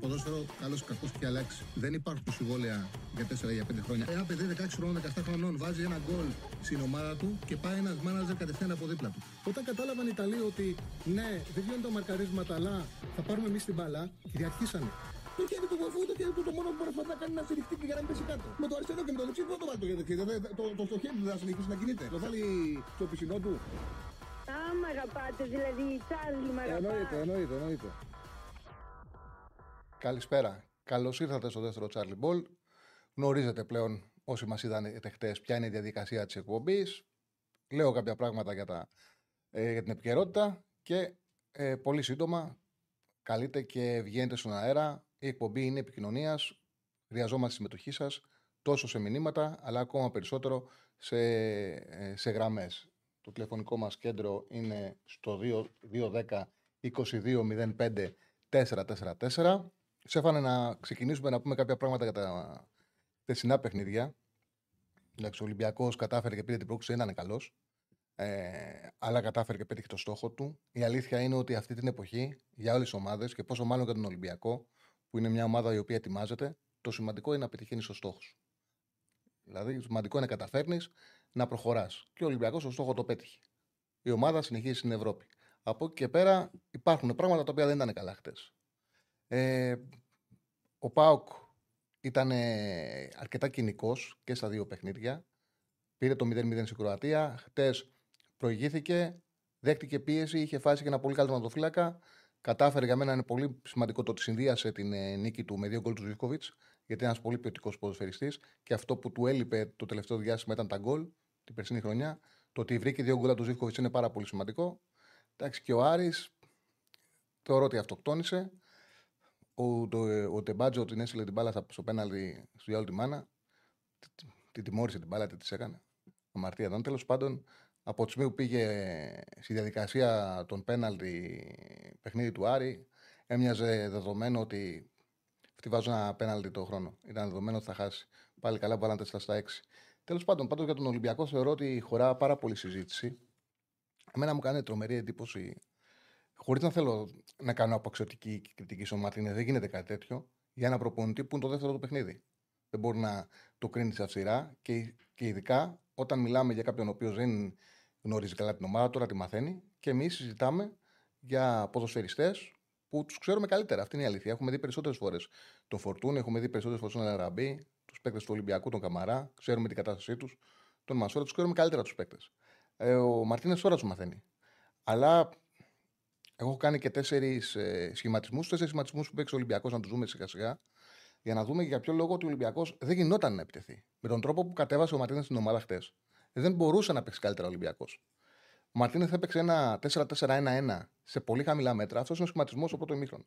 ποδόσφαιρο, καλώς ή κακώς, έχει αλλάξει. Δεν υπάρχουν συμβόλαια για 4-5 χρόνια. Ένα παιδί 16 χρόνων, 17 χρονών βάζει ένα γκολ στην ομάδα του και πάει ένας μάνατζερ κατευθείαν από δίπλα του. Όταν κατάλαβαν οι Ιταλοί ότι ναι, δεν βγαίνουν τα μαρκαρίσματα, αλλά θα πάρουμε εμείς την μπάλα, κυριαρχήσανε. Το χέρι του βοηθού, το χέρι του, το μόνο που προσπαθεί να κάνει να στηριχτεί και για να μην πέσει κάτω. Με το αριστερό και με το δεξί, πού το βάλει το χέρι του, το χέρι του δεν θα συνεχίσει να κινείται. Το βάλει στο πισινό του. Άμα αγαπάτε, δηλαδή οι Ιταλοί μ' αγαπάτε. Εννοείται. Καλησπέρα. Καλώς ήρθατε στο δεύτερο Charlie Ball. Γνωρίζετε πλέον, όσοι μας είδατε χτες, ποια είναι η διαδικασία της εκπομπής. Λέω κάποια πράγματα για την επικαιρότητα και πολύ σύντομα καλείτε και βγαίνετε στον αέρα. Η εκπομπή είναι επικοινωνίας. Χρειαζόμαστε συμμετοχή σας τόσο σε μηνύματα, αλλά ακόμα περισσότερο σε γραμμές. Το τηλεφωνικό μας κέντρο είναι στο 210-2205-444. Ξέφανε να ξεκινήσουμε να πούμε κάποια πράγματα για τα θεσινά παιχνίδια. Ο Ολυμπιακός κατάφερε και πήρε την πρόκληση, δεν ήταν καλός. Αλλά κατάφερε και πέτυχε το στόχο του. Η αλήθεια είναι ότι αυτή την εποχή για όλες τις ομάδες και πόσο μάλλον για τον Ολυμπιακό, που είναι μια ομάδα η οποία ετοιμάζεται, το σημαντικό είναι να πετυχαίνει το στόχο σου. Δηλαδή, σημαντικό είναι να καταφέρνεις να προχωράς. Και ο Ολυμπιακός το στόχο το πέτυχε. Η ομάδα συνεχίζει στην Ευρώπη. Από εκεί και πέρα υπάρχουν πράγματα τα οποία δεν ήταν καλά χτες. Ο ΠΑΟΚ ήταν αρκετά κοινικός και στα δύο παιχνίδια. Πήρε το 0-0 στην Κροατία. Χτες προηγήθηκε, δέχτηκε πίεση, είχε φάσει και ένα πολύ καλό τερματοφύλακα. Κατάφερε, για μένα είναι πολύ σημαντικό το ότι συνδύασε την νίκη του με 2 γκολ του Ζιβκοβιτς, γιατί είναι ένας πολύ ποιοτικός ποδοσφαιριστής και αυτό που του έλειπε το τελευταίο διάστημα ήταν τα γκολ την περσινή χρονιά. Το ότι βρήκε 2 γκολ του Ζιβκοβιτς είναι πάρα πολύ σημαντικό. Εντάξει, και ο Άρης θεωρώ ότι αυτοκτόνησε. Ο Τεμπάτζο την έσυλε την μπάλα στο πέναλτι στο διάολο τη μάνα. Την τιμώρησε την μπάλα, τι της έκανε. Αμαρτία ήταν. Τέλος πάντων, από τη στιγμή που πήγε στη διαδικασία των πέναλτι παιχνίδι του Άρη, έμοιαζε δεδομένο ότι φτιβάζω ένα πέναλτι το χρόνο. Ήταν δεδομένο ότι θα χάσει. Πάλι καλά που βάλανε 4-6. Τέλος πάντων, για τον Ολυμπιακό θεωρώ ότι χωρά πάρα πολύ συζήτηση. Εμένα μου κάνει τρομερή εντύπωση, χωρίς να θέλω να κάνω αποξιωτική κριτική στο Μαρτίνε, δεν γίνεται κάτι τέτοιο για ένα προπονητή που είναι το δεύτερο του παιχνίδι. Δεν μπορεί να το κρίνει σε αυστηρά και ειδικά όταν μιλάμε για κάποιον ο οποίος δεν γνωρίζει καλά την ομάδα, τώρα τη μαθαίνει και εμείς συζητάμε για ποδοσφαιριστές που τους ξέρουμε καλύτερα. Αυτή είναι η αλήθεια. Έχουμε δει περισσότερες φορές τον Φορτούνι, έχουμε δει περισσότερες φορές τον Αραμπί, τους παίκτες του Ολυμπιακού, τον Καμαρά, ξέρουμε την κατάστασή τους, τον Μασόρα, τους ξέρουμε καλύτερα τους παίκτες. Ο Μαρτίνες τώρα τους μαθαίνει. Αλλά έχω κάνει και 4 σχηματισμούς που παίξει ο Ολυμπιακός, να τους δούμε σιγά-σιγά, για να δούμε για ποιο λόγο ότι ο Ολυμπιακός δεν γινόταν να επιτεθεί. Με τον τρόπο που κατέβασε ο Μαρτίνες στην ομάδα χτες, δεν μπορούσε να παίξει καλύτερα ο Ολυμπιακός. Ο Μαρτίνες έπαιξε ένα 4-4-1-1 σε πολύ χαμηλά μέτρα. Αυτός είναι ο σχηματισμός στο πρώτο ημίχρονο.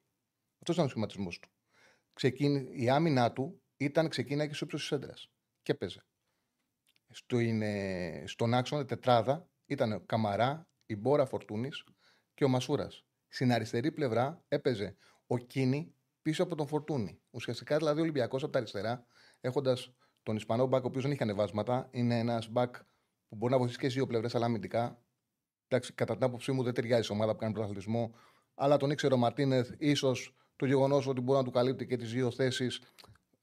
Αυτός ήταν ο σχηματισμός του. Η άμυνά του ξεκίνησε και στους ύψους της έντρας και παίζε. Στον άξονα τετράδα ήταν ο Καμαρά, η Μπόρα Φορτούνης και ο Μασούρας. Στην αριστερή πλευρά έπαιζε ο Κίνη πίσω από τον Φορτούνη. Ουσιαστικά δηλαδή ο Ολυμπιακός από τα αριστερά, έχοντας τον Ισπανό μπακ, ο οποίος δεν είχε ανεβάσματα, είναι ένας μπακ που μπορεί να βοηθήσει και στις δύο πλευρές, αλλά αμυντικά. Εντάξει, κατά την άποψή μου δεν ταιριάζει η ομάδα που κάνει πρωταθλητισμό, αλλά τον ήξερε ο Μαρτίνεθ, ίσως το γεγονός ότι μπορεί να του καλύπτει και τις δύο θέσεις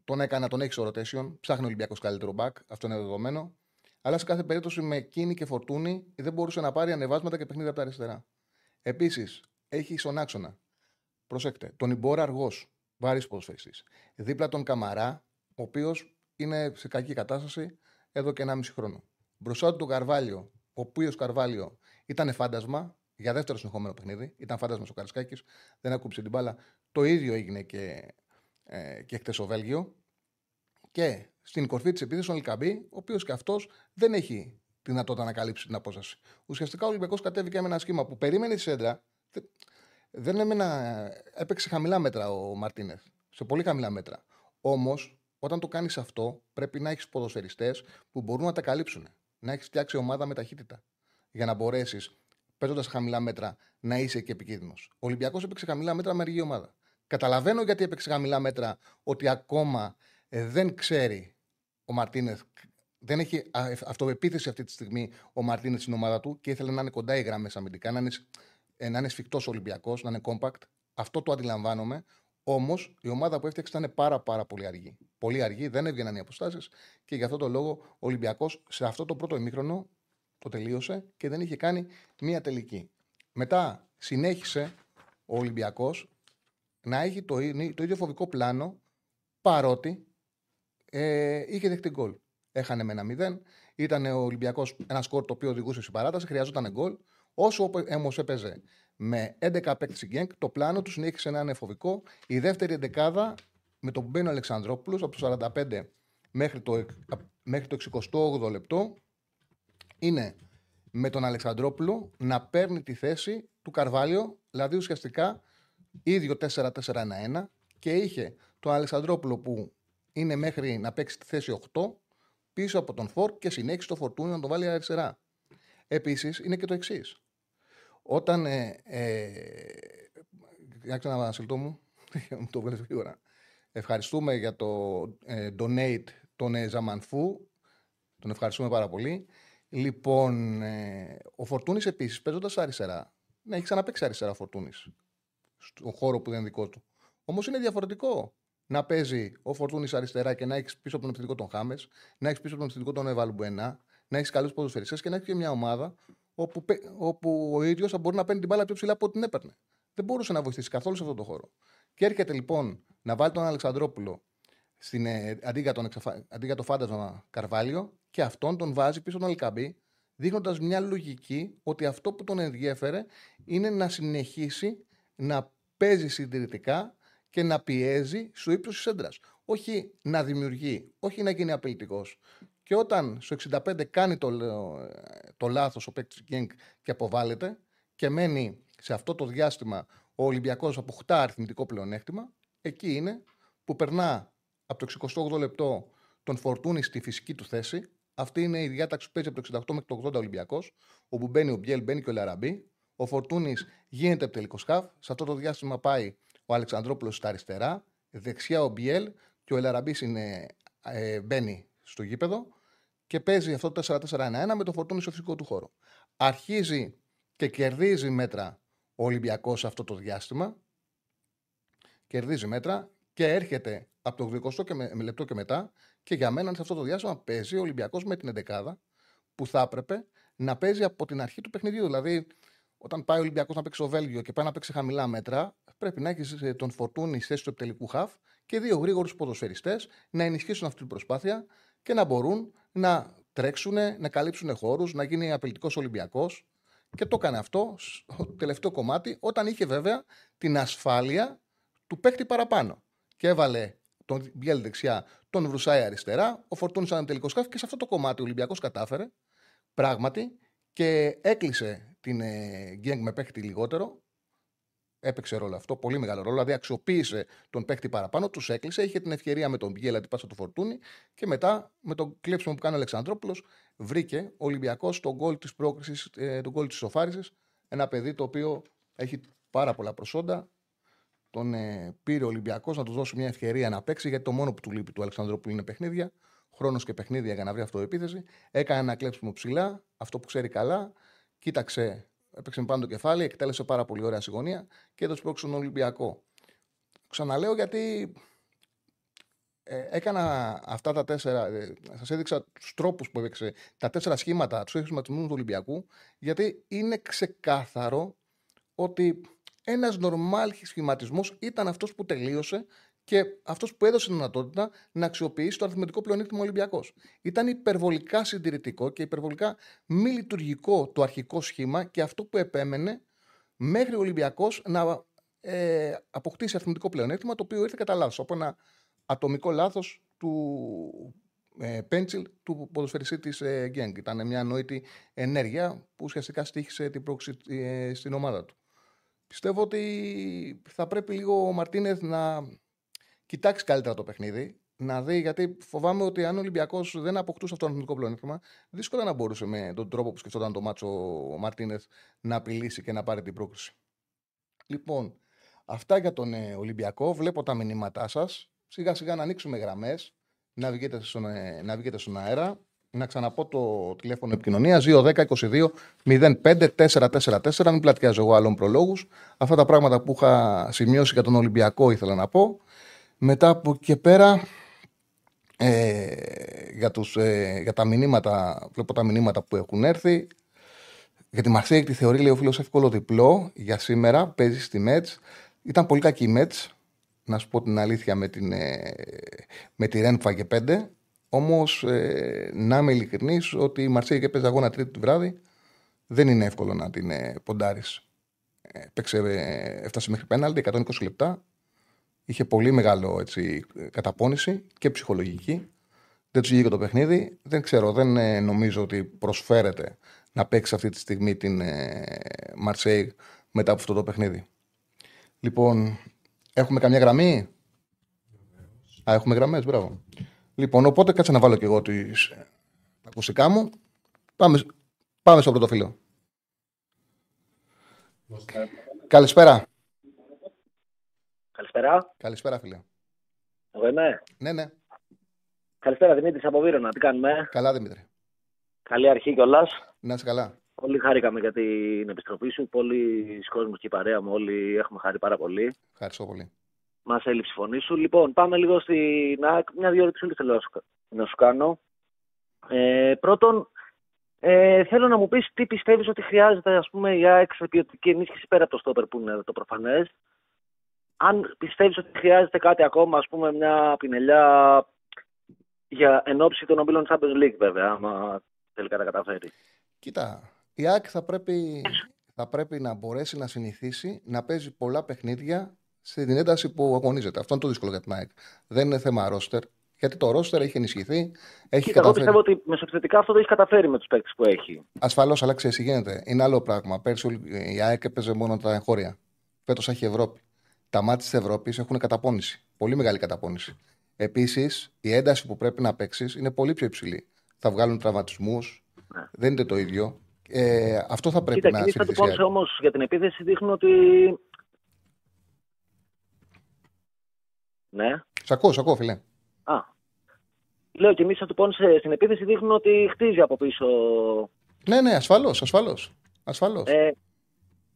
τον έκανε να τον έχει στο rotation. Ψάχνει ο Ολυμπιακός καλύτερο μπακ, αυτό είναι δεδομένο. Αλλά σε κάθε περίπτωση με Κίνη και Φορτούνη δεν μπορούσε να πάρει ανεβάσματα και παιχνίδια από τα αριστερά. Επίσης, έχει στον άξονα, προσέξτε, τον Ιμπόρα αργός, βαρύς ποδοσφαιριστής. Δίπλα τον Καμαρά, ο οποίος είναι σε κακή κατάσταση εδώ και 1,5 χρόνο. Μπροστά του τον Καρβάλιο, ο οποίος Καρβάλιο ήταν φάντασμα για δεύτερο συνεχόμενο παιχνίδι. Ήταν φάντασμα ο Καρισκάκης, δεν ακούψε την μπάλα. Το ίδιο έγινε και χτες στο Βέλγιο. Και στην κορφή της επίθεσης ο Ελκαμπή, ο οποίος και αυτός δεν έχει τη δυνατότητα να καλύψει την απόσταση. Ουσιαστικά ο Ολυμπιακός κατέβηκε με ένα σχήμα που περίμενε τη σέντρα. Έπαιξε χαμηλά μέτρα ο Μαρτίνεθ. Σε πολύ χαμηλά μέτρα. Όμως, όταν το κάνεις αυτό, πρέπει να έχεις ποδοσφαιριστές που μπορούν να τα καλύψουν. Να έχεις φτιάξει ομάδα με ταχύτητα. Για να μπορέσεις, παίζοντας χαμηλά μέτρα, να είσαι και επικίνδυνος. Ο Ολυμπιακός έπαιξε χαμηλά μέτρα με αργή ομάδα. Καταλαβαίνω γιατί έπαιξε χαμηλά μέτρα, ότι ακόμα δεν ξέρει ο Μαρτίνεθ, δεν έχει αυτοεπίθεση αυτή τη στιγμή ο Μαρτίνεθ στην ομάδα του και ήθελε να είναι κοντά οι γραμμές αμυντικά, να είναι σφιχτός ο Ολυμπιακός, να είναι compact. Αυτό το αντιλαμβάνομαι. Όμως η ομάδα που έφτιαξε ήταν πάρα πολύ αργή. Πολύ αργή, δεν έβγαιναν οι αποστάσεις και γι' αυτό το λόγο ο Ολυμπιακός σε αυτό το πρώτο ημίχρονο το τελείωσε και δεν είχε κάνει μία τελική. Μετά συνέχισε ο Ολυμπιακός να έχει το ίδιο φοβικό πλάνο παρότι είχε δεχτεί γκολ. Έχανε με ένα 0, ήταν ο Ολυμπιακός ένα σκορ το οποίο οδηγούσε στην παράταση, χρειαζόταν γκολ. Όσο όμως έπαιζε με 11 παίκτες γκένκ, το πλάνο του συνέχισε να είναι φοβικό. Η δεύτερη εντεκάδα με τον που μπαίνει ο Αλεξανδρόπουλος από το 45 μέχρι το 68 λεπτό είναι με τον Αλεξανδρόπουλο να παίρνει τη θέση του Καρβάλιο, δηλαδή ουσιαστικά ίδιο 4-4-1-1 και είχε τον Αλεξανδρόπουλο που είναι μέχρι να παίξει τη θέση 8 πίσω από τον Φορ και συνέχισε το Φορτούνι να τον βάλει αριστερά. Επίσης είναι και το εξής. Όταν. Κάτσε να βασιλτώ μου. Το βγάλε γρήγορα. Ευχαριστούμε για το donate τον Ζαμανφού. Τον ευχαριστούμε πάρα πολύ. Λοιπόν, ο Φορτούνης επίσης παίζοντας αριστερά. Ναι, έχει ξαναπαίξει αριστερά ο Φορτούνης. Στον χώρο που δεν είναι δικό του. Όμως είναι διαφορετικό να παίζει ο Φορτούνης αριστερά και να έχει πίσω από τον επιθετικό τον Χάμες, να έχει πίσω από τον επιθετικό τον Εβαλμπουενά, να έχει καλούς ποδοσφαιριστές και να έχει και μια ομάδα όπου ο ίδιος θα μπορεί να παίρνει την μπάλα πιο ψηλά από ό,τι την έπαιρνε. Δεν μπορούσε να βοηθήσει καθόλου σε αυτόν τον χώρο. Και έρχεται λοιπόν να βάλει τον Αλεξανδρόπουλο αντί για το φάντασμα Καρβάλιο και αυτόν τον βάζει πίσω τον Αλκαμπή, δείχνοντας μια λογική ότι αυτό που τον ενδιέφερε είναι να συνεχίσει να παίζει συντηρητικά και να πιέζει στο ύψος της σέντρας. Όχι να δημιουργεί, όχι να γίνει απειλητικός. Και όταν στο 65 κάνει το λάθος ο παίκτης Γκένκ και αποβάλλεται και μένει σε αυτό το διάστημα ο Ολυμπιακός αποκτά αριθμητικό πλεονέκτημα, εκεί είναι που περνά από το 68 λεπτό τον Φορτούνη στη φυσική του θέση. Αυτή είναι η διάταξη που παίζει από το 68 μέχρι το 80 Ολυμπιακός, όπου μπαίνει ο Μπιέλ, μπαίνει και ο Λαραμπή. Ο Φορτούνης γίνεται επιτελικός χαφ. Σε αυτό το διάστημα πάει ο Αλεξανδρόπουλος στα αριστερά, δεξιά ο Μπιέλ και ο Λαραμπή μπαίνει στο γήπεδο. Και παίζει αυτό το 4-4-1-1 με το Φορτούνι στο φυσικό του χώρο. Αρχίζει και κερδίζει μέτρα ο Ολυμπιακός αυτό το διάστημα. Κερδίζει μέτρα και έρχεται από το 20 λεπτό και μετά. Και για μένα σε αυτό το διάστημα παίζει ο Ολυμπιακός με την 11 που θα έπρεπε να παίζει από την αρχή του παιχνιδιού. Δηλαδή, όταν πάει ο Ολυμπιακός να παίξει στο Βέλγιο και πάει να παίξει χαμηλά μέτρα, πρέπει να έχει τον Φορτούνι θέση του επιτελικού χαφ και δύο γρήγορους ποδοσφαιριστές να ενισχύσουν αυτή την προσπάθεια και να μπορούν να τρέξουν, να καλύψουν χώρους, να γίνει απειλητικός Ολυμπιακός. Και το έκανε αυτό στο τελευταίο κομμάτι, όταν είχε βέβαια την ασφάλεια του παίκτη παραπάνω. Και έβαλε τον Μπιέλ δεξιά, τον Βρουσάη αριστερά, ο Φορτούνης ήταν τελικός σκάφη και σε αυτό το κομμάτι ο Ολυμπιακός κατάφερε πράγματι και έκλεισε την Γκένγκ με παίκτη λιγότερο. Έπαιξε ρόλο αυτό, πολύ μεγάλο ρόλο. Δηλαδή, αξιοποίησε τον παίκτη παραπάνω, τους έκλεισε. Είχε την ευκαιρία με τον Μπιέλ αντιπάσα του Φορτούνη και μετά με το κλέψιμο που κάνει ο Αλεξανδρόπουλος βρήκε ο Ολυμπιακός τον γκολ της πρόκρισης, τον γκολ της ισοφάρισης. Ένα παιδί το οποίο έχει πάρα πολλά προσόντα. Τον πήρε ο Ολυμπιακός να του δώσει μια ευκαιρία να παίξει, γιατί το μόνο που του λείπει του Αλεξανδρόπουλου είναι παιχνίδια. Χρόνος και παιχνίδια για να βρει αυτοεπίθεση. Έκανε ένα κλέψιμο ψηλά, αυτό που ξέρει καλά. Κοίταξε. Έπαιξε με πάνω το κεφάλι, εκτέλεσε πάρα πολύ ωραία συγγωνία και έδωσε πρόκριση στον Ολυμπιακό. Ξαναλέω γιατί έκανα αυτά τα τέσσερα. Σας έδειξα τους τρόπους που έπαιξε, τα τέσσερα σχήματα, τους σχηματισμούς του Ολυμπιακού, γιατί είναι ξεκάθαρο ότι ένας νορμάλ σχηματισμός ήταν αυτός που τελείωσε και αυτός που έδωσε τη δυνατότητα να αξιοποιήσει το αριθμητικό πλεονέκτημα Ολυμπιακός. Ήταν υπερβολικά συντηρητικό και υπερβολικά μη λειτουργικό το αρχικό σχήμα και αυτό που επέμενε μέχρι ο Ολυμπιακός να αποκτήσει αριθμητικό πλεονέκτημα, το οποίο ήρθε κατά λάθος, από ένα ατομικό λάθος του Πέντσιλ, του ποδοσφαιριστή της Γκένγκ. Ήταν μια ανόητη ενέργεια που ουσιαστικά στοίχησε την πρόξη στην ομάδα του. Πιστεύω ότι θα πρέπει λίγο ο Μαρτίνεθ να κοιτάξει καλύτερα το παιχνίδι, να δει, γιατί φοβάμαι ότι αν ο Ολυμπιακός δεν αποκτούσε αυτό το αριθμητικό πλεονέκτημα, δύσκολα να μπορούσε με τον τρόπο που σκεφτόταν το μάτσο ο Μαρτίνεθ να απειλήσει και να πάρει την πρόκριση. Λοιπόν, αυτά για τον Ολυμπιακό. Βλέπω τα μηνύματά σας. Σιγά σιγά να ανοίξουμε γραμμές, να βγείτε στον αέρα. Να ξαναπώ το τηλέφωνο επικοινωνίας 210-22-05-444. Μην πλατιάζω εγώ άλλων προλόγους. Αυτά τα πράγματα που είχα σημειώσει για τον Ολυμπιακό ήθελα να πω. Μετά από εκεί και πέρα, για τα μηνύματα, βλέπω τα μηνύματα που έχουν έρθει. Για τη Μαρσέικ τη θεωρεί, λέει ο φίλος, εύκολο διπλό για σήμερα. Παίζει στη Μέτς. Ήταν πολύ κακή η Μέτς, να σου πω την αλήθεια, με τη Ρεν φάγε 5. Όμως, να είμαι ειλικρινής, ότι η Μαρσέικ έπαιζε αγώνα Τρίτη βράδυ, δεν είναι εύκολο να την ποντάρεις. Έφτασε μέχρι πέναλτι, 120 λεπτά. Είχε πολύ μεγάλο καταπώνηση και ψυχολογική. Δεν τους βγήκε το παιχνίδι. Δεν ξέρω, δεν νομίζω ότι προσφέρεται να παίξει αυτή τη στιγμή την Μαρσέικ μετά από αυτό το παιχνίδι. Λοιπόν, έχουμε καμιά γραμμή? Α, έχουμε γραμμές, μπράβο. Λοιπόν, οπότε κάτσε να βάλω και εγώ τα ακουστικά μου. Πάμε στο πρώτο φίλο. Καλησπέρα. Καλησπέρα. Καλησπέρα, φίλε. Εγώ είμαι. Ναι, ναι. Καλησπέρα, Δημήτρης από Βύρωνα. Τι κάνουμε? Καλά, Δημήτρη. Καλή αρχή κιόλας. Να είσαι καλά. Πολύ χάρηκαμε για την επιστροφή σου. Πολλοί κόσμος και η παρέα μου, όλοι έχουμε χάρη πάρα πολύ. Ευχαριστώ πολύ. Μας έλειψε η φωνή σου. Λοιπόν, πάμε λίγο στην ΑΕΚ. Μια-δυο ερωτήσεις θέλω να σου κάνω. Πρώτον, θέλω να μου πεις τι πιστεύεις ότι χρειάζεται, ας πούμε, η ΑΕΚ σε ποιοτική ενίσχυση πέρα από το στόπερ που είναι το προφανές. Αν πιστεύεις ότι χρειάζεται κάτι ακόμα, ας πούμε, μια πινελιά για ενόψη των ομίλων Champions League, βέβαια, άμα τελικά τα καταφέρει. Κοίτα, η ΑΕΚ θα πρέπει να μπορέσει να συνηθίσει να παίζει πολλά παιχνίδια στην ένταση που αγωνίζεται. Αυτό είναι το δύσκολο για την ΑΕΚ. Δεν είναι θέμα ρόστερ. Γιατί το ρόστερ έχει ενισχυθεί. Εγώ πιστεύω ότι μεσοπιθετικά αυτό το έχει καταφέρει με τους παίκτες που έχει. Ασφαλώς, αλλά ξέρεις, γίνεται. Είναι άλλο πράγμα. Πέρσι η ΑΕΚ έπαιζε μόνο τα εγχώρια. Φέτος έχει Ευρώπη. Τα μάτια της Ευρώπης έχουν καταπώνηση. Πολύ μεγάλη καταπώνηση. Επίσης, η ένταση που πρέπει να παίξεις είναι πολύ πιο υψηλή. Θα βγάλουν τραυματισμούς. Ναι. Δεν είναι το ίδιο. Αυτό θα πρέπει να συνηθίσει. Κοίτα, κινήσεις όμως για την επίθεση δείχνουν ότι. Ναι. Σ' ακούω, φίλε. Λέω και εμείς λοιπόν στην επίθεση δείχνουν ότι χτίζει από πίσω. Ναι, ναι, ασφαλώς.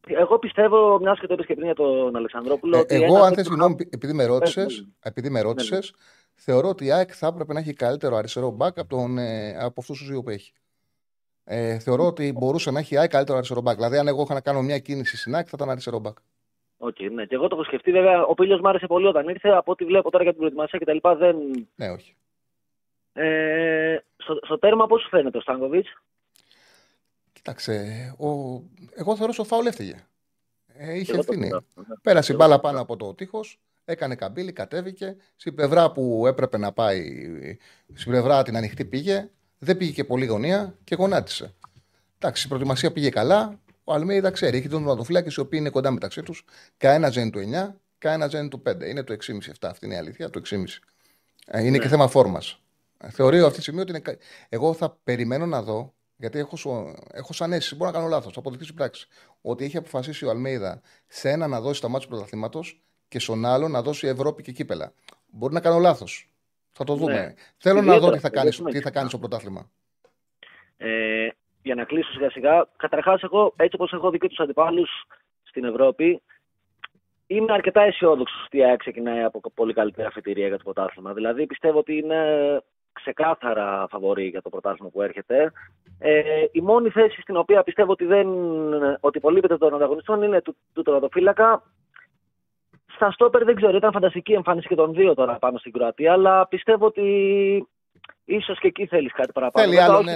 Εγώ πιστεύω, μιας και το είπες και πριν για τον Αλεξανδρόπουλο. Εγώ, αν θες γνώμη, επειδή με ρώτησες, ναι. Θεωρώ ότι η ΑΕΚ θα έπρεπε να έχει καλύτερο αριστερό μπακ από αυτούς τους δύο που έχει. Θεωρώ ότι μπορούσε να έχει η ΑΕΚ καλύτερο αριστερό μπακ. Δηλαδή, αν εγώ είχα να κάνω μια κίνηση στην ΑΕΚ, θα ήταν αριστερό μπακ. Okay, ναι, και εγώ το έχω σκεφτεί. Βέβαια, ο Πίλιος μου άρεσε πολύ όταν ήρθε. Από ό,τι βλέπω τώρα για την προετοιμασία κτλ. Δεν. Ναι, όχι. Στο τέρμα, πώς σου φαίνεται ο Στάνκοβιτς? Κοίταξε. Εγώ θεωρώ ότι ο φάουλ έφυγε. Είχε ευθύνη. Πέρασε η μπάλα πάνω από το τείχος, έκανε καμπύλη, κατέβηκε. Στην πλευρά που έπρεπε να πάει, στην πλευρά την ανοιχτή πήγε. Δεν πήγε και πολύ γωνία και γονάτισε. Εντάξει, η προετοιμασία πήγε καλά. Ο Αλμέιδα ξέρει, έχει τον τερματοφύλακες οι οποίοι είναι κοντά μεταξύ τους. Κανένα δεν είναι του 9, κανένα δεν είναι του 5. Είναι το 6,5 αυτά. Αυτή είναι η αλήθεια. Το 6,5. Είναι και θέμα φόρμας. Θεωρώ αυτή τη στιγμή ότι είναι. Εγώ θα περιμένω να δω, γιατί έχω σαν αίσθηση, μπορώ να κάνω λάθος, θα αποδειχθεί στην πράξη, ότι έχει αποφασίσει ο Αλμέιδα σε ένα να δώσει τα μάτια του πρωταθλήματος και στον άλλο να δώσει Ευρώπη και κύπελα. Μπορεί να κάνω λάθος. Θα το δούμε. Ναι. Θέλω να δω τι θα κάνει στο πρωτάθλημα. Για να κλείσω σιγά-σιγά, καταρχάς, εγώ έτσι όπως έχω δει και τους αντιπάλους στην Ευρώπη, είμαι αρκετά αισιόδοξος ότι η ΑΕΚ ξεκινάει από πολύ καλύτερα αφιτηρία για το πρωτάθλημα. Δηλαδή, πιστεύω ότι είναι ξεκάθαρα φαβορή για το πρωτάθλημα που έρχεται. Η μόνη θέση στην οποία πιστεύω ότι υπολείπεται των ανταγωνιστών είναι του τερματοφύλακα. Στα στόπερ δεν ξέρω, ήταν φανταστική εμφάνιση και των δύο τώρα πάνω στην Κροατία, αλλά πιστεύω ότι. Ίσως και εκεί θέλεις κάτι παραπάνω. Θέλει άλλον έναν.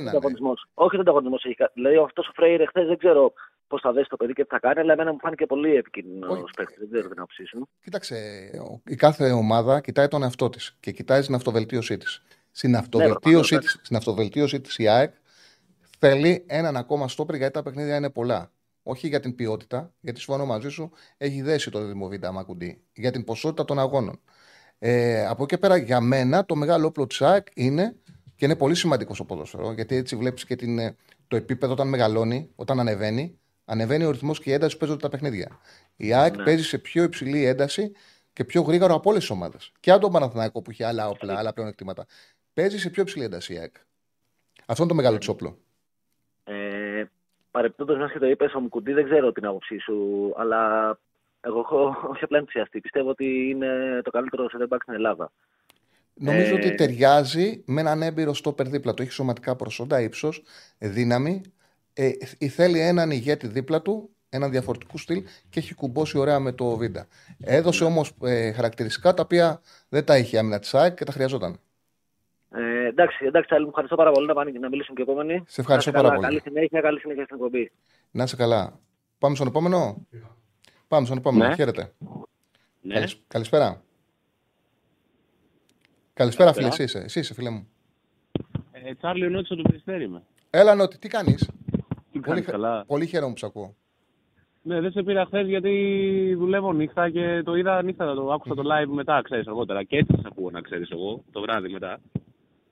Όχι, δεν ανταγωνισμός έχει κάτι. Δηλαδή, αυτός ο Φρέιρε χθες δεν ξέρω πώς θα δέσει το παιδί και τι θα κάνει, αλλά εμένα μου φάνηκε πολύ επικίνδυνος παίκτης. Δεν ξέρω την άποψή σου. Κοίταξε, η κάθε ομάδα κοιτάει τον εαυτό της και κοιτάει την αυτοβελτίωσή της. Στην αυτοβελτίωσή της η ΑΕΚ θέλει έναν ακόμα στόπερ, γιατί τα παιχνίδια είναι πολλά. Όχι για την ποιότητα, γιατί συμφωνώ μαζί σου, έχει δέσει το Δημοβίτα Μακουντή. Για την ποσότητα των αγώνων. Από εκεί πέρα, για μένα το μεγάλο όπλο της ΑΕΚ είναι και είναι πολύ σημαντικό στο ποδόσφαιρο, γιατί έτσι βλέπεις και το επίπεδο όταν μεγαλώνει, όταν ανεβαίνει ο ρυθμός και η ένταση που παίζονται τα παιχνίδια. Η ΑΕΚ παίζει σε πιο υψηλή ένταση και πιο γρήγορα από όλες τις ομάδες. Και αν τον Παναθηναϊκό που έχει άλλα όπλα, άλλα πλεονεκτήματα, παίζει σε πιο υψηλή ένταση η ΑΕΚ. Αυτό είναι το μεγάλο εξόπλο. Παρεπιπτόντως, μια και το είπες, ο Μικουντή, δεν ξέρω την άποψή σου, αλλά εγώ έχω όχι απλά ενθουσιαστεί. Πιστεύω ότι είναι το καλύτερο center back στην Ελλάδα. Νομίζω ότι ταιριάζει με έναν έμπειρο στόπερ δίπλα του. Έχει σωματικά προσόντα, ύψος, δύναμη. Θέλει έναν ηγέτη δίπλα του, έναν διαφορετικού στυλ και έχει κουμπώσει ωραία με το Βίντα. Έδωσε όμως χαρακτηριστικά τα οποία δεν τα είχε η άμυνα της ΑΕΚ και τα χρειαζόταν. Εντάξει, Άλλη, μου ευχαριστώ πάρα πολύ. Να μιλήσουμε και επόμενοι. Σε ευχαριστώ πάρα πολύ. Καλή συνέχεια στην εκπομπή. Να είσαι καλά. Πάμε στον επόμενο. Ναι. Χαίρετε. Ναι. Καλησπέρα. Καλησπέρα, φίλε. Εσύ είσαι, φίλε μου. Τσάρλι, ο Νότης από το Περιστέρι είμαι. Έλα, Νότη, τι κάνεις? Πολύ χαίρομαι που σε ακούω. Ναι, δεν σε πήρα χθες γιατί δουλεύω νύχτα και το είδα νύχτα, το άκουσα το live μετά, ξέρεις, αργότερα. Και έτσι σε ακούω, να ξέρεις εγώ, το βράδυ μετά.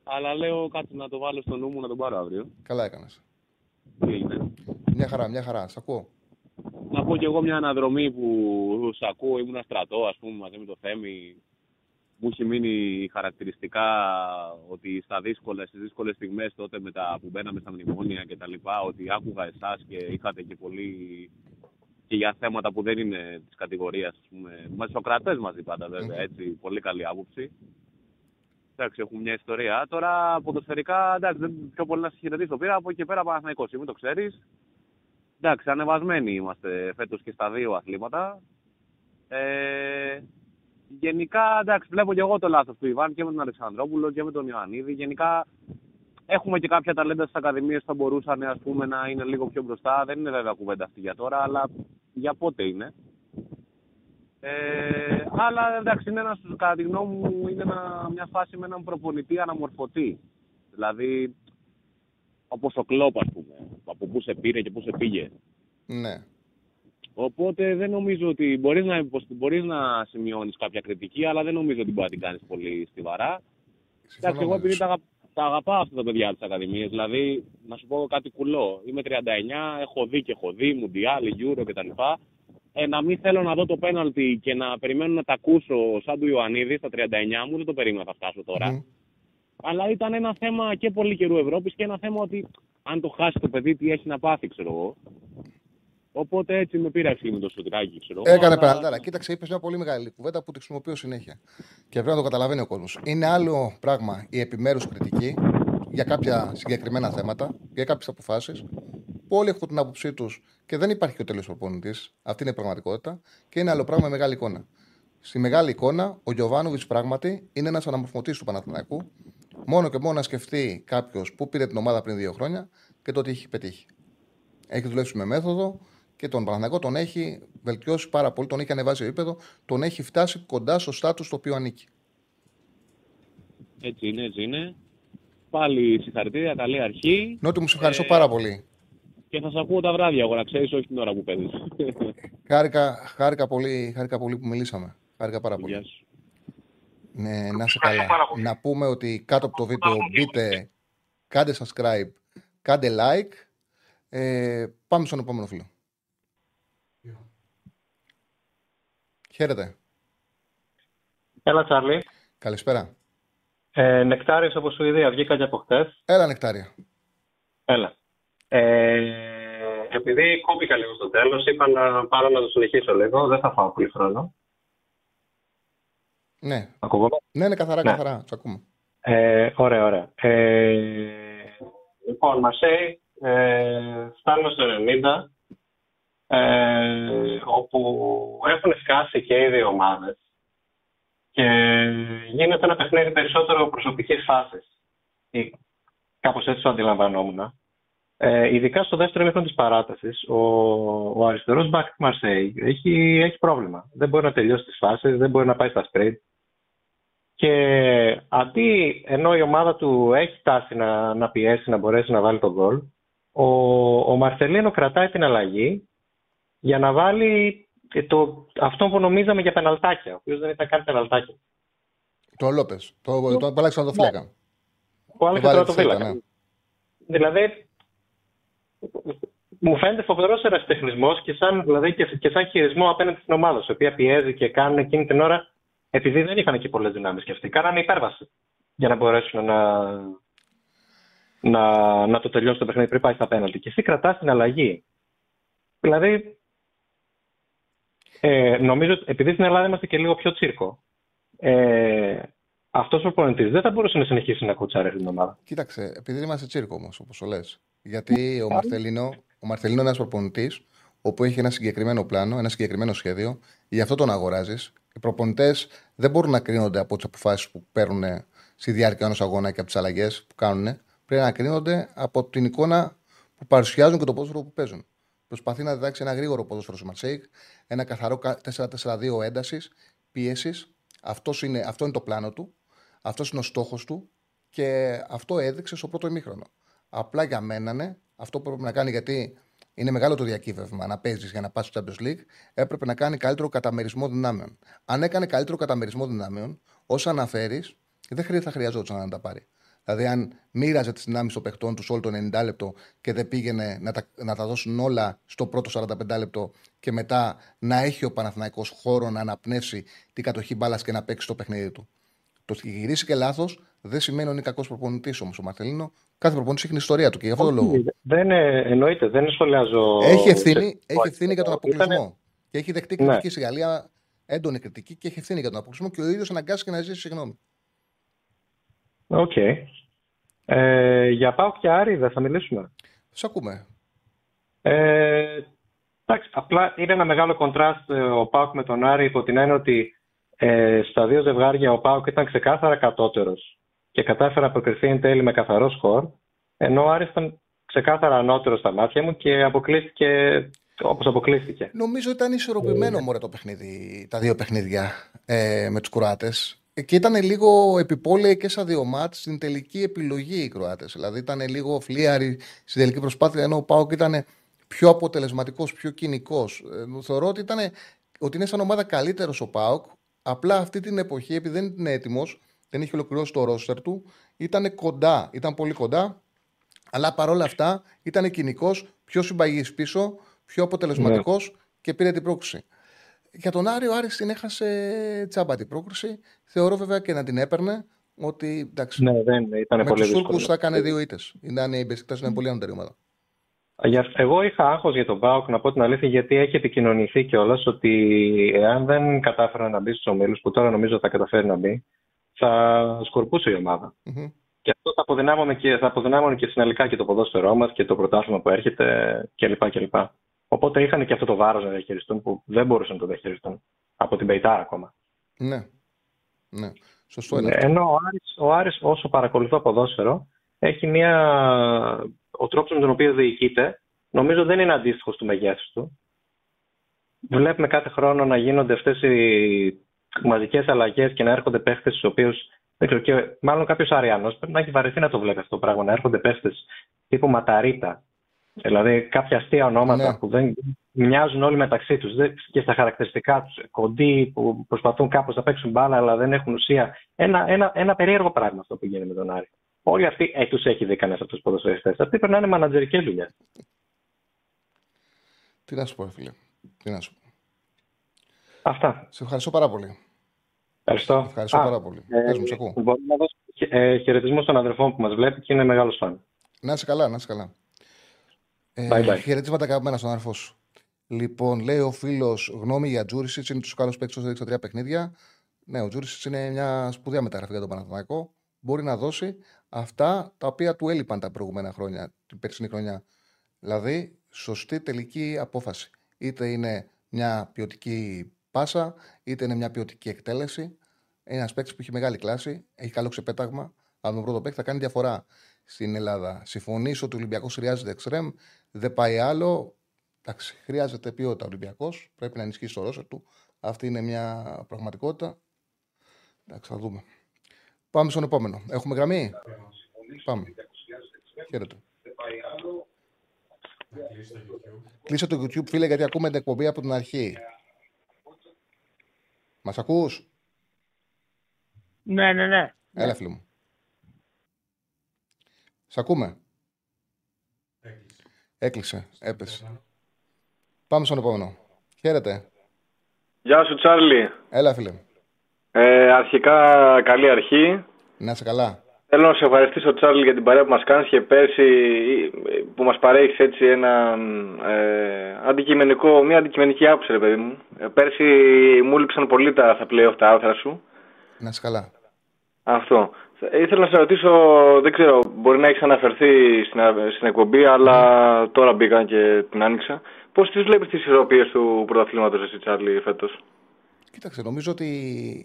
Αλλά λέω κάτι να το βάλω στο νου μου, να τον πάρω αύριο. Καλά έκανες. Μια χαρά, σε ακούω. Να πω κι εγώ μια αναδρομή που σε ακούω, ήμουν στρατό, ας πούμε, μαζί με το Θέμη. Μου έχει μείνει χαρακτηριστικά ότι στις δύσκολες στιγμές τότε με τα που μπαίναμε στα μνημόνια και τα λοιπά, ότι άκουγα εσάς και είχατε και πολύ και για θέματα που δεν είναι της κατηγορίας, ας πούμε. Μας Σοκρατές μαζί πάντα βέβαια, έτσι, πολύ καλή άποψη. Εντάξει, έχουμε μια ιστορία. Τώρα ποδοσφαιρικά, εντάξει, δεν πιο πολύ να συγχαιρετήσω το πήρα, από εκεί πέρα Παναθηναϊκός, μην το ξέρεις. Εντάξει, ανεβασμένοι είμαστε φέτος και στα δύο αθλήματα. Γενικά, εντάξει, βλέπω και εγώ το λάθος του Ιβάν και με τον Αλεξανδρόπουλο και με τον Ιωαννίδη. Γενικά, έχουμε και κάποια ταλέντα στις ακαδημίες που θα μπορούσαν, ας πούμε, να είναι λίγο πιο μπροστά. Δεν είναι βέβαια κουβέντα αυτή για τώρα, αλλά για πότε είναι. Αλλά εντάξει, είναι ένας, κατά τη γνώμη μου, είναι μια φάση με έναν προπονητή αναμορφωτή. Δηλαδή, όπως ο Κλόπ, ας πούμε, από πού σε πήρε και πού σε πήγε. Ναι. Οπότε δεν νομίζω ότι μπορείς να σημειώνεις κάποια κριτική, αλλά δεν νομίζω ότι μπορεί να την κάνεις πολύ στιβαρά. Εντάξει, εγώ επειδή τα αγαπάω αυτά τα παιδιά της Ακαδημίας, δηλαδή να σου πω κάτι κουλό. Είμαι 39, έχω δει, Μουντιάλ, Euro κτλ. Να μην θέλω να δω το πέναλτι και να περιμένω να τα ακούσω σαν του Ιωαννίδη στα 39 μου, δεν το περίμενα θα φτάσω τώρα. Αλλά ήταν ένα θέμα και πολύ καιρού Ευρώπης και ένα θέμα ότι αν το χάσει το παιδί, τι έχει να πάθει, ξέρω εγώ. Οπότε έτσι με πείραξε με το σωτηράκι, ξέρω. Έκανε πέναλτι. Κοίταξε, είπες μια πολύ μεγάλη κουβέντα που τη χρησιμοποιώ συνέχεια. Και πρέπει να το καταλαβαίνει ο κόσμος. Είναι άλλο πράγμα η επιμέρους κριτική για κάποια συγκεκριμένα θέματα, για κάποιες αποφάσεις, που όλοι έχουν την άποψή τους και δεν υπάρχει ο τέλειος προπονητής. Αυτή είναι η πραγματικότητα. Και είναι άλλο πράγμα η μεγάλη εικόνα. Στη μεγάλη εικόνα, ο Γιοβάνοβιτς πράγματι είναι ένας αναμορφωτής του Παναθηναϊκού. Μόνο και μόνο να σκεφτεί κάποιος που πήρε την ομάδα πριν 2 χρόνια και το ότι έχει πετύχει. Έχει δουλέψει με μέθοδο. Και τον Παναθηναϊκό τον έχει βελτιώσει πάρα πολύ, τον έχει ανεβάσει το επίπεδο, τον έχει φτάσει κοντά στο στάτους στο οποίο ανήκει. Έτσι είναι. Πάλι συγχαρητήρια, καλή αρχή. Νότι μου, σε ευχαριστώ πάρα πολύ. Και θα σε ακούω τα βράδια, εγώ να ξέρεις, όχι την ώρα που παίζεις. Χάρηκα πολύ που μιλήσαμε. Χάρηκα πάρα πολύ. Ναι, να είσαι καλά. Να πούμε ότι κάτω από το βίντεο μπείτε, κάντε subscribe, κάντε like. Πάμε στον επόμενο φίλο. Χαίρετε. Έλα, Τσάρλι. Καλησπέρα. Νεκτάριος από Σουηδία, βγήκα και από χτες. Έλα, Νεκτάρια. Έλα. Επειδή κόπηκα λίγο στο τέλος, είπα να πάρω να το συνεχίσω λίγο. Δεν θα φάω πολύ χρόνο. Ναι. Ακούγομαι. Ναι, καθαρά. Σ' ακούμε. Ωραία. Λοιπόν, Μαρσέι, φτάνω στο 90. Όπου έχουν σκάσει και οι δύο ομάδες και γίνεται ένα παιχνίδι περισσότερο προσωπικής φάσης, κάπως έτσι το αντιλαμβανόμουν, ειδικά στο δεύτερο ημίχρονο της παράτασης. Ο αριστερός μπακ της Μαρσέη έχει πρόβλημα, δεν μπορεί να τελειώσει τις φάσεις, δεν μπορεί να πάει στα σπριντ και αντί, ενώ η ομάδα του έχει τάση να πιέσει, να μπορέσει να βάλει τον γκολ, ο Μαρσελίνο κρατάει την αλλαγή για να βάλει αυτό που νομίζαμε για πεναλτάκια, ο οποίος δεν ήταν καν πεναλτάκια. Το Λόπες, τον αλλάξαν το φύλακα. Ο άλλαξαν το φύλακα. Ναι. Δηλαδή, μου φαίνεται φοβερός ερασιτεχνισμός και σαν χειρισμό απέναντι στην ομάδα, η οποία πιέζει και κάνουν εκείνη την ώρα, επειδή δεν είχαν και πολλές δυνάμεις και αυτοί, κάνανε υπέρβαση για να μπορέσουν να να το τελειώσει το παιχνίδι πριν πάει στα πέναλτι. Και εσύ κρατάς την αλλαγή. Δηλαδή, νομίζω ότι επειδή στην Ελλάδα είμαστε και λίγο πιο τσίρκο, αυτός ο προπονητής δεν θα μπορούσε να συνεχίσει να κουτσάρει την ομάδα. Κοίταξε, επειδή είμαστε τσίρκο όμως, όπως το λες. Γιατί ο Μαρτελίνο είναι ένας προπονητής όπου έχει ένα συγκεκριμένο πλάνο, ένα συγκεκριμένο σχέδιο, γι' αυτό τον αγοράζεις. Οι προπονητές δεν μπορούν να κρίνονται από τις αποφάσεις που παίρνουν στη διάρκεια ενός αγώνα και από τις αλλαγές που κάνουν. Πρέπει να κρίνονται από την εικόνα που παρουσιάζουν και το ποδόσφαιρο που παίζουν. Προσπαθεί να διδάξει ένα γρήγορο ποδόσφαιρο στη Μαρσέικ, ένα καθαρό 4-4-2 έντασης, πίεσης. Αυτό είναι το πλάνο του, αυτός είναι ο στόχος του και αυτό έδειξε στο πρώτο ημίχρονο. Απλά για μένα, ναι, αυτό που πρέπει να κάνει, γιατί είναι μεγάλο το διακύβευμα να παίζεις για να πας στο Champions League, έπρεπε να κάνει καλύτερο καταμερισμό δυνάμεων. Αν έκανε καλύτερο καταμερισμό δυνάμεων, όσα αναφέρεις, δεν θα χρειαζόταν να τα πάρει. Δηλαδή, αν μοίραζε τις δυνάμεις των παιχτών του όλο το 90 λεπτό και δεν πήγαινε να τα δώσουν όλα στο πρώτο 45 λεπτό και μετά να έχει ο Παναθηναϊκός χώρο να αναπνεύσει την κατοχή μπάλας και να παίξει το παιχνίδι του. Το γυρίσει και λάθος δεν σημαίνει ότι είναι κακός προπονητής όμως ο Μαρτελίνο. Κάθε προπονητής έχει την ιστορία του και γι' αυτό το λόγο. Εννοείται, δεν σχολιάζω. Έχει ευθύνη για τον αποκλεισμό. Και έχει δεχτεί κριτική στη Γαλλία, έντονη κριτική, και έχει ευθύνη για τον αποκλεισμό και ο ίδιος αναγκάστηκε να ζητήσει συγγνώμη. Οκ. Okay. Για ΠΑΟΚ και Άρη θα μιλήσουμε. Σας ακούμε. Εντάξει, απλά είναι ένα μεγάλο κοντράστ ο ΠΑΟΚ με τον Άρη, υπό την έννοια ότι στα δύο ζευγάρια ο ΠΑΟΚ ήταν ξεκάθαρα κατώτερος και κατάφερα να προκριθεί εν τέλει με καθαρό σκορ, ενώ ο Άρης ήταν ξεκάθαρα ανώτερος στα μάτια μου και αποκλείστηκε όπως αποκλείστηκε. Νομίζω ήταν ισορροπημένο μόνο το παιχνίδι, τα δύο παιχνίδια με τους Κροάτες. Και ήταν λίγο επιπόλαιοι και στα δύο μάτς στην τελική επιλογή οι Κροάτες. Δηλαδή ήταν λίγο φλίαροι στην τελική προσπάθεια, ενώ ο ΠΑΟΚ ήταν πιο αποτελεσματικός, πιο κινικός. Θεωρώ ότι είναι σαν ομάδα καλύτερος ο ΠΑΟΚ. Απλά αυτή την εποχή, επειδή δεν είναι έτοιμος, δεν είχε ολοκληρώσει το ρόστερ του, ήταν κοντά, ήταν πολύ κοντά. Αλλά παρόλα αυτά ήταν κινικός, πιο συμπαγής πίσω, πιο αποτελεσματικός και πήρε την πρόκριση. Για τον Άρη, ο Άρης την έχασε τσάμπα την πρόκριση. Θεωρώ βέβαια και να την έπαιρνε ότι εντάξει, με τους Τούρκους θα έκανε δύο ήττες. Οι Μπεσικτάς ήταν πολύ ανώτερη ομάδα. Εγώ είχα άγχος για τον ΠΑΟΚ, να πω την αλήθεια, γιατί έχει επικοινωνηθεί κιόλας ότι εάν δεν κατάφερε να μπει στους ομίλους, που τώρα νομίζω θα καταφέρει να μπει, θα σκορπούσε η ομάδα. Mm-hmm. Και αυτό θα αποδυνάμωνε και συνολικά και το ποδόσφαιρό μας και το πρωτάθλημα που έρχεται κλπ. Οπότε είχαν και αυτό το βάρος να διαχειριστούν που δεν μπορούσαν να το διαχειριστούν από την Πεϊτάρα ακόμα. Ναι. Σωστό είναι. Ενώ ο Άρης, όσο παρακολουθώ ποδόσφαιρο, έχει ο τρόπος με τον οποίο διοικείται, νομίζω δεν είναι αντίστοιχος του μεγέθους του. Βλέπουμε κάθε χρόνο να γίνονται αυτές οι μαζικές αλλαγές και να έρχονται παίχτες στους οποίους. Μάλλον κάποιος Αριανός πρέπει να έχει βαρεθεί να το βλέπει αυτό το πράγμα, να έρχονται παίχτες τύπου Ματαρίτα. Δηλαδή κάποια αστεία ονόματα που δεν μοιάζουν όλοι μεταξύ τους και στα χαρακτηριστικά τους. Κοντοί που προσπαθούν κάπως να παίξουν μπάλα, αλλά δεν έχουν ουσία. Ένα περίεργο πράγμα αυτό που γίνεται με τον Άρη. Όλοι αυτοί τους έχει δει κανένας από τους ποδοσφαιριστές. Αυτοί πρέπει να είναι μανατζερικές δουλειές. Τι να σου πω, φίλε. Αυτά. Σε ευχαριστώ πάρα πολύ. Ευχαριστώ πάρα πολύ. Μπορώ να δώσω χαιρετισμό στον αδερφό που μας βλέπει και είναι μεγάλος φαν. Να είσαι καλά. Χαιρετίσματα αγαπημένα στον αδερφό σου. Λοιπόν, λέει ο φίλος, γνώμη για Joriscic, είναι τους καλούς παίκτες όσο δείξα 3 παιχνίδια. Ναι, ο Joriscic είναι μια σπουδαία μεταγραφή για τον Παναθηναϊκό. Μπορεί να δώσει αυτά τα οποία του έλειπαν τα προηγούμενα χρόνια, την περσινή χρονιά. Δηλαδή, σωστή τελική απόφαση. Είτε είναι μια ποιοτική πάσα, είτε είναι μια ποιοτική εκτέλεση. Είναι ένας παίκτης που έχει μεγάλη κλάση, έχει καλό ξεπέταγμα. Αν τον πρώτο παίκτη θα κάνει διαφορά στην Ελλάδα. Συμφωνείς ότι ο Ολυμπιακός χρειάζεται εξτρέμ, δεν πάει άλλο. Εντάξει, χρειάζεται ποιότητα ο Ολυμπιακός, πρέπει να ενισχύσει το ρόστερ του. Αυτή είναι μια πραγματικότητα. Εντάξει, θα δούμε. Πάμε στον επόμενο. Έχουμε γραμμή. Πάμε. Χαίρετε. Κλείσε το YouTube, φίλε, γιατί ακούμε την εκπομπή από την αρχή. Μας ακούς? Ναι. Έλα, φίλε μου. Σ' ακούμε. Έκλεισε. Έπεσε. Πάμε στον επόμενο. Χαίρετε. Γεια σου, Τσάρλι. Έλα, φίλε. Αρχικά, καλή αρχή. Να είσαι καλά. Θέλω να σε ευχαριστήσω, Τσάρλ, για την παρέα που μας κάνεις και πέρσι που μας παρέχεις έτσι ένα αντικειμενικό, μια αντικειμενική άποψη, ρε παιδί μου. Πέρσι μου λείψαν πολύ τα play-off, τα άρθρα σου. Να είσαι καλά. Αυτό. Ήθελα να σε ρωτήσω, δεν ξέρω, μπορεί να έχεις αναφερθεί στην εκπομπή, αλλά τώρα μπήκα και την άνοιξα. Πώς τις βλέπεις τις ισορροπίες του πρωταθλήματος εσύ, Τσάρλ, φέτος? Κοίταξε, νομίζω ότι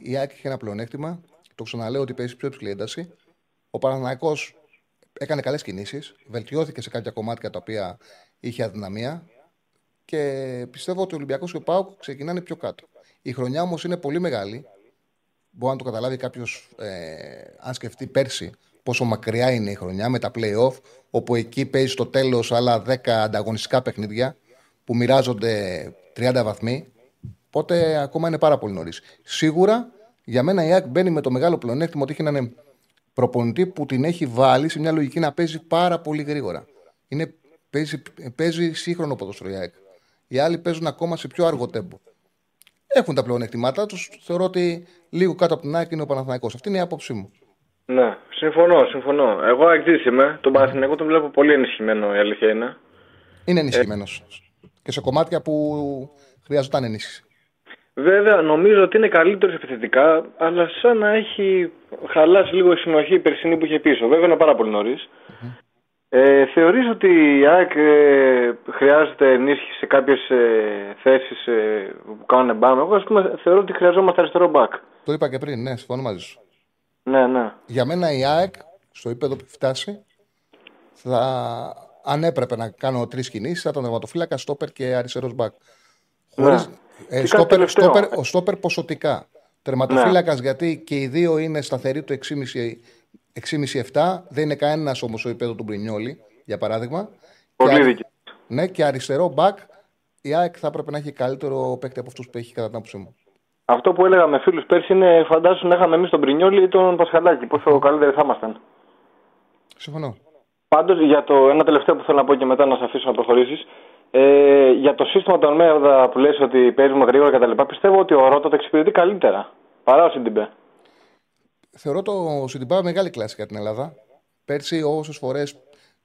η ΑΕΚ είχε ένα πλεονέκτημα. Το ξαναλέω ότι παίζει πιο υψηλή ένταση. Ο Παναθηναϊκός έκανε καλές κινήσεις, βελτιώθηκε σε κάποια κομμάτια τα οποία είχε αδυναμία και πιστεύω ότι ο Ολυμπιακός και ο ΠΑΟΚ ξεκινάνε πιο κάτω. Η χρονιά όμως είναι πολύ μεγάλη. Μπορεί να το καταλάβει κάποιος, αν σκεφτεί πέρσι, πόσο μακριά είναι η χρονιά με τα play-off, όπου εκεί παίζει στο τέλος άλλα 10 ανταγωνιστικά παιχνίδια που μοιράζονται 30 βαθμοί. Οπότε ακόμα είναι πάρα πολύ νωρίς. Σίγουρα για μένα η ΑΕΚ μπαίνει με το μεγάλο πλεονέκτημα ότι έχει έναν προπονητή που την έχει βάλει σε μια λογική να παίζει πάρα πολύ γρήγορα. Παίζει σύγχρονο ποδόσφαιρο η ΑΕΚ. Οι άλλοι παίζουν ακόμα σε πιο αργό τέμπο. Έχουν τα πλεονεκτήματά τους. Θεωρώ ότι λίγο κάτω από την ΑΕΚ είναι ο Παναθηναϊκός. Αυτή είναι η άποψή μου. Ναι, συμφωνώ. Εγώ ΑΕΚτής είμαι. Τον Παναθηναϊκό τον βλέπω πολύ ενισχυμένο, η αλήθεια είναι. Είναι ενισχυμένος. Και σε κομμάτια που χρειαζόταν ενίσχυση. Βέβαια, νομίζω ότι είναι καλύτερος επιθετικά, αλλά σαν να έχει χαλάσει λίγο η συνοχή η περσινή που είχε πίσω. Βέβαια, είναι πάρα πολύ νωρίς. Θεωρείς ότι η ΑΕΚ χρειάζεται ενίσχυση σε κάποιες θέσεις που κάνουν μπάμ? Εγώ, ας πούμε, θεωρώ ότι χρειαζόμαστε αριστερό μπακ. Το είπα και πριν, ναι, συμφωνώ μαζί σου. Ναι. Για μένα η ΑΕΚ, στο επίπεδο που φτάσει, αν έπρεπε να κάνω 3 κινήσεις, θα ήταν τερματοφύλακα, στόπερ και αριστερός μπακ. Ο στόπερ ποσοτικά. Τερματοφύλακας, γιατί και οι δύο είναι σταθεροί του 6,5-7. Δεν είναι κανένας όμως ο επίπεδο του Μπρινιόλη, για παράδειγμα. Πολύ δίκαιο. Ναι, και αριστερό μπακ, η ΑΕΚ θα έπρεπε να έχει καλύτερο παίκτη από αυτούς που έχει, κατά την άποψή μου. Αυτό που έλεγα με φίλους πέρσι είναι, φαντάσου να είχαμε εμείς τον Μπρινιόλη ή τον Πασχαλάκη. Πόσο καλύτεροι θα ήμασταν. Συμφωνώ. Πάντως, για το ένα τελευταίο που θέλω να πω και μετά να σε αφήσω να προχωρήσεις. Για το σύστημα των Αλμέιδα που λες ότι παίζουμε γρήγορα κτλ., πιστεύω ότι ο Ρότα το εξυπηρετεί καλύτερα παρά ο Σιντιμπέ. Θεωρώ το Σιντιμπέ μεγάλη κλάση για την Ελλάδα. Πέρσι, όσες φορές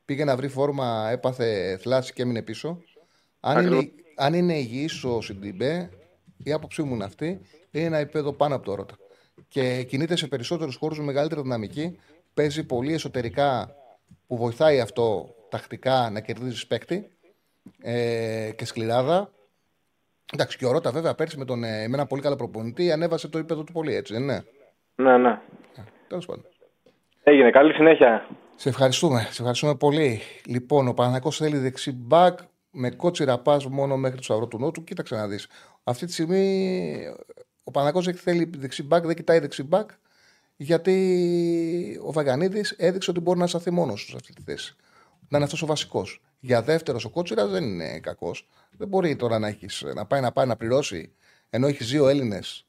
πήγε να βρει φόρμα, έπαθε θλάση και έμεινε πίσω. Αν είναι υγιής ο Σιντιμπέ, η άποψή μου είναι αυτή, είναι ένα επίπεδο πάνω από το Ρότα. Και κινείται σε περισσότερους χώρους με μεγαλύτερη δυναμική. Παίζει πολύ εσωτερικά, που βοηθάει αυτό τακτικά να κερδίζει παίκτη. Και σκληράδα. Εντάξει, και ο Ρότα βέβαια πέρσι με ένα πολύ καλό προπονητή ανέβασε το επίπεδο του πολύ, έτσι, δεν είναι? Ναι. Τέλος πάντων. Έγινε, καλή συνέχεια. Σε ευχαριστούμε πολύ. Λοιπόν, ο Παναθηναϊκός θέλει δεξί μπακ με Κότσιρα Πας μόνο μέχρι το Σταυρό του Νότου. Κοίταξε να δεις. Αυτή τη στιγμή ο Παναθηναϊκός δεν θέλει δεξί μπακ, δεν κοιτάει δεξί μπακ, γιατί ο Βαγανίδης έδειξε ότι μπορεί να σταθεί μόνος του σε αυτή τη θέση. Να είναι αυτός ο βασικός. Για δεύτερος ο Κότσιρας δεν είναι κακός. Δεν μπορεί τώρα να πάει να πληρώσει, ενώ έχει 2 Έλληνες,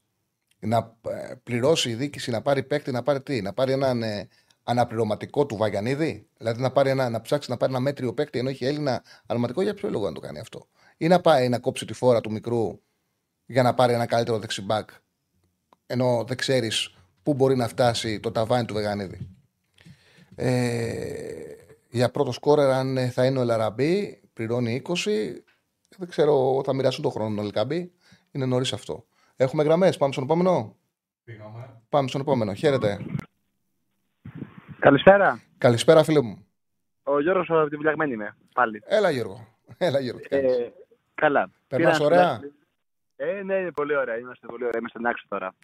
να πληρώσει η διοίκηση, να πάρει παίκτη, να πάρει έναν αναπληρωματικό του Βαγιανίδη. Δηλαδή να ψάξει να πάρει ένα μέτριο παίκτη, ενώ έχει Έλληνα αναπληρωματικό. Για ποιο λόγο να το κάνει αυτό? Ή να πάει να κόψει τη φόρα του μικρού για να πάρει ένα καλύτερο δεξιμπάκ, ενώ δεν ξέρεις πού μπορεί να φτάσει το ταβάνι του Βαγιανίδη. Για πρώτο σκόρερ, αν θα είναι ο Ελαραμπή, πληρώνει 20. Δεν ξέρω, θα μοιραστούν τον χρόνο τον Ελκαμπή. Είναι νωρίς αυτό. Έχουμε γραμμές, πάμε στον επόμενο. Πάμε στον επόμενο, χαίρετε. Καλησπέρα. Καλησπέρα, φίλε μου. Ο Γιώργος από την Βουλιαγμένη είμαι, πάλι. Έλα Γιώργο, τι κάνεις? Καλά. Περνάς ωραία? Ναι, είναι πολύ ωραία, είμαστε στον άξο τώρα.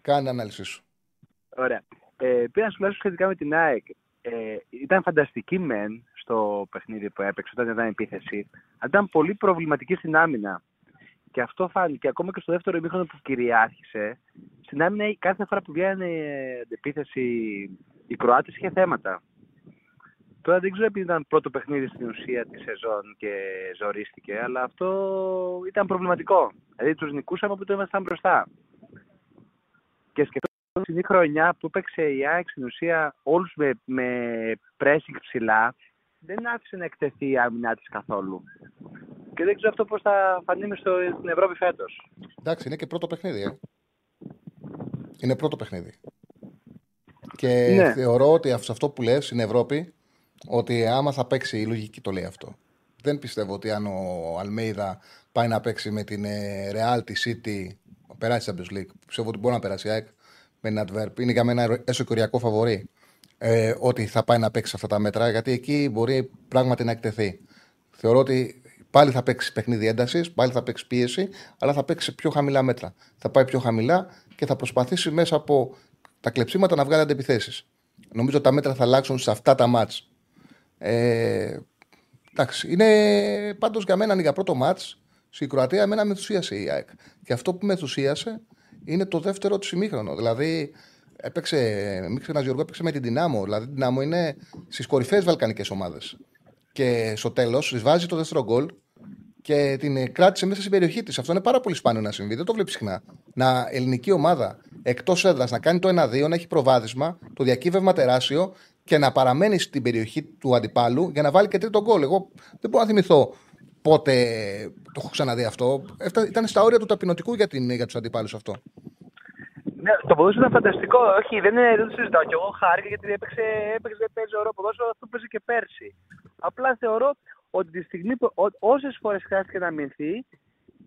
Κάνε ανάλυση σου. Ωραία. Πήρα σου σχετικά με την ΑΕΚ. Ήταν φανταστική μεν στο παιχνίδι που έπαιξε, όταν ήταν επίθεση, αλλά ήταν πολύ προβληματική στην άμυνα. Και αυτό φάνηκε ακόμα και στο δεύτερο ημίχρονο που κυριάρχησε. Στην άμυνα, κάθε φορά που βγαίνανε επίθεση, οι Κροάτες είχε θέματα. Τώρα δεν ξέρω επειδή ήταν πρώτο παιχνίδι στην ουσία τη σεζόν και ζορίστηκε, αλλά αυτό ήταν προβληματικό. Δηλαδή τους νικούσαμε από το ήμασταν μπροστά. Και στην η χρονιά που έπαιξε η ΑΕΚ στην ουσία όλους με pressing ψηλά, δεν άφησε να εκτεθεί η άμυνά της καθόλου. Και δεν ξέρω αυτό πώς θα φανεί στην Ευρώπη φέτος. Εντάξει, είναι και πρώτο παιχνίδι. Και ναι, θεωρώ ότι σε αυτό που λες στην Ευρώπη, ότι άμα θα παίξει η λογική το λέει αυτό. Δεν πιστεύω ότι αν ο Αλμέιδα πάει να παίξει με την Real, τη City, περάσει Champions League. Πιστεύω ότι μπορεί να περάσει η ΑΕΚ με την Adverb. Είναι για μένα έσω κοριακό φαβορί. Ότι θα πάει να παίξει αυτά τα μέτρα, γιατί εκεί μπορεί πράγματι να εκτεθεί. Θεωρώ ότι πάλι θα παίξει παιχνίδι ένταση, πάλι θα παίξει πίεση, αλλά θα παίξει πιο χαμηλά μέτρα. Θα πάει πιο χαμηλά και θα προσπαθήσει μέσα από τα κλεψίματα να βγάλει αντεπιθέσεις. Νομίζω ότι τα μέτρα θα αλλάξουν σε αυτά τα μάτς. Εντάξει, είναι πάντως για μένα για πρώτο μάτς στην Κροατία. Εμένα με ενθουσίασε η ΑΕΚ. Και αυτό που με ενθουσίασε είναι το δεύτερο του ημίχρονο. Δηλαδή, μην ξεχνάς Γιώργο, έπαιξε με την Δυνάμο. Δηλαδή, η Δυνάμο είναι στις κορυφαίες βαλκανικές ομάδες. Και στο τέλος βάζει το δεύτερο γκολ και την κράτησε μέσα στην περιοχή της. Αυτό είναι πάρα πολύ σπάνιο να συμβεί. Δεν το βλέπεις συχνά. Να ελληνική ομάδα εκτός έδρας να κάνει το 1-2, να έχει προβάδισμα, το διακύβευμα τεράστιο και να παραμένει στην περιοχή του αντιπάλου για να βάλει και τρίτο γκολ. Εγώ δεν μπορώ να θυμηθώ πότε το έχω ξαναδεί αυτό. Ήταν στα όρια του ταπεινωτικού για τους αντιπάλους αυτό. Ναι, το ποδόσφαιρο ήταν φανταστικό. Όχι, δεν το συζητάω. Και εγώ χάρηκα γιατί παίζει ωραίο ποδόσφαιρο, αυτό παίζει και πέρσι. Απλά θεωρώ ότι τη στιγμή που όσες φορές χρειάστηκε να αμυνθεί,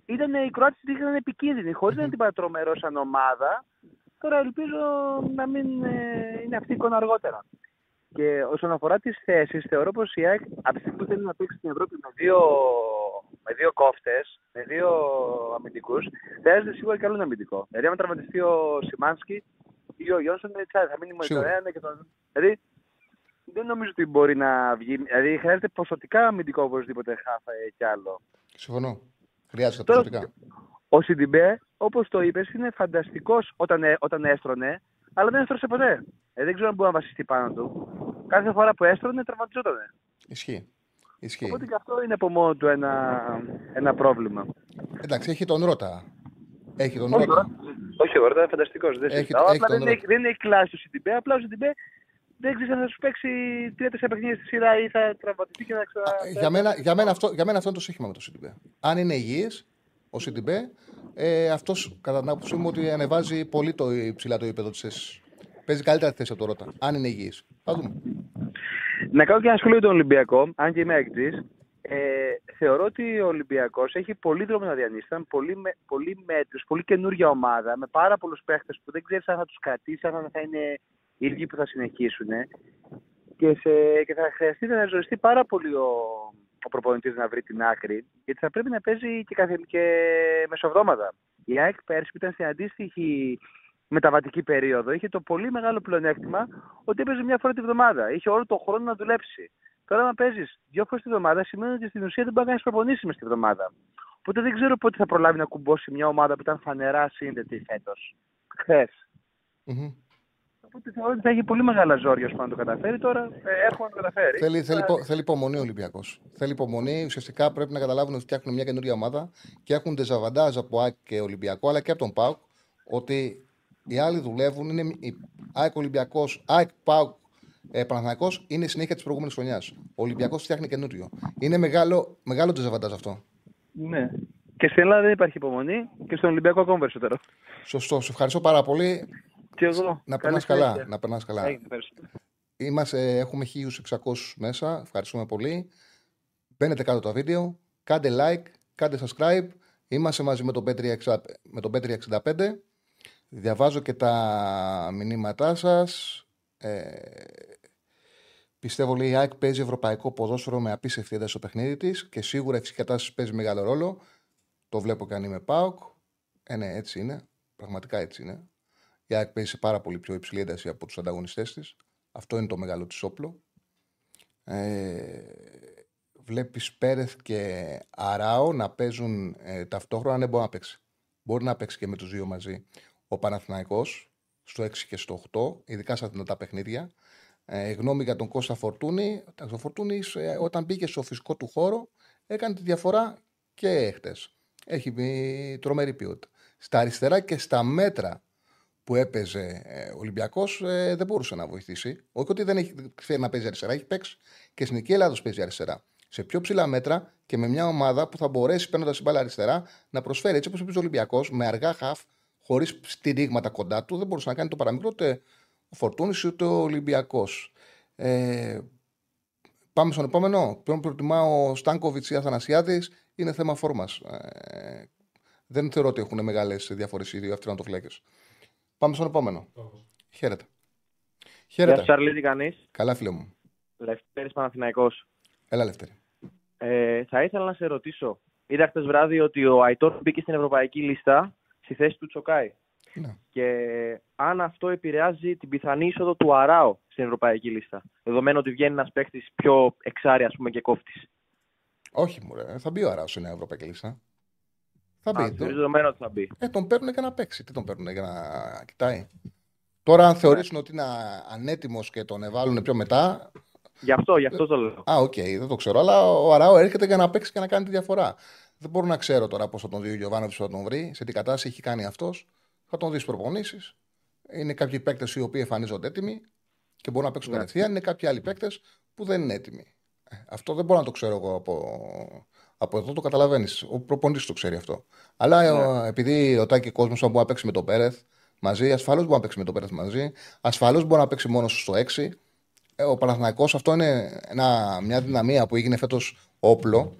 οι Κροάτες ήταν επικίνδυνοι, χωρίς να την πάρει τρομερό σαν ομάδα. Τώρα ελπίζω να μην είναι αυτή η εικόνα αργότερα. Και όσον αφορά τις θέσεις, θεωρώ πως η ΑΕΚ από τη στιγμή που θέλει να παίξει στην Ευρώπη με δύο κόφτες, με δύο αμυντικούς, χρειάζεται σίγουρα και άλλον αμυντικό. Δηλαδή, αν τραυματιστεί ο Σιμάνσκι ή ο Γιόνσον, θα μείνει μόνο το ένα και τον. Δηλαδή, δεν νομίζω ότι μπορεί να βγει. Δηλαδή, χρειάζεται ποσοτικά αμυντικό οπωσδήποτε χάφε κι άλλο. Συμφωνώ. Χρειάζεται ποσοτικά. Ο Σιντιμπέ, όπως το είπες, είναι φανταστικός όταν έστρωνε, αλλά δεν έστρωσε ποτέ. Δεν ξέρω αν μπορεί να βασιστεί πάνω του. Κάθε φορά που έστρωνε, τραυματιζόταν. Ισχύει. Οπότε και αυτό είναι από μόνο του ένα πρόβλημα. Εντάξει, έχει τον Ρότα. Όχι, ο Ρότα είναι φανταστικός. Δεν έχει κλάσει του Σιντιμπέ, απλά ο Σιντιμπέ. Δεν ξέρεις αν θα σου παίξει 3-4 παιχνίδια στη σειρά ή θα τραυματιστεί και να για μένα αυτό είναι το σύγχυμα με το Σιντιμπέ. Αν είναι υγιής ο Σιντιμπέ, αυτός κατά την άποψή μου ότι ανεβάζει πολύ ψηλά το επίπεδο της θέσης. Παίζει καλύτερα τη θέση από το Ρότα. Αν είναι υγιής. Θα δούμε. Να κάνω και ένα σχολείο για τον Ολυμπιακό, αν και είμαι εκτής. Θεωρώ ότι ο Ολυμπιακός έχει πολύ δρόμο να διανύσει. Ήταν πολύ μέτρης, πολύ καινούργια ομάδα με πάρα πολλούς παίχτες που δεν ξέρεις αν θα τους κρατήσει, αν θα είναι οι ίδιοι που θα συνεχίσουν και θα χρειαστεί να ζωριστεί πάρα πολύ ο προπονητής να βρει την άκρη, γιατί θα πρέπει να παίζει και μεσοβδόματα. Η ΑΕΚ πέρσι που ήταν στην αντίστοιχη μεταβατική περίοδο είχε το πολύ μεγάλο πλεονέκτημα ότι έπαιζε μια φορά τη βδομάδα. Είχε όλο τον χρόνο να δουλέψει. Τώρα, αν παίζεις δύο φορές τη βδομάδα, σημαίνει ότι στην ουσία δεν μπορεί να κάνεις προπονήσεις μες τη βδομάδα. Οπότε δεν ξέρω πότε θα προλάβει να κουμπώσει μια ομάδα που ήταν φανερά σύνδετη φέτος. Οπότε θεωρώ ότι θα έχει πολύ μεγάλα ζόρια ώστε να το καταφέρει. Τώρα έχουμε να το καταφέρει. Θέλει υπομονή ο Ολυμπιακός. Θέλει υπομονή. Ουσιαστικά πρέπει να καταλάβουν ότι φτιάχνουν μια καινούργια ομάδα και έχουν ντεζαβαντάζ από ΑΕΚ και Ολυμπιακό αλλά και από τον ΠΑΟΚ ότι οι άλλοι δουλεύουν. Είναι ΑΕΚ Ολυμπιακός, ΑΕΚ ΠΑΟΚ Παναθηναϊκός είναι η συνέχεια της προηγούμενης χρονιάς. Ο Ολυμπιακός φτιάχνει καινούριο. Είναι μεγάλο ντεζαβαντάζ αυτό. Ναι. Και στην Ελλάδα δεν υπάρχει υπομονή και στον Ολυμπιακό ακόμα περισσότερο. Σωστό. Σε ευχαριστώ πάρα πολύ. Να περνάς καλά. Έχουμε 1.600 μέσα. Ευχαριστούμε πολύ. Μπαίνετε κάτω τα βίντεο. Κάντε like, κάντε subscribe. Είμαστε μαζί με τον B365. Διαβάζω και τα μηνύματά σας. Πιστεύω λέει η ΑΕΚ παίζει ευρωπαϊκό ποδόσφαιρο με απίστευτη ένταση στο παιχνίδι της και σίγουρα η φυσική κατάσταση παίζει μεγάλο ρόλο. Το βλέπω και αν είμαι ΠΑΟΚ. Ναι, έτσι είναι. Πραγματικά έτσι είναι. Η ΑΕΚ παίζει σε πάρα πολύ πιο υψηλή ένταση από τους ανταγωνιστές της. Αυτό είναι το μεγάλο της όπλο. Βλέπεις Πέρεθ και Αράο να παίζουν ταυτόχρονα. Ναι, μπορεί να παίξει. Μπορεί να παίξει και με τους δύο μαζί ο Παναθηναϊκός στο 6 και στο 8, ειδικά στα δυνατά παιχνίδια. Γνώμη για τον Κώστα Φορτούνη. Ο Φορτούνης όταν μπήκε στο φυσικό του χώρο έκανε τη διαφορά και χτες. Έχει μπει τρομερή ποιότητα. Στα αριστερά και στα μέτρα που έπαιζε ο Ολυμπιακός δεν μπορούσε να βοηθήσει. Όχι ότι δεν έχει ξέρει να παίζει αριστερά, έχει παίξει και στην Εθνική Ελλάδος παίζει αριστερά. Σε πιο ψηλά μέτρα και με μια ομάδα που θα μπορέσει παίρνοντας την μπάλα αριστερά να προσφέρει έτσι όπως έπαιζε ο Ολυμπιακός με αργά χαφ. Χωρίς στηρίγματα κοντά του, δεν μπορούσε να κάνει το παραμικρό ούτε ο Φορτούνης ούτε ο Ολυμπιακός. Πάμε στον επόμενο. Ποιον προτιμάω, ο Στάνκοβιτς ή Αθανασιάδης, είναι θέμα φόρμας. Δεν θεωρώ ότι έχουν μεγάλες διαφορές οι δύο αυτοματοφυλάκες. Πάμε στον επόμενο. Χαίρετε. Γεια σας, Σαρλή, τι κάνεις? Καλά, φίλε μου. Λευτέρης Παναθηναϊκός. Έλα, Λευτέρη. Θα ήθελα να σε ρωτήσω. Είδα χτες βράδυ ότι ο Αϊτόρ μπήκε στην ευρωπαϊκή λίστα στη θέση του Τσοκάη. Ναι. Και αν αυτό επηρεάζει την πιθανή είσοδο του Αράο στην ευρωπαϊκή λίστα, δεδομένου ότι βγαίνει ένας παίκτης πιο εξάρι, ας πούμε, και κόφτης. Όχι, μωρέ. Θα μπει ο Αράο στην ευρωπαϊκή λίστα. Θα μπει. Δεδομένου ότι θα μπει. Τον παίρνουν για να παίξει. Τι τον παίρνουν για να κοιτάει. Τώρα, αν θεωρήσουν ότι είναι ανέτοιμος και τον εβάλουν πιο μετά. Γι' αυτό το λέω. Οκ, δεν το ξέρω. Αλλά ο Αράο έρχεται για να παίξει και να κάνει τη διαφορά. Δεν μπορώ να ξέρω τώρα πώς θα τον δει ο Γιοβάνοβιτς, θα τον βρει, σε τι κατάσταση έχει κάνει αυτός. Θα τον δει προπονήσεις. Είναι κάποιοι παίκτες οι οποίοι εμφανίζονται έτοιμοι και μπορούν να παίξουν κατευθείαν. Είναι κάποιοι άλλοι παίκτες που δεν είναι έτοιμοι. Αυτό δεν μπορώ να το ξέρω εγώ από εδώ. Το καταλαβαίνεις. Ο προπονητής το ξέρει αυτό. Αλλά επειδή ο Τάκη Κόσμος μπορεί να παίξει με τον Πέρεθ μαζί, ασφαλώς μπορεί να παίξει με τον Πέρεθ μαζί, ασφαλώς μπορεί να παίξει μόνο στο 6. Ο Παναθηναϊκός, αυτό είναι μια δυναμία που έγινε φέτος όπλο.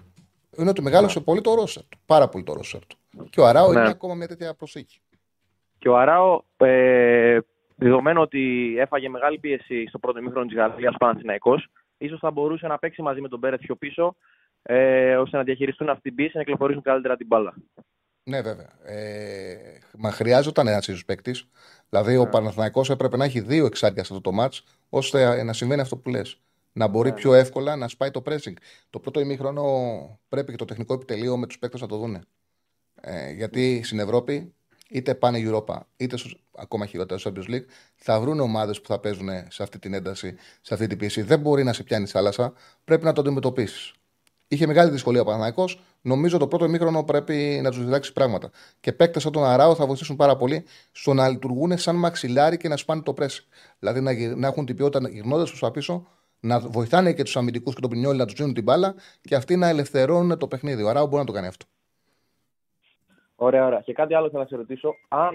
Είναι ότι μεγάλωσε πολύ το ρόστερ του. Πάρα πολύ το ρόστερ του. Και ο Αράο είναι ακόμα μια τέτοια προσθήκη. Και ο Αράο, δεδομένου ότι έφαγε μεγάλη πίεση στο πρώτο ημίχρονο της Γαλλίας Παναθηναϊκός, ίσως θα μπορούσε να παίξει μαζί με τον Πέρεθ πιο πίσω, ώστε να διαχειριστούν αυτή την πίεση και να κυκλοφορήσουν καλύτερα την μπάλα. Ναι, βέβαια. Μα χρειάζονταν ένας ίσως παίκτης. Δηλαδή, ο Παναθηναϊκός έπρεπε να έχει δύο εξάρτια σε αυτό το μάτς, ώστε να συμβαίνει αυτό που λες. Να μπορεί πιο εύκολα να σπάει το pressing. Το πρώτο ημίχρονο πρέπει και το τεχνικό επιτελείο με τους παίκτες να το δούνε. Γιατί στην Ευρώπη, είτε πάνε Europa, είτε ακόμα χειρότερα στο Champions League, θα βρουν ομάδες που θα παίζουν σε αυτή την ένταση, σε αυτή την πίεση. Δεν μπορεί να σε πιάνει θάλασσα, πρέπει να το αντιμετωπίσει. Είχε μεγάλη δυσκολία ο Παναθηναϊκός. Νομίζω το πρώτο ημίχρονο πρέπει να τους διδάξει πράγματα. Και παίκτες σαν τον Αράο θα βοηθήσουν πάρα πολύ στο να λειτουργούν σαν μαξιλάρι και να σπάνε το pressing. Δηλαδή να έχουν την ποιότητα γυρνώντας προς τα πίσω, να βοηθάνε και τους αμυντικούς και τον Πρινιόλι να τους δίνουν την μπάλα και αυτοί να ελευθερώνουν το παιχνίδι. Ο Αράο μπορεί να το κάνει αυτό. Ωραία. Και κάτι άλλο θέλω να σε ρωτήσω. Αν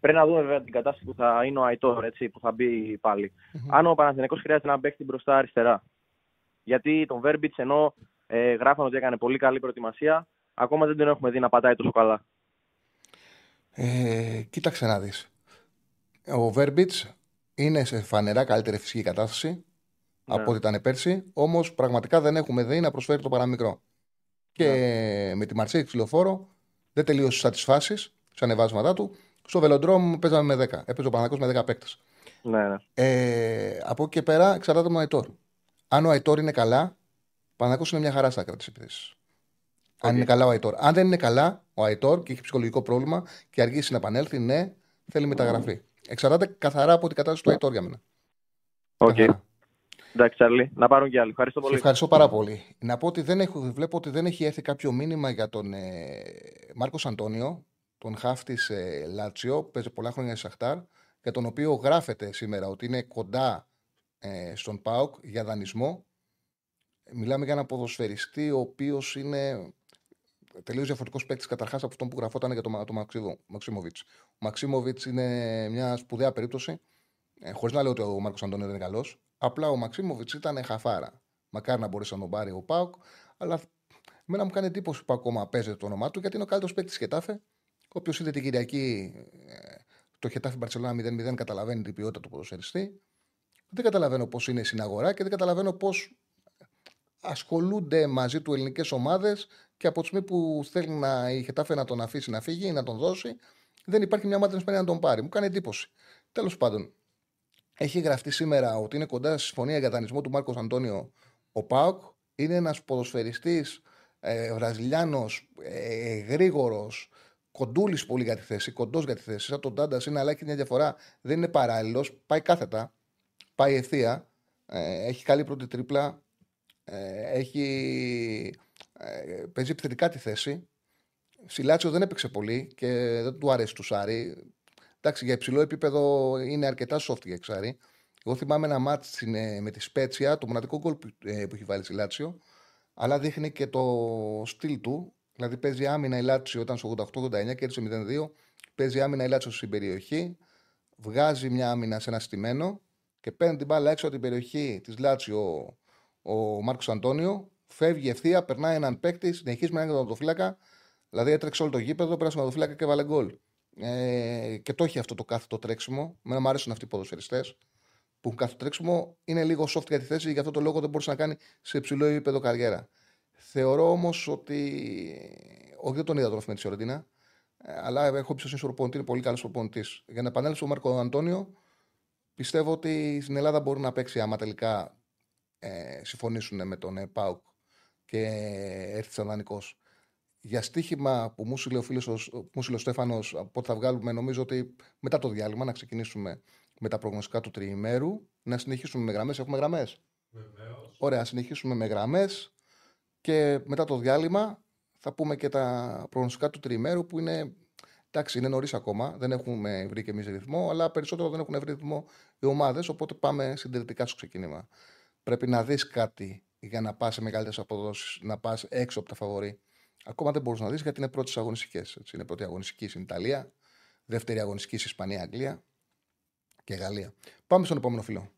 πρέπει να δούμε βέβαια την κατάσταση που θα είναι ο Αϊτόρ, έτσι, που θα μπει πάλι. Αν ο Παναθηναϊκός χρειάζεται να παίξει μπροστά αριστερά. Γιατί τον Βέρμπιτς, ενώ γράφανε ότι έκανε πολύ καλή προετοιμασία, ακόμα δεν τον έχουμε δει να πατάει τόσο καλά. Κοίταξε να δεις. Ο Βέρμπιτς είναι σε φανερά καλύτερη φυσική κατάσταση από ό,τι ήταν πέρσι, όμως πραγματικά δεν έχουμε δει να προσφέρει το παραμικρό. Και με τη Μαρσέη Ξυλοφόρο δεν τελείωσε στα τις φάσεις, στα ανεβάσματά του. Στο Βελοντρόμ παίζαμε με 10. Έπαιζε ο Παναθηναϊκός με 10 παίκτες. Από εκεί και πέρα εξαρτάται με Αϊτόρ. Αν ο Αϊτόρ είναι καλά, ο Παναθηναϊκός είναι μια χαρά στα άκρα της επίθεσης. Αν είναι καλά ο Αϊτόρ. Αν δεν είναι καλά ο Αϊτόρ και έχει ψυχολογικό πρόβλημα και αργήσει να επανέλθει, ναι, θέλει μεταγραφή. Εξαρτάται καθαρά από την κατάσταση του Αϊτόρ για μένα. Εντάξει, Τσαρλί, να πάρουν κι άλλοι. Ευχαριστώ πολύ. Ευχαριστώ πάρα πολύ. Να πω ότι βλέπω ότι δεν έχει έρθει κάποιο μήνυμα για τον Μάρκο Αντώνιο, τον χαφ της Λάτσιο, παίζει πολλά χρόνια στη Σαχτάρ, για τον οποίο γράφεται σήμερα ότι είναι κοντά στον ΠΑΟΚ για δανεισμό. Μιλάμε για έναν ποδοσφαιριστή ο οποίος είναι τελείως διαφορετικός παίκτης καταρχάς από αυτόν που γραφόταν για τον Μαξίμοβιτς. Ο Μαξίμοβιτς είναι μια σπουδαία περίπτωση, χωρίς να λέω ότι ο Μάρκος Αντώνιο δεν είναι καλός. Απλά ο Μαξίμοβιτς ήταν χαφάρα. Μακάρι να μπορούσε να τον πάρει ο ΠΑΟΚ, αλλά εμένα μου κάνει εντύπωση που ακόμα παίζεται το όνομά του, γιατί είναι ο καλύτερος παίκτης της Χετάφε, ο οποίος είδε την Κυριακή το Χετάφε Μπαρσελόνα 0-0, καταλαβαίνει την ποιότητα του ποδοσφαιριστή. Δεν καταλαβαίνω πώς είναι στην αγορά και δεν καταλαβαίνω πώς ασχολούνται μαζί του ελληνικές ομάδες και από τη στιγμή που θέλει η Χετάφε να τον αφήσει να φύγει ή να τον δώσει, δεν υπάρχει μια ομάδα να τον πάρει. Μου κάνει εντύπωση. Τέλος πάντων, έχει γραφτεί σήμερα ότι είναι κοντά στη συμφωνία για δανεισμό του Μάρκος Αντώνιο ο ΠΑΟΚ. Είναι ένας ποδοσφαιριστής βραζιλιάνος, γρήγορος, κοντούλης πολύ για τη θέση, κοντός για τη θέση. Σαν τον Τάντα είναι, αλλά έχει μια διαφορά. Δεν είναι παράλληλος, πάει κάθετα. Πάει ευθεία, έχει καλή πρώτη τρίπλα, παίζει επιθετικά τη θέση. Στη Λάτσιο δεν έπαιξε πολύ και δεν του αρέσει του Σάρι. Εντάξει, για υψηλό επίπεδο είναι αρκετά soft για εξάρι. Εγώ θυμάμαι ένα μάτς με τη Σπέτσια, το μοναδικό γκολ που έχει βάλει στη Λάτσιο, αλλά δείχνει και το στυλ του. Δηλαδή παίζει άμυνα η Λάτσιο, ήταν στο 88-89 και έτσι 0-2. Παίζει άμυνα η Λάτσιο στην περιοχή. βγάζει μια άμυνα σε ένα στημένο και παίρνει την μπάλα έξω από την περιοχή της Λάτσιο ο Μάρκος Αντώνιο, φεύγει ευθεία, περνάει έναν παίκτη, συνεχίζει με έναν τερματοφύλακα, δηλαδή έτρεξε όλο το γήπεδο, πέρασε τερματοφύλακα και βάλε γκολ. Και το έχει αυτό το κάθετο τρέξιμο. Μένα μου αρέσουν αυτοί οι ποδοσφαιριστές που έχουν κάθετο τρέξιμο, είναι λίγο soft για τη θέση, γι' αυτό το λόγο δεν μπορούσε να κάνει σε υψηλό επίπεδο καριέρα. Θεωρώ όμως ότι. Όχι, δεν τον είδα τρόφιμα τη Φιωρεντίνα, αλλά έχω εμπιστοσύνη στον προπονητή, είναι πολύ καλός προπονητής. Για να επανέλθω στον Μάρκο Αντώνιο, πιστεύω ότι στην Ελλάδα μπορεί να παίξει άμα τελικά συμφωνήσουν με τον ΠΑΟΚ και έρθει σαν δανεικός. Για στοίχημα που μου στείλε ο Στέφανος, από ό,τι θα βγάλουμε, νομίζω ότι μετά το διάλειμμα να ξεκινήσουμε με τα προγνωστικά του τριημέρου, να συνεχίσουμε με γραμμές. Έχουμε γραμμές. Βεβαίως. Ωραία, συνεχίσουμε με γραμμές. Και μετά το διάλειμμα θα πούμε και τα προγνωστικά του τριημέρου που είναι, εντάξει, είναι νωρίς ακόμα. Δεν έχουμε βρει και εμείς ρυθμό, αλλά περισσότερο δεν έχουν βρει ρυθμό οι ομάδες. Οπότε πάμε συντηρητικά στο ξεκίνημα. Πρέπει να δεις κάτι για να πας σε μεγαλύτερες αποδόσεις, να πας έξω από τα φαβορί. Ακόμα δεν μπορείς να δεις γιατί είναι πρώτες αγωνιστικές. Είναι πρώτη αγωνιστική στην Ιταλία, δεύτερη αγωνιστική στην Ισπανία, Αγγλία και Γαλλία. Πάμε στον επόμενο φιλό.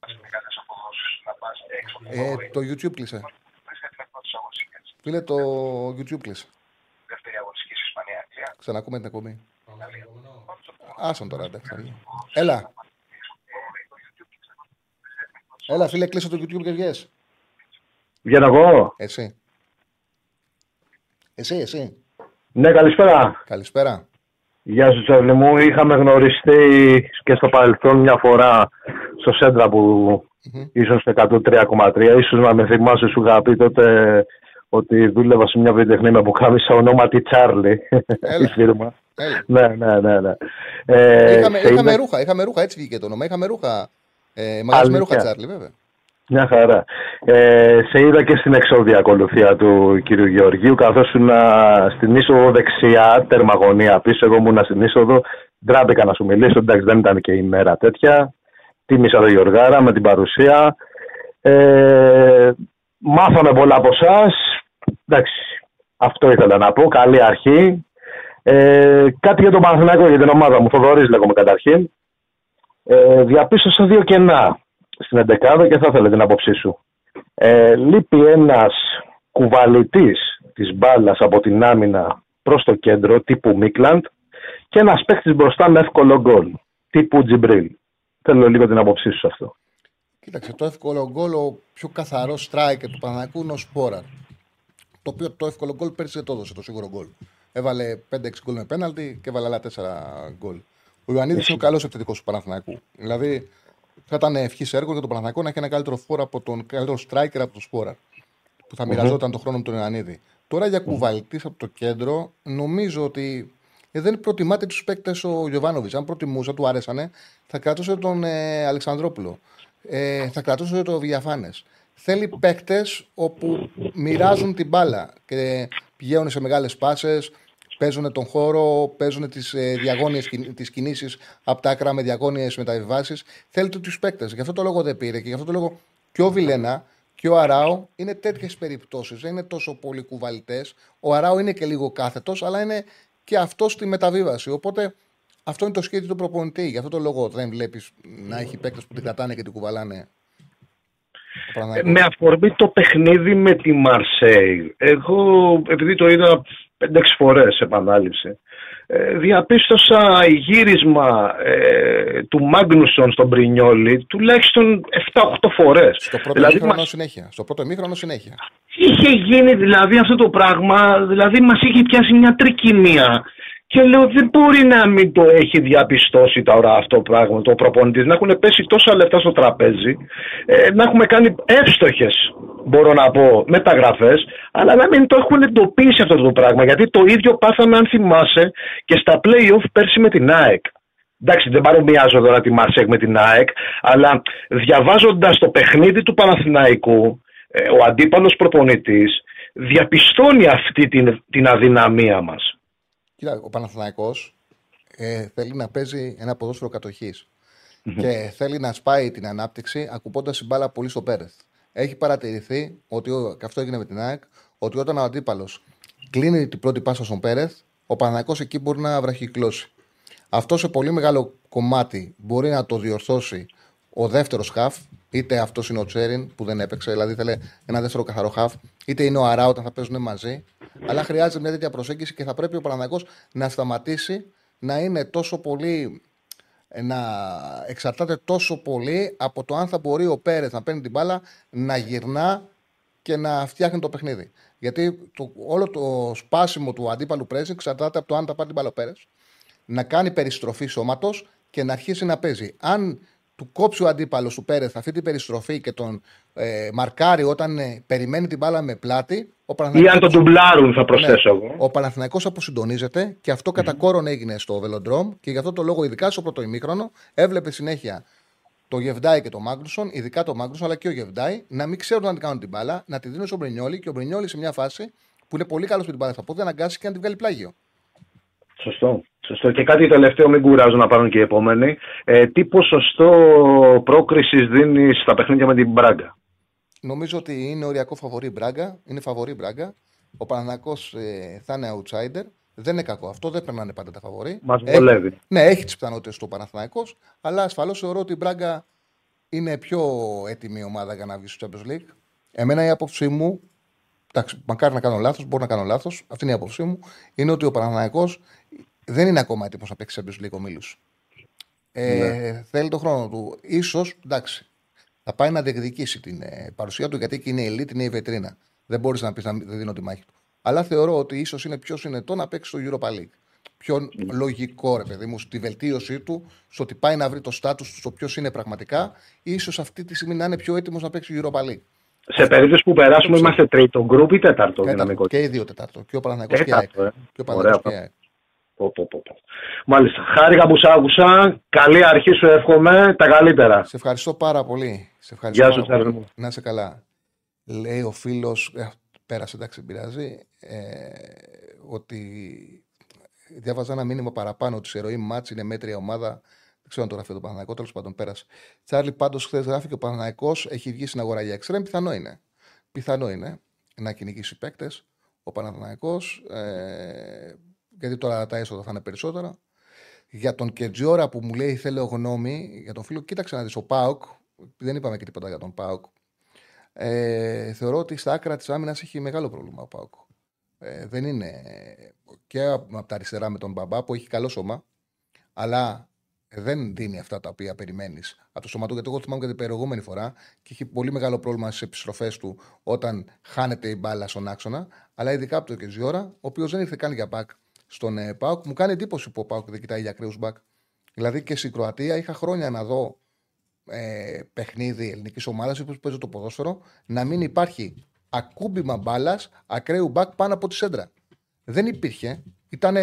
Το YouTube κλείσε. Φίλε, το YouTube κλείσε. Δεύτερη αγωνιστική στην Ισπανία, Αγγλία. Ξανακούμε την εκπομπή. Άσον τώρα, εντάξει. Έλα. Έλα, φίλε, κλείσε το YouTube και βγες. Βγαίνω εγώ. Εσύ. Ναι, καλησπέρα. Καλησπέρα. Γεια σου, Τσαρλί μου. Είχαμε γνωριστεί και στο παρελθόν μια φορά στο Σέντρα που ήσουν στο 103,3. Ίσως να με θυμάσαι, σου είχα πει τότε ότι δούλευα σε μια βιοτεχνία που κάμισα ονόματι Τσάρλι. Έλα. Φίρμα. Έλα. Ναι. Είχαμε ρούχα, έτσι βγήκε το όνομα. Είχαμε ρούχα. Μαγαζί με ρούχα Τσάρλι, βέβαια. Μια χαρά. Σε είδα και στην εξόδια ακολουθία του κύριου Γεωργίου, καθώς στην είσοδο δεξιά, τερμαγωνία πίσω, εγώ ήμουν στην είσοδο, ντράπηκα να σου μιλήσω, εντάξει δεν ήταν και η μέρα τέτοια, τίμησα τον Γεωργάρα με την παρουσία, μάθαμε πολλά από εσάς, εντάξει, αυτό ήθελα να πω, καλή αρχή. Κάτι για τον Παναθηναϊκό, για την ομάδα μου, Θοδωρής λέγομαι καταρχήν, διαπίστωσα δύο κενά στην 11η και θα ήθελα την άποψή σου. Λείπει ένας κουβαλητής της μπάλας από την άμυνα προς το κέντρο τύπου Μίκλαντ και ένας παίκτης μπροστά με εύκολο γκολ τύπου Τζιμπρίλ. Θέλω λίγο την άποψή σου σε αυτό. Κοίταξε, το εύκολο γκολ, ο πιο καθαρός στράικερ του Παναθηναϊκού είναι ο Σπόρα. Το οποίο το εύκολο γκολ πέρσι δεν το έδωσε, το σίγουρο γκολ. Έβαλε 5-6 γκολ με πέναλτι και έβαλε άλλα 4 γκολ. Ο Ιωαννίδης είναι ο καλός επιθετικός του Παναθηναϊκού. Δηλαδή, θα ήταν ευχή έργο για τον Παναθηναϊκό να έχει ένα καλύτερο φόρα από τον καλύτερο στράικερ από τον Σπόρα που θα μοιραζόταν τον χρόνο με τον Ιωαννίδη. Τώρα για κουβαλτής από το κέντρο, νομίζω ότι δεν προτιμάται τους παίκτες ο Γιοβάνοβιτς. Αν προτιμούσε, του άρεσανε, θα κρατούσε τον Αλεξανδρόπουλο. Θα κρατούσε τον Βιαφάνες. Θέλει παίκτες όπου μοιράζουν την μπάλα και πηγαίνουν σε μεγάλες πάσες, παίζουν τον χώρο, παίζουν τις κινήσεις από τα άκρα με διαγώνιες μεταβιβάσεις. Θέλετε τους παίκτες. Γι' αυτό το λόγο δεν πήρε. Και γι' αυτό το λόγο και ο Βιλένα και ο Αράο είναι τέτοιες περιπτώσεις. Δεν είναι τόσο πολύ κουβαλητές. Ο Αράο είναι και λίγο κάθετος, αλλά είναι και αυτό στη μεταβίβαση. Οπότε αυτό είναι το σχέδιο του προπονητή. Γι' αυτό το λόγο δεν βλέπεις να έχει παίκτες που την κρατάνε και την κουβαλάνε. Με αφορμή το παιχνίδι με τη Μαρσέη, εγώ επειδή το είδα 5-6 φορές επανάληψη, διαπίστωσα γύρισμα του Μάγνουσον στον Πρινιόλι τουλάχιστον 7-8 φορές. Στο πρώτο μήχρονο συνέχεια. Είχε γίνει δηλαδή αυτό το πράγμα, δηλαδή μας είχε πιάσει μια τρικυμία. Και λέω δεν μπορεί να μην το έχει διαπιστώσει τώρα αυτό το πράγμα, το προπονητής, να έχουν πέσει τόσα λεφτά στο τραπέζι, να έχουμε κάνει εύστοχες, μπορώ να πω, μεταγραφές, αλλά να μην το έχουν εντοπίσει αυτό το πράγμα, γιατί το ίδιο πάθαμε αν θυμάσαι και στα play-off πέρσι με την ΑΕΚ. Εντάξει, δεν παρομοιάζω τώρα τη Μαρσέκ με την ΑΕΚ, αλλά διαβάζοντας το παιχνίδι του Παναθηναϊκού, ο αντίπαλος προπονητής διαπιστώνει αυτή την αδυναμία μας. Κοίτα, ο Παναθηναϊκός θέλει να παίζει ένα ποδόσφαιρο κατοχής και θέλει να σπάει την ανάπτυξη ακουπώντας την μπάλα πολύ στο Πέρεθ. Έχει παρατηρηθεί, ότι, και αυτό έγινε με την ΑΕΚ, ότι όταν ο αντίπαλος κλείνει την πρώτη πάσα στον Πέρεθ, ο Παναθηναϊκός εκεί μπορεί να βραχυκλώσει. Αυτό σε πολύ μεγάλο κομμάτι μπορεί να το διορθώσει ο δεύτερος χαφ, είτε αυτό είναι ο Τσέριν που δεν έπαιξε, δηλαδή θέλει ένα δεύτερο καθαρό χαφ, είτε είναι ο Αράου όταν θα παίζουν μαζί. Αλλά χρειάζεται μια τέτοια προσέγγιση και θα πρέπει ο Παναθηναϊκός να σταματήσει να είναι τόσο πολύ, να εξαρτάται τόσο πολύ από το αν θα μπορεί ο Πέρες να παίρνει την μπάλα, να γυρνά και να φτιάχνει το παιχνίδι. Γιατί όλο το σπάσιμο του αντίπαλου πρέσβη εξαρτάται από το αν θα πάρει την μπάλα ο Πέρες, να κάνει περιστροφή σώματος και να αρχίσει να παίζει. Αν του κόψει ο αντίπαλος του Πέρεθ αυτή την περιστροφή και τον μαρκάρει όταν περιμένει την μπάλα με πλάτη. Ή αν τον τουμπλάρουν, θα προσθέσω εγώ. Ναι, ο Παναθηναϊκός αποσυντονίζεται και αυτό κατά κόρον έγινε στο Βελοντρόμ και γι' αυτό το λόγο, ειδικά στο πρώτο ημίχρονο, έβλεπε συνέχεια το Γεβδάι και το Μάγκλουσον, ειδικά το Μάγκλουσον αλλά και ο Γεβδάι, να μην ξέρουν αν την κάνουν την μπάλα, να τη δίνουν στον Μπρινιόλι και ο Μπρινιόλι σε μια φάση που είναι πολύ καλό με την μπάλα στα πόδια, να αγκάσει και να την βγάλει πλάγιο. Σωστό. Σωστό. Και κάτι τελευταίο, μην κουράζω να πάρουν και οι επόμενοι. Τι ποσοστό πρόκρισης δίνει στα παιχνίδια με την Μπράγκα? Νομίζω ότι είναι οριακό φαβορή Μπράγκα. Είναι φαβορή Μπράγκα. Ο Παναθηναϊκός θα είναι outsider. Δεν είναι κακό αυτό. Δεν περνάνε πάντα τα φαβορή. Μας βολεύει. Ναι, έχει τις πιθανότητες του Παναθηναϊκός. Αλλά ασφαλώς θεωρώ ότι η Μπράγκα είναι πιο έτοιμη ομάδα για να βγει στο Champions League. Εμένα η άποψή μου. Μακάρι να κάνω λάθος, μπορώ να κάνω λάθος. Αυτή είναι η άποψή μου. Είναι ότι ο Παναθηναϊκός δεν είναι ακόμα έτοιμος να παίξει Champions League ομίλους. Θέλει τον χρόνο του. Ίσως, εντάξει, θα πάει να διεκδικήσει την παρουσία του, γιατί και είναι η elite, είναι η βετρίνα. Δεν μπορείς να πεις να δεν δίνω τη μάχη του. Αλλά θεωρώ ότι ίσως είναι πιο συνετό να παίξει στο Europa League. Πιο λογικό, ρε παιδί μου, στη βελτίωσή του, στο ότι πάει να βρει το στάτους του, στο ποιος είναι πραγματικά. Ίσως αυτή τη στιγμή να είναι πιο έτοιμος να παίξει Europa League. Σε περίπτωση που περάσουμε, είμαστε τρίτο γκρουπ ή τέταρτο δυναμικό? Και οι δύο τέταρτο. Και ο Παναθηναϊκός και η Μάλιστα. Χάρηκα που σ' άκουσα. Καλή αρχή σου εύχομαι. Τα καλύτερα. Σε ευχαριστώ πάρα πολύ. Γεια σου, Τσάρλ μου. Να είσαι καλά. Λέει ο φίλος, πέρασε, εντάξει, πειράζει, ότι διάβαζα ένα μήνυμα παραπάνω ότι σε ροή μάτς είναι μέτρια ομάδα. Δεν ξέρω αν το γράφει το Παναθηναϊκό, τέλος πάντων πέρασε. Τσάρλι, πάντως χθες γράφει και ο Παναθηναϊκός έχει βγει στην αγορά για εξτρέμ. Πιθανό είναι. Πιθανό είναι να κυνηγήσει παίκτες ο Παναθηναϊκός. Γιατί τώρα τα έσοδα θα είναι περισσότερα. Για τον Κεντζιόρα που μου λέει θέλω γνώμη, για τον φίλο, κοίταξε να δεις, ο ΠΑΟΚ, δεν είπαμε και τίποτα για τον ΠΑΟΚ. Θεωρώ ότι στα άκρα της άμυνας έχει μεγάλο πρόβλημα ο ΠΑΟΚ. Δεν είναι και από τα αριστερά με τον Μπαμπά που έχει καλό σώμα, αλλά δεν δίνει αυτά τα οποία περιμένεις από το σώμα του. Γιατί εγώ θυμάμαι και την προηγούμενη φορά και έχει πολύ μεγάλο πρόβλημα στις επιστροφές του όταν χάνεται η μπάλα στον άξονα, αλλά ειδικά από τον Κεντζιόρα, ο οποίος δεν ήρθε καν για μπακ. Στον ΠΑΟΚ μου κάνει εντύπωση που ο ΠΑΟΚ δεν κοιτάει για ακραίους μπακ. Δηλαδή και στην Κροατία είχα χρόνια να δω παιχνίδι ελληνικής ομάδας που παίζει το ποδόσφαιρο να μην υπάρχει ακούμπημα μπάλας ακραίου μπακ πάνω από τη σέντρα. Δεν υπήρχε. Ήταν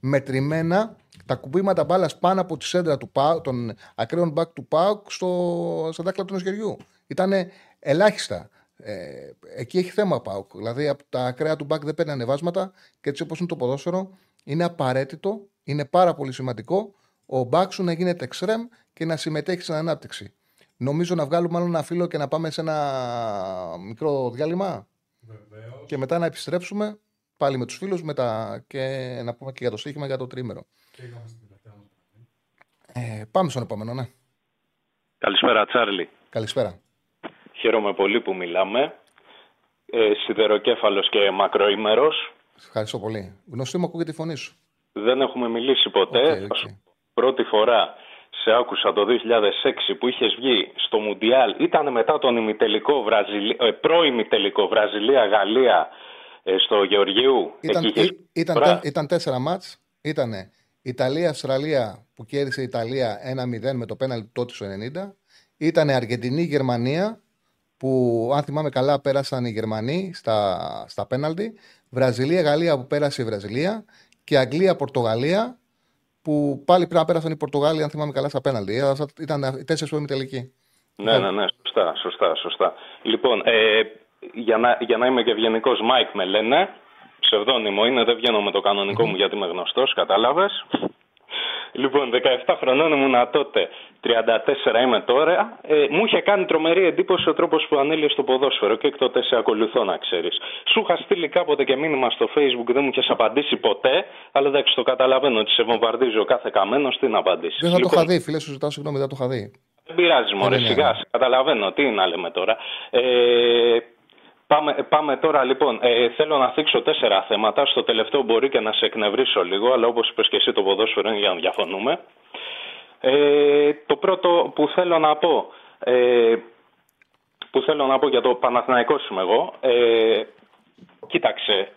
μετρημένα τα κουμπήματα μπάλας πάνω από τη σέντρα των ακραίων μπακ του ΠΑΟΚ στα δάκτυλα του νοσχεριού. Ήταν ελάχιστα. Εκεί έχει θέμα ο ΠΑΟΚ. Δηλαδή από τα ακραία του μπακ δεν παίρνει ανεβάσματα και έτσι όπως είναι το ποδόσφαιρο, είναι απαραίτητο, είναι πάρα πολύ σημαντικό ο μπακ σου να γίνεται εξτρέμ και να συμμετέχει στην ανάπτυξη. Νομίζω να βγάλουμε άλλο ένα φίλο και να πάμε σε ένα μικρό διάλειμμα. Βεβαίως. Και μετά να επιστρέψουμε πάλι με τους φίλους και να πούμε και για το στοίχημα για το τρίμερο. Πάμε στον επόμενο, ναι. Καλησπέρα, Τσάρλι. Καλησπέρα. Χαίρομαι πολύ που μιλάμε. Σιδεροκέφαλος και μακροήμερος. Ευχαριστώ πολύ. Γνωστή μου, ακούγεται τη φωνή σου. Δεν έχουμε μιλήσει ποτέ. Okay. Πρώτη φορά σε άκουσα το 2006 που είχες βγει στο Μουντιάλ. Ήταν μετά τον προημιτελικό Βραζιλία-Γαλλία στο Γεωργίου. Ήταν τέσσερα μάτς. Ήτανε Ιταλία-Αυστραλία που κέρδισε η Ιταλία 1-0 με το πέναλτι τότε στο 90. Ήτανε Αργεντινή-Γερμανία που αν θυμάμαι καλά πέρασαν οι Γερμανοί στα πέναλτι, Βραζιλία-Γαλλία που πέρασε η Βραζιλία και Αγγλία-Πορτογαλία που πάλι πριν πέρασαν οι Πορτογάλοι αν θυμάμαι καλά στα πέναλτι. Ήταν οι 4 που ημιτελικοί. Ναι, σωστά. Λοιπόν, για να είμαι και ευγενικός, Μάικ με λένε, ψευδόνυμο είναι, δεν βγαίνω με το κανονικό μου γιατί είμαι γνωστός, κατάλαβες. Λοιπόν, 17 χρονών ήμουνα τότε, 34 είμαι τώρα. Μου είχε κάνει τρομερή εντύπωση ο τρόπος που ανέλυε στο ποδόσφαιρο και εκτότε σε ακολουθώ, να ξέρεις. Σου είχα στείλει κάποτε και μήνυμα στο Facebook, δεν μου είχε απαντήσει ποτέ, αλλά εντάξει, το καταλαβαίνω ότι σε βομβαρδίζω κάθε καμένο, τι να απαντήσει. Δεν θα λοιπόν, το είχα δει, φίλε, σου ζητάω συγγνώμη, δεν το είχα δει. Δεν πειράζει, μωρέ, σιγά, καταλαβαίνω, τι να λέμε τώρα. Πάμε τώρα λοιπόν. Θέλω να θίξω 4 θέματα. Στο τελευταίο μπορεί και να σε εκνευρίσω λίγο, αλλά όπως είπες και εσύ, το ποδόσφαιρο είναι για να διαφωνούμε. Το πρώτο που θέλω να πω, για το Παναθηναϊκό είμαι εγώ. Κοίταξε,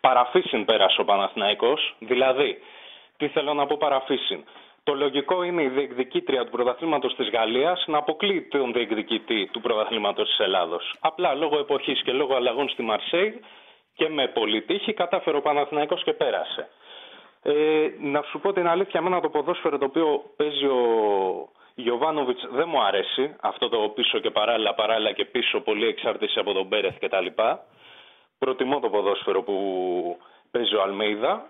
παραφύσιν πέρασε ο Παναθηναϊκός. Δηλαδή, τι θέλω να πω παραφύσιν. Το λογικό είναι η διεκδικήτρια του πρωταθλήματος της Γαλλίας να αποκλείει τον διεκδικητή του πρωταθλήματος της Ελλάδος. Απλά λόγω εποχής και λόγω αλλαγών στη Μαρσέη και με πολλή τύχη κατάφερε ο Παναθηναϊκός και πέρασε. Να σου πω την αλήθεια, εμένα το ποδόσφαιρο το οποίο παίζει ο Γιοβάνοβιτς δεν μου αρέσει. Αυτό το πίσω και παράλληλα και πίσω, πολύ εξαρτήσει από τον Πέρεθ κτλ. Προτιμώ το ποδόσφαιρο που παίζει ο Αλμέιδα.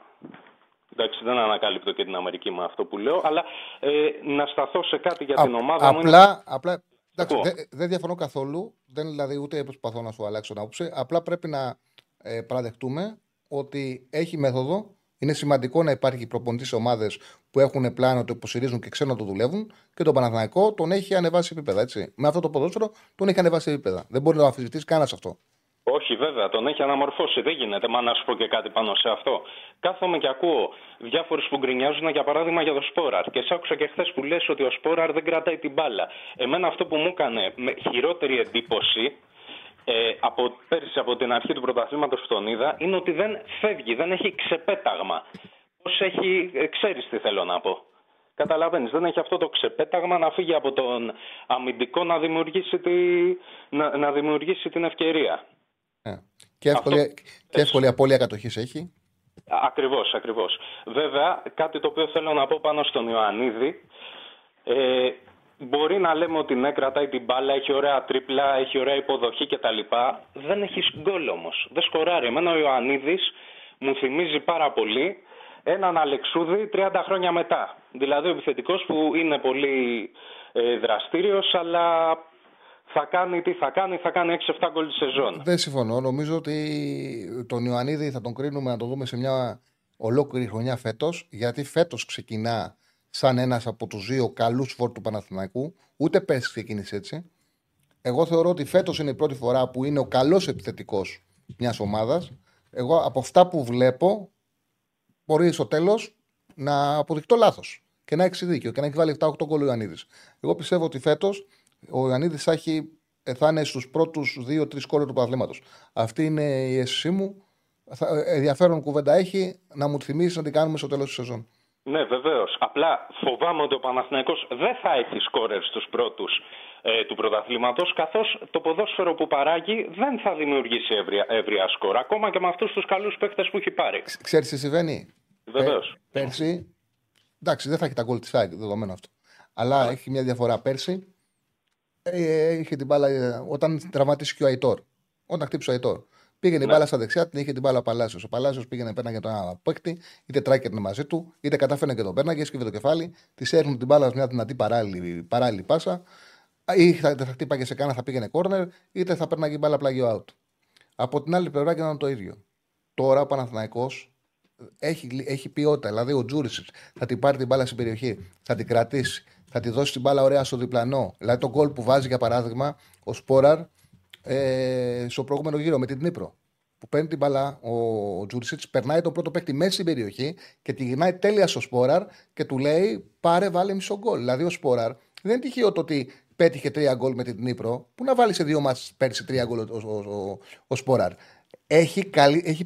Εντάξει, δεν ανακαλύπτω και την Αμερική με αυτό που λέω, αλλά να σταθώ σε κάτι για την ομάδα μου. Απλά εντάξει, δεν διαφωνώ καθόλου, δηλαδή ούτε προσπαθώ να σου αλλάξω την άποψη. Απλά πρέπει να παραδεχτούμε ότι έχει μέθοδο. Είναι σημαντικό να υπάρχει προπονητή σε ομάδες που έχουν πλάνο, το υποστηρίζουν και ξέρουν να το δουλεύουν. Και τον Παναθηναϊκό τον έχει ανεβάσει επίπεδα. Έτσι. Με αυτό το ποδόσφαιρο τον έχει ανεβάσει επίπεδα. Δεν μπορεί να το αμφισβητήσει κανένας αυτό. Όχι, βέβαια, τον έχει αναμορφώσει. Δεν γίνεται. Μα να σου πω και κάτι πάνω σε αυτό. Κάθομαι και ακούω διάφορους που γκρινιάζουν, για παράδειγμα, για τον Σπόραρ. Και σ' άκουσα και χθες που λες ότι ο Σπόραρ δεν κρατάει την μπάλα. Εμένα αυτό που μου έκανε με χειρότερη εντύπωση από πέρσι, από την αρχή του πρωταθλήματος, τον είδα, είναι ότι δεν φεύγει, δεν έχει ξεπέταγμα. Πώς έχει, ξέρεις τι θέλω να πω. Καταλαβαίνεις, δεν έχει αυτό το ξεπέταγμα να φύγει από τον αμυντικό να δημιουργήσει, να δημιουργήσει την ευκαιρία. Και εύκολη απώλεια κατοχής έχει. Ακριβώς, ακριβώς. Βέβαια, κάτι το οποίο θέλω να πω πάνω στον Ιωαννίδη. Μπορεί να λέμε ότι ναι, κρατάει την μπάλα, έχει ωραία τρίπλα, έχει ωραία υποδοχή κτλ. Δεν έχει γκολ όμως. Δεν σκοράρει. Εμένα ο Ιωαννίδης μου θυμίζει πάρα πολύ έναν Αλεξούδη 30 χρόνια μετά. Δηλαδή ο επιθετικός που είναι πολύ δραστήριος, αλλά... Θα κάνει 6-7 γκολ τη σεζόν. Δεν συμφωνώ. Νομίζω ότι τον Ιωαννίδη θα τον κρίνουμε να το δούμε σε μια ολόκληρη χρονιά φέτος. Γιατί φέτος ξεκινά σαν ένας από τους δύο καλούς φορ του Παναθηναϊκού. Ούτε πέρσι ξεκίνησε έτσι. Εγώ θεωρώ ότι φέτος είναι η πρώτη φορά που είναι ο καλός επιθετικός μιας ομάδας. Εγώ από αυτά που βλέπω, μπορεί στο τέλος να αποδειχτώ λάθος και να έχει δίκιο και να έχει βάλει 7-8 γκολ ο Ιωαννίδης. Εγώ πιστεύω ότι φέτος ο Ιωαννίδης θα είναι στους πρώτους 2-3 κόλλους του πρωταθλήματος. Αυτή είναι η αίσθησή μου. Ενδιαφέρον κουβέντα έχει, να μου θυμίσεις να την κάνουμε στο τέλος της σεζόν. Ναι, βεβαίως. Απλά φοβάμαι ότι ο Παναθηναϊκός δεν θα έχει σκόρερ στους πρώτους του πρωταθλήματος, καθώς το ποδόσφαιρο που παράγει δεν θα δημιουργήσει ευρεία σκόρ. Ακόμα και με αυτούς τους καλούς παίκτες που έχει πάρει. Ξέρεις τι συμβαίνει. Βεβαίως. Πέρσι. Εντάξει, δεν θα έχει τα γκολ της ΑΕΚ, δεδομένο αυτό. Αλλά έχει μια διαφορά πέρσι. Είχε την μπάλα όταν τραυματίστηκε και ο Αϊτόρ. Όταν χτύπησε ο Αϊτόρ, πήγαινε η μπάλα στα δεξιά, την είχε την μπάλα ο Παλάσιος. Ο Παλάσιος πήγαινε, πέρναγε τον άλλο παίκτη, είτε τράκερνε μαζί του, είτε κατάφερνε και τον πέρναγε, σκύβε το κεφάλι, τη έρχνουν την μπάλα σε μια δυνατή παράλληλη πάσα, ή θα χτύπαγε σε κάνα, θα πήγαινε κόρνερ, είτε θα πέρναγε η μπάλα πλάγιο out. Από την άλλη πλευρά γίνανε το ίδιο. Τώρα ο Παναθηναϊκός έχει ποιότητα. Δηλαδή ο Τζούρισιτ θα την πάρει την μπάλα στην περιοχή, θα την κρατήσει. Θα τη δώσει την μπάλα ωραία στο διπλανό. Δηλαδή τον γκολ που βάζει για παράδειγμα ο Σπόραρ στο προηγούμενο γύρο με την Ντνίπρο. Που παίρνει την μπάλα ο Τζούρισιτς, περνάει τον πρώτο παίκτη μέσα στην περιοχή και τη γυρνάει τέλεια στο Σπόραρ και του λέει: πάρε, βάλε μισό γκολ. Δηλαδή ο Σπόραρ δεν είναι τυχαίο το ότι πέτυχε 3 γκολ με την Ντνίπρο. Πού να βάλει σε 2 μάτς πέρσι 3 γκολ ο Σπόραρ. Έχει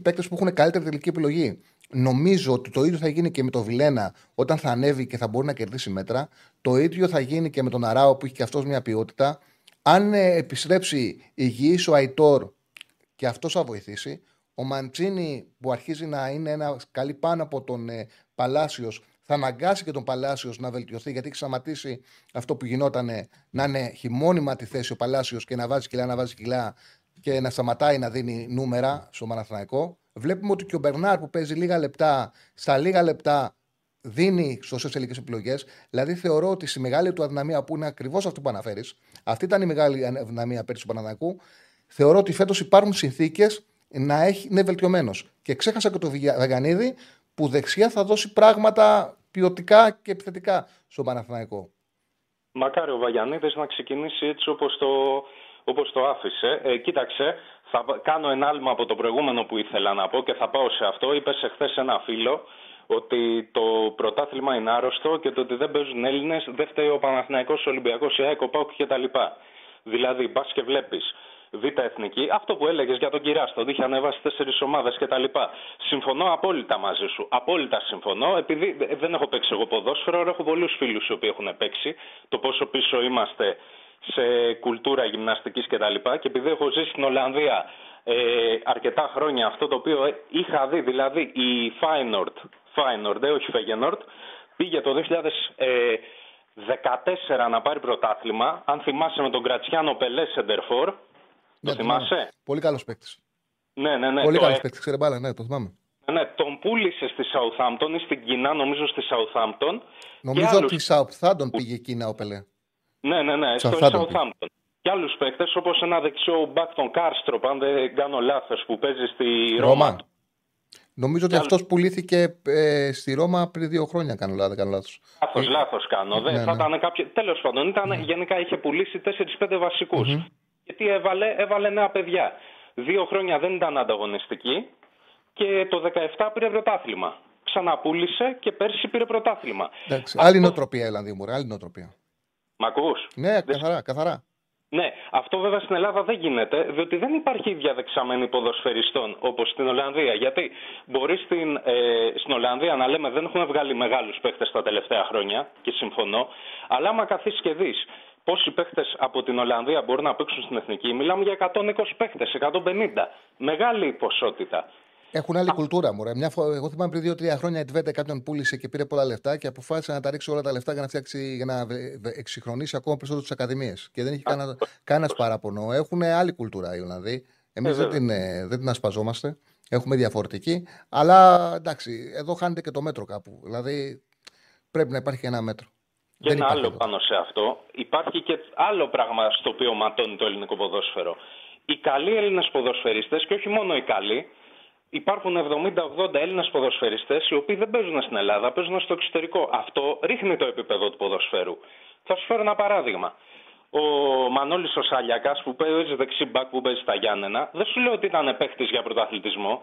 παίκτες που έχουν καλύτερη τελική επιλογή. Νομίζω ότι το ίδιο θα γίνει και με τον Βιλένα όταν θα ανέβει και θα μπορεί να κερδίσει μέτρα. Το ίδιο θα γίνει και με τον Αράο που έχει και αυτός μια ποιότητα. Αν επιστρέψει υγιής ο Αϊτόρ και αυτός θα βοηθήσει. Ο Μαντσίνη που αρχίζει να είναι ένα καλή πάνω από τον Παλάσιος, θα αναγκάσει και τον Παλάσιος να βελτιωθεί, γιατί έχει σταματήσει αυτό που γινόταν να είναι χειμώνυμα τη θέση ο Παλάσιος και να βάζει κιλά, και να σταματάει να δίνει νούμερα στο Παναθηναϊκό. Βλέπουμε ότι και ο Μπερνάρ που παίζει λίγα λεπτά, στα λίγα λεπτά δίνει σωστές τελικές επιλογές. Δηλαδή, θεωρώ ότι στη μεγάλη του αδυναμία, που είναι ακριβώς αυτό που αναφέρεις, αυτή ήταν η μεγάλη αδυναμία πέρυσι του Παναθηναϊκού. Θεωρώ ότι φέτος υπάρχουν συνθήκες να είναι βελτιωμένος. Και ξέχασα και το Βαγιανίδη, που δεξιά θα δώσει πράγματα ποιοτικά και επιθετικά στον Παναθηναϊκό. Μακάρι ο Βαγιανίδης να ξεκινήσει έτσι όπως το άφησε. Κοίταξε, θα κάνω ενάλυμα από το προηγούμενο που ήθελα να πω και θα πάω σε αυτό. Είπες εχθές ένα φίλο ότι το πρωτάθλημα είναι άρρωστο και το ότι δεν παίζουν Έλληνες, δεν φταίει ο Παναθηναϊκός, ο Ολυμπιακός, η ΑΕΚ, ο ΠΑΟΚ κτλ. Δηλαδή, μπας και βλέπεις Β' Εθνική, αυτό που έλεγες για τον Κυράστο, ότι είχε ανεβάσει 4 ομάδες κτλ. Συμφωνώ απόλυτα μαζί σου. Απόλυτα συμφωνώ, επειδή δεν έχω παίξει εγώ ποδόσφαιρο, αλλά έχω πολλούς φίλους οι οποίοι έχουν παίξει, το πόσο πίσω είμαστε σε κουλτούρα γυμναστικής κτλ. Και επειδή έχω ζήσει στην Ολλανδία αρκετά χρόνια, αυτό το οποίο είχα δει, δηλαδή η Feyenoord, όχι Feyenoord, πήγε το 2014 να πάρει πρωτάθλημα, αν θυμάσαι, με τον Κρατσιάνο Πελέ Σεντερφόρ. Το θυμάσαι. Ναι. Πολύ καλός παίκτης. Ναι. Πολύ καλός παίκτης, ξέρε μπάλα, ναι, το θυμάμαι. Ναι, τον πούλησε στη Southampton ή στην Κίνα, νομίζω στη Southampton. Νομίζω ότι η Southampton πήγε Κίνα ο Πελέ. Ναι, στο Southampton. Και άλλους παίκτες, όπως ένα δεξιό μπακ τον Κάρστροπ, αν δεν κάνω λάθος, που παίζει στη Ρώμα. Νομίζω ότι αυτός πουλήθηκε στη Ρώμα πριν 2 χρόνια, κάνω λάθος. Λάθος κάνω. Ναι. Τέλος πάντων, γενικά είχε πουλήσει 4-5 βασικούς. Mm-hmm. Γιατί έβαλε νέα παιδιά. 2 χρόνια δεν ήταν ανταγωνιστική και το 2017 πήρε πρωτάθλημα. Ξαναπούλησε και πέρσι πήρε πρωτάθλημα. Εντάξει, άλλη νοοτροπία, Ελλανδίμουρα, άλλη νοοτροπία. Μ' ακούς? Ναι, καθαρά. Ναι, αυτό βέβαια στην Ελλάδα δεν γίνεται, διότι δεν υπάρχει ίδια δεξαμενή ποδοσφαιριστών όπως στην Ολλανδία. Γιατί μπορεί στην Ολλανδία να λέμε δεν έχουν βγάλει μεγάλους παίχτες τα τελευταία χρόνια, και συμφωνώ, αλλά άμα καθίσεις και δεις πόσοι παίχτες από την Ολλανδία μπορούν να παίξουν στην Εθνική, μιλάμε για 120 παίχτες, 150. Μεγάλη ποσότητα. Έχουν άλλη κουλτούρα, μωρέ. Εγώ θυμάμαι πριν 2-3 χρόνια η Τβέντε κάποιον πούλησε και πήρε πολλά λεφτά και αποφάσισε να τα ρίξει όλα τα λεφτά για να εξυγχρονίσει ακόμα περισσότερο τις ακαδημίες. Και δεν είχε κανένας παράπονο. Έχουν άλλη κουλτούρα οι Ολλανδοί. Εμείς δεν την ασπαζόμαστε. Έχουμε διαφορετική. Αλλά εντάξει, εδώ χάνεται και το μέτρο κάπου. Δηλαδή πρέπει να υπάρχει ένα μέτρο. Και ένα άλλο εδώ πάνω σε αυτό. Υπάρχει και άλλο πράγμα στο οποίο ματώνει το ελληνικό ποδόσφαιρο. Οι καλοί Έλληνες ποδοσφαιριστές, και όχι μόνο οι καλοί. Υπάρχουν 70-80 Έλληνες ποδοσφαιριστές οι οποίοι δεν παίζουν στην Ελλάδα, παίζουν στο εξωτερικό. Αυτό ρίχνει το επίπεδο του ποδοσφαίρου. Θα σου φέρω ένα παράδειγμα. Ο Μανώλης ο Σαλιακάς που παίζει δεξί μπακ, που παίζει στα Γιάννενα, δεν σου λέω ότι ήταν παίχτης για πρωταθλητισμό.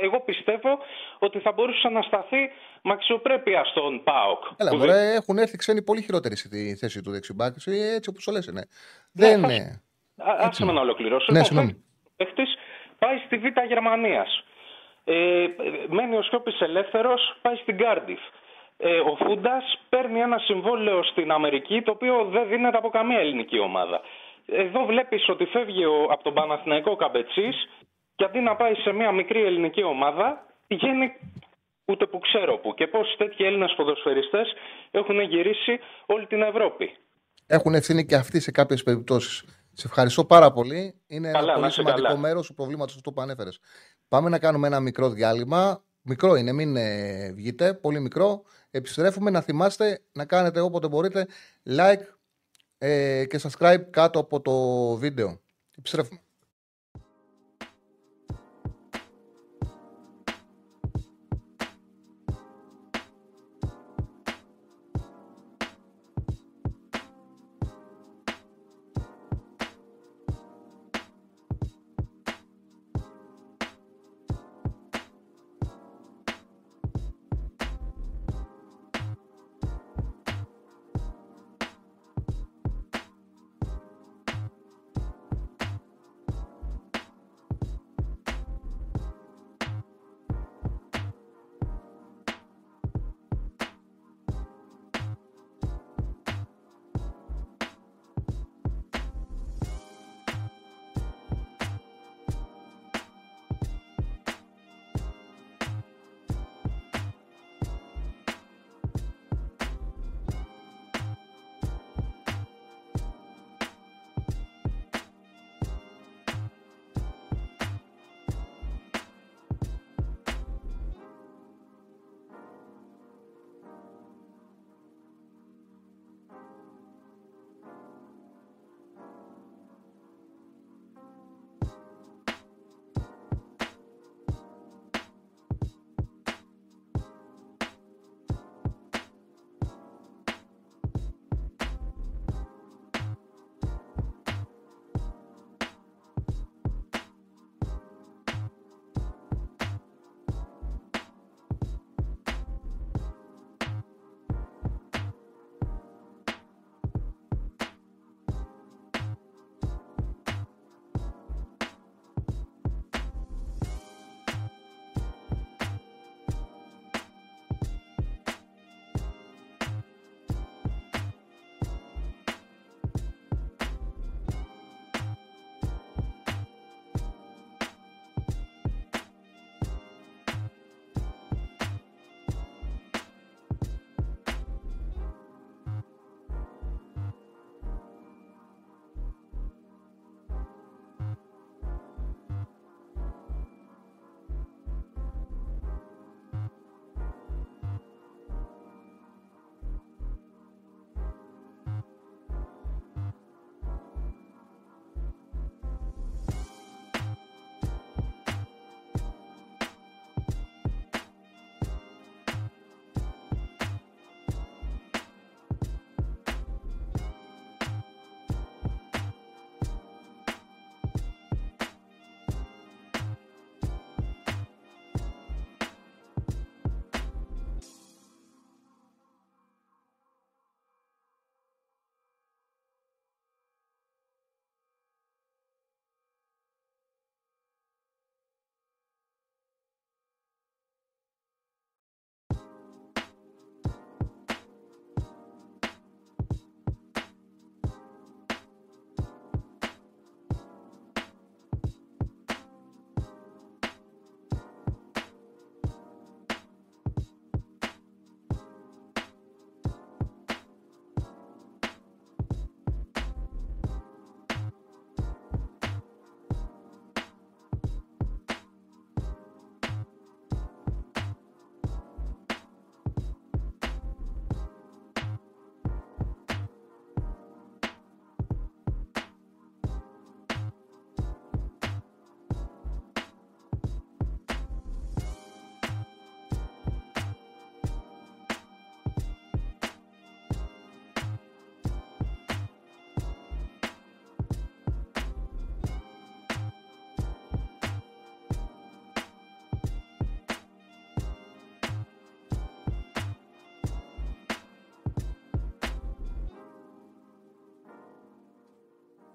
Εγώ πιστεύω ότι θα μπορούσε να σταθεί με αξιοπρέπεια στον ΠΑΟΚ. Έλα, μωρέ, έχουν έρθει ξένοι πολύ χειρότεροι στη θέση του δεξί μπακ, έτσι όπως το λες, ναι. Δεν είναι. Άσε με να ολοκληρώσω. Ναι, πάει στη Β' Γερμανίας. Μένει ο Σιώπης ελεύθερος, πάει στην Κάρντιφ. Ο Φούντας παίρνει ένα συμβόλαιο στην Αμερική, το οποίο δεν δίνεται από καμία ελληνική ομάδα. Εδώ βλέπεις ότι φεύγει από τον Παναθηναϊκό Καμπετσής και αντί να πάει σε μια μικρή ελληνική ομάδα, πηγαίνει ούτε που ξέρω που. Και πόσοι τέτοιοι Έλληνες ποδοσφαιριστές έχουν γυρίσει όλη την Ευρώπη. Έχουν ευθύνη και αυτοί σε κάποιες περιπτώσεις. Σε ευχαριστώ πάρα πολύ. Είναι ένα πολύ σημαντικό μέρος του προβλήματος αυτό που ανέφερες. Πάμε να κάνουμε ένα μικρό διάλειμμα. Μικρό είναι, μην βγείτε. Πολύ μικρό. Επιστρέφουμε. Να θυμάστε να κάνετε όποτε μπορείτε like και subscribe κάτω από το βίντεο. Επιστρέφουμε.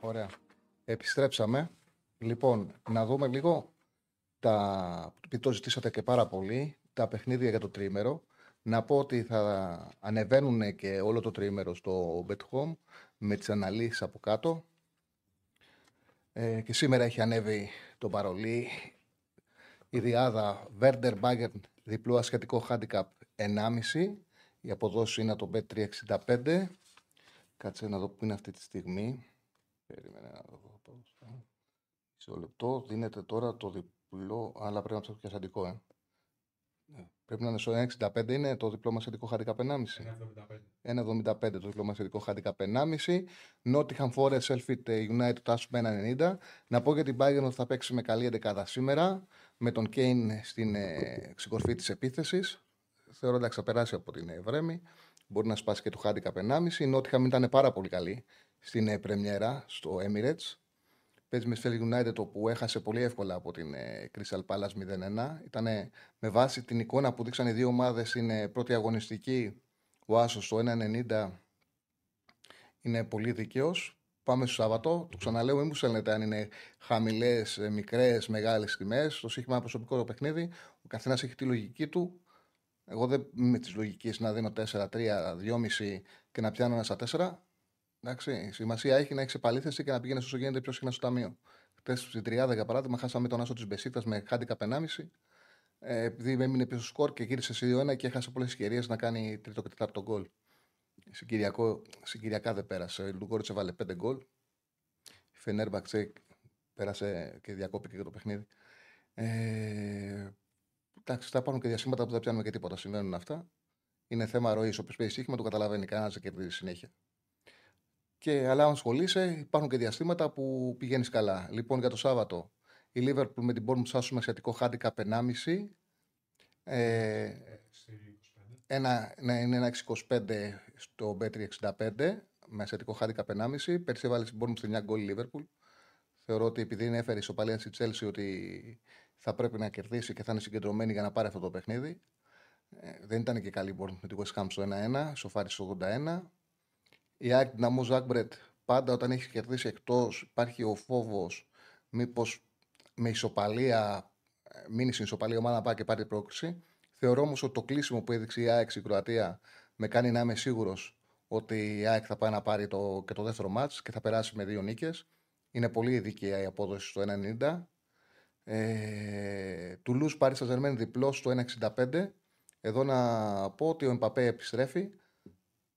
Ωραία. Επιστρέψαμε. Λοιπόν, να δούμε λίγο τα. Το ζητήσατε και πάρα πολύ. Τα παιχνίδια για το τριήμερο. Να πω ότι θα ανεβαίνουν και όλο το τριήμερο στο Bet Home με τις αναλύσεις από κάτω. Και σήμερα έχει ανέβει το παρολί. Η διάδα Werder Bayern διπλό ασιατικό handicap 1,5. Η αποδόση είναι το Bet365. Κάτσε να δω που είναι αυτή τη στιγμή. Περίμενε να δω. Σε λεπτό δίνεται τώρα το διπλό, αλλά πρέπει να ψάξω και ασιατικό. Πρέπει να είναι στο 1,65 είναι το διπλό ασιατικό handicap 1,5. 1,75 το διπλό ασιατικό handicap 1,5. Nottingham Forest Selfit United Άσουμε 1,90. Να πω για την Bayern ότι θα παίξει με καλή 11 σήμερα. Με τον Kane στην ξεκορφή της επίθεσης. Θεωρώ ότι θα ξαπεράσει από την Βρέμη. Μπορεί να σπάσει και το handicap 1,5. Η Nottingham ήταν πάρα πολύ καλή στην πρεμιέρα στο Emirates. Παίζει με Sheffield United, όπου έχασε πολύ εύκολα από την Crystal Palace 0-1. Ήταν με βάση την εικόνα που δείξαν οι δύο ομάδες στην πρώτη αγωνιστική. Ο Άσος στο 1-90 είναι πολύ δικαίος. Πάμε στο Σάββατο. Το ξαναλέω, μην μου στέλνετε αν είναι χαμηλές, μικρές, μεγάλες τιμές. Το σύγχυμα προσωπικό το παιχνίδι. Ο καθένας έχει τη λογική του. Εγώ δεν με τις λογικές να δίνω 4, 3, 2,5 και να πιάνω ένα στα 4. Εντάξει, η σημασία έχει να έχει επαλήθευση και να πηγαίνει όσο γίνεται πιο συχνά στο ταμείο. Χτες στην 30 για παράδειγμα, χάσαμε τον Άσο τη Μπεσίκτας με handicap 1,5, επειδή έμεινε πίσω σκορ και γύρισε σε 2-1 και έχασε πολλές ευκαιρίες να κάνει τρίτο και τέταρτο γκολ. Συγκυριακά δεν πέρασε. Η Λουγκόριτς έβαλε 5 γκολ. Η Φενέρμπαχτσε πέρασε και διακόπηκε και το παιχνίδι. Εντάξει, θα υπάρχουν και διασύμματα που δεν πιάνουμε και τίποτα. Συμβαίνουν αυτά. Είναι θέμα ροής. Όποιος παίζει στοίχημα το καταλαβαίνει. Κανένας δεν κερδίζει συνέχεια. Αλλά αν ασχολείσαι, υπάρχουν και διαστήματα που πηγαίνεις καλά. Λοιπόν, για το Σάββατο, η Liverpool με την Bournemouth άσουμε ασιατικό handicap 1,5. Είναι 1,25 στο Bet365 με ασιατικό handicap 1,5. Πέρσι έβαλε στην Bournemouth μια γκολ η Liverpool. Θεωρώ ότι επειδή είναι έφερη ισοπαλία στη Chelsea ότι θα πρέπει να κερδίσει και θα είναι συγκεντρωμένη για να πάρει αυτό το παιχνίδι. Δεν ήταν και καλή η Bournemouth με τη West Ham στο 1-1, σοφάρι στο 81. Η ΑΕΚ Dinamo Zagreb, πάντα όταν έχει κερδίσει εκτός, υπάρχει ο φόβος μήπως με ισοπαλία μείνει στην ισοπαλία ομάδα να πάει και πάρει πρόκριση. Θεωρώ όμως ότι το κλείσιμο που έδειξε η ΑΕΚ στην Κροατία με κάνει να είμαι σίγουρος ότι η ΑΕΚ θα πάει να πάρει και το δεύτερο μάτς και θα περάσει με 2 νίκες. Είναι πολύ ειδική η απόδοση στο 1,90. Τουλούς Paris Saint-Germain διπλό στο 1,65. Εδώ να πω ότι ο Εμπαπέ επιστρέφει.